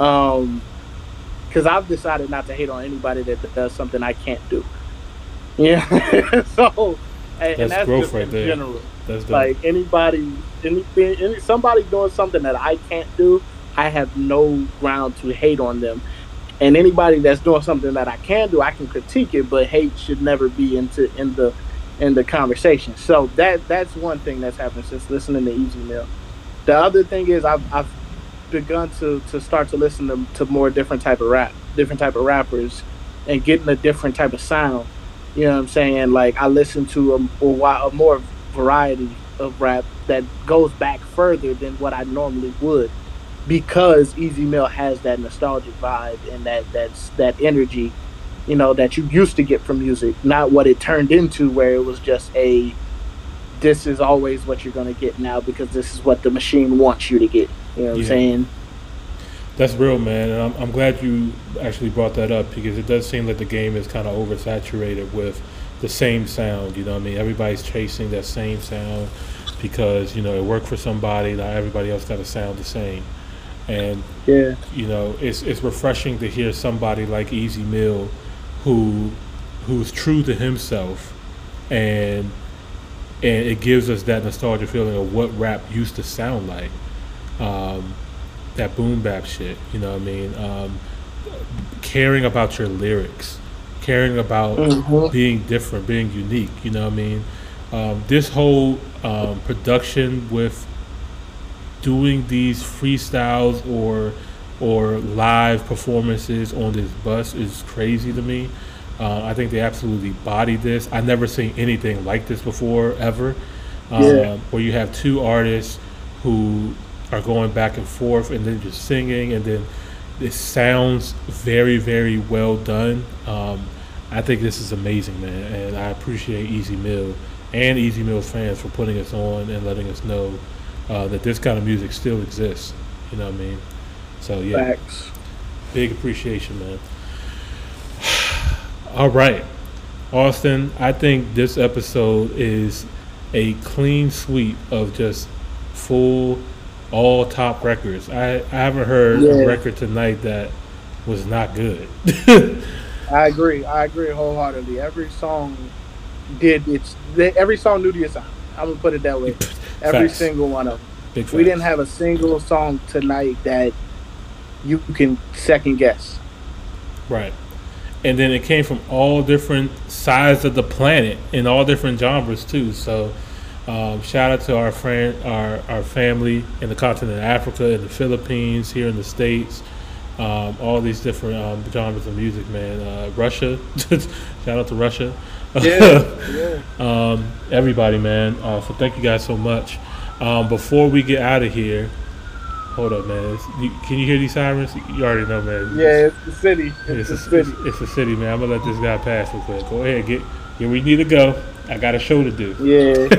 Um, because I've decided not to hate on anybody that does something I can't do. Yeah. So and that's, and that's growth just right in there. General. That's like anybody, anything, any, somebody doing something that I can't do. I have no ground to hate on them. And anybody that's doing something that I can do, I can critique it, but hate should never be into in the in the conversation. So that that's one thing that's happened since listening to Ez Mil. The other thing is I've I've begun to, to start to listen to, to more different type of rap, different type of rappers, and getting a different type of sound. You know what I'm saying? Like I listen to a, a, a more variety of rap that goes back further than what I normally would. Because Ez Mil has that nostalgic vibe and that that's that energy, you know, that you used to get from music, not what it turned into, where it was just a this is always what you're going to get now because this is what the machine wants you to get. You know what yeah. I'm saying? That's real, man. And I'm, I'm glad you actually brought that up because it does seem like the game is kind of oversaturated with the same sound. You know what I mean? Everybody's chasing that same sound because, you know, it worked for somebody. Now everybody else got to sound the same. And, yeah. you know, it's it's refreshing to hear somebody like Ez Mil who who's true to himself, and and it gives us that nostalgia feeling of what rap used to sound like. Um, that boom bap shit, you know what I mean? Um, caring about your lyrics, caring about mm-hmm. being different, being unique, you know what I mean? Um, this whole um, production with doing these freestyles or or live performances on this bus is crazy to me. Uh, I think they absolutely body this. I've never seen anything like this before, ever. Um, yeah. Where you have two artists who are going back and forth and then just singing, and then it sounds very, very well done. Um, I think this is amazing, man, and I appreciate Ez Mil and Ez Mil fans for putting us on and letting us know uh, that this kind of music still exists. You know what I mean? So, yeah. Facts. Big appreciation, man. All right, Austin, I think this episode is a clean sweep of just full, all top records. I, I haven't heard yeah. a record tonight that was not good. I agree. I agree wholeheartedly. Every song did its. They, every song knew the assignment. I would put it that way. Every facts. Single one of them. Big we facts. Didn't have a single song tonight that you can second guess. Right. And then it came from all different sides of the planet in all different genres too. So um, shout out to our friend, our, our family in the continent of Africa, in the Philippines, here in the States, um, all these different um, genres of music, man. Uh, Russia, shout out to Russia. Yeah, yeah. Um, everybody, man. Uh, so thank you guys so much. Um, before we get out of here. Hold up, man. You, can you hear these sirens? You already know, man. Yeah, it's the city. It's, it's the city. It's, it's the city, man. I'm going to let this guy pass real quick. Go ahead. Get where we need to go. I got a show to do. Yeah.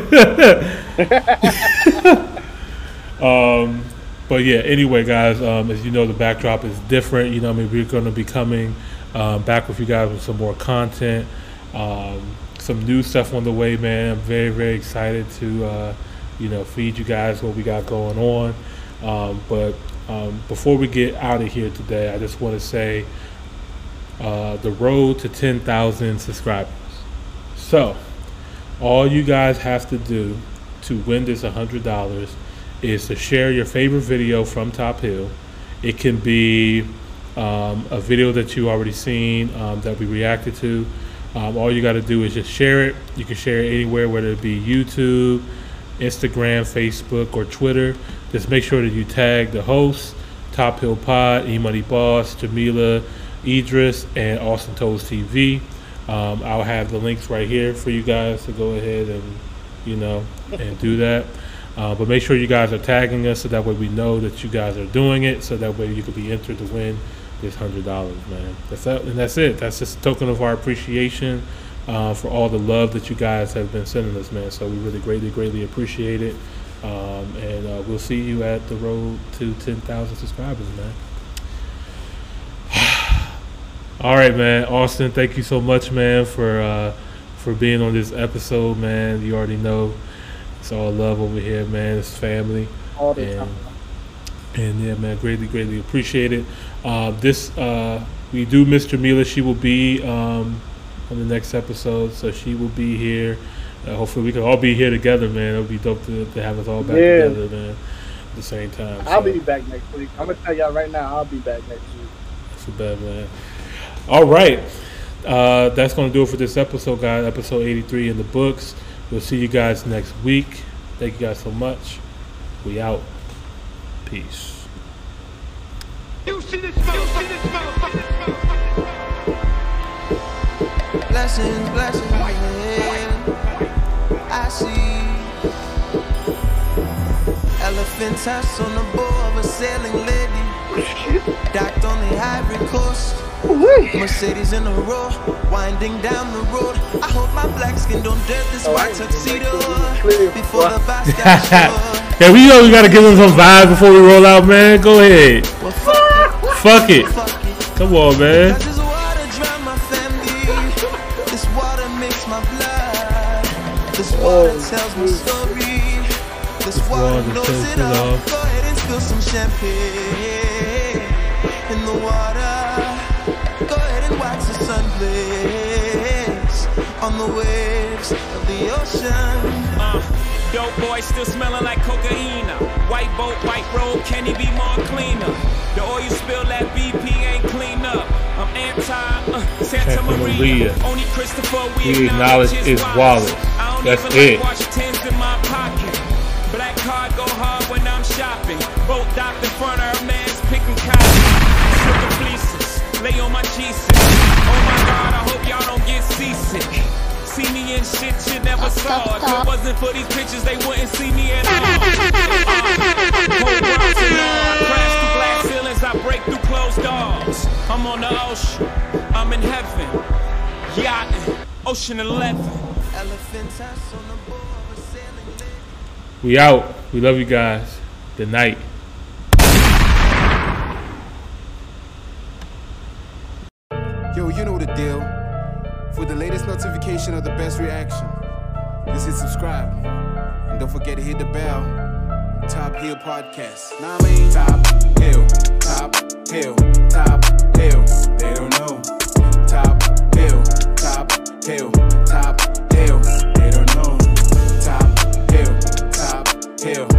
um, but, yeah, anyway, guys, um, as you know, the backdrop is different. You know what I mean? We're going to be coming um, back with you guys with some more content, um, some new stuff on the way, man. I'm very, very excited to, uh, you know, feed you guys what we got going on. Um, but um, before we get out of here today, I just want to say uh, the road to ten thousand subscribers. So all you guys have to do to win this one hundred dollars is to share your favorite video from Top Hill. It can be um, a video that you already seen um, that we reacted to. Um, all you got to do is just share it. You can share it anywhere, whether it be YouTube, Instagram, Facebook, or Twitter. Just make sure that you tag the hosts, Top Hill Pod, E-Money Boss, Jamila, Idris, and Austin Toes T V. Um, I'll have the links right here for you guys to go ahead and, you know, and do that. Uh, but make sure you guys are tagging us so that way we know that you guys are doing it, so that way you could be entered to win this one hundred dollars, man. That's that, and that's it. That's just a token of our appreciation uh, for all the love that you guys have been sending us, man. So we really greatly, greatly appreciate it. Um, and uh, we'll see you at the road to ten thousand subscribers, man. All right, man. Austin, thank you so much, man, for uh, for being on this episode, man. You already know it's all love over here, man. It's family. All the and, time. And, yeah, man, greatly, greatly appreciate it. Uh, this, uh, we do miss Jamila. She will be um, on the next episode, so she will be here. Uh, hopefully we can all be here together, man. It would be dope to, to have us all back yeah. together, man, at the same time. So. I'll be back next week. I'm going to tell y'all right now, I'll be back next week. That's too bad, man. All right. Uh, that's going to do it for this episode, guys. Episode eighty-three in the books. We'll see you guys next week. Thank you guys so much. We out. Peace. You see this motherfucker. Blessings, blessings, man. I see elephant tusks on the bow of a sailing lady. Docked on the Ivory Coast. Mercedes in a row, winding down the road. I hope my black skin don't dirt this white tuxedo before the basket. Yeah, we know we gotta give them some vibes before we roll out, man. Go ahead. Well, fuck, fuck it. Fuck it. Come on, man. Oh, tells my story. This water knows it all. Go ahead and spill some champagne in the water. Go ahead and wax the sunblaze on the waves of the ocean. Uh, dope boy still smelling like cocaine. White boat, white road, can he be more cleaner? The oil spill that B P ain't clean up. I'm anti uh, Santa Maria. Only Christopher we acknowledge is Wallace. That's it. Washington's in my pocket. Black card go hard when I'm shopping. Both docked in front of her man's picking cotton. Slipping fleeces. Lay on my Jesus. Oh my God, I hope y'all don't get seasick. See me in shit you never saw. If it wasn't for these pictures, they wouldn't see me at all. I crash through glass ceilings. I break through closed doors. I'm on the ocean. I'm in heaven. Yachting. Ocean eleven. We out. We love you guys. Good night. Yo, you know the deal. For the latest notification of the best reaction, just hit subscribe. And don't forget to hit the bell. Top Hill Podcast. Nah, I mean, Top Hill. Top Hill. Top Hill. They don't know. Top Hill. Top Hill. Top Hill. They don't know. Top Hill, Top Hill.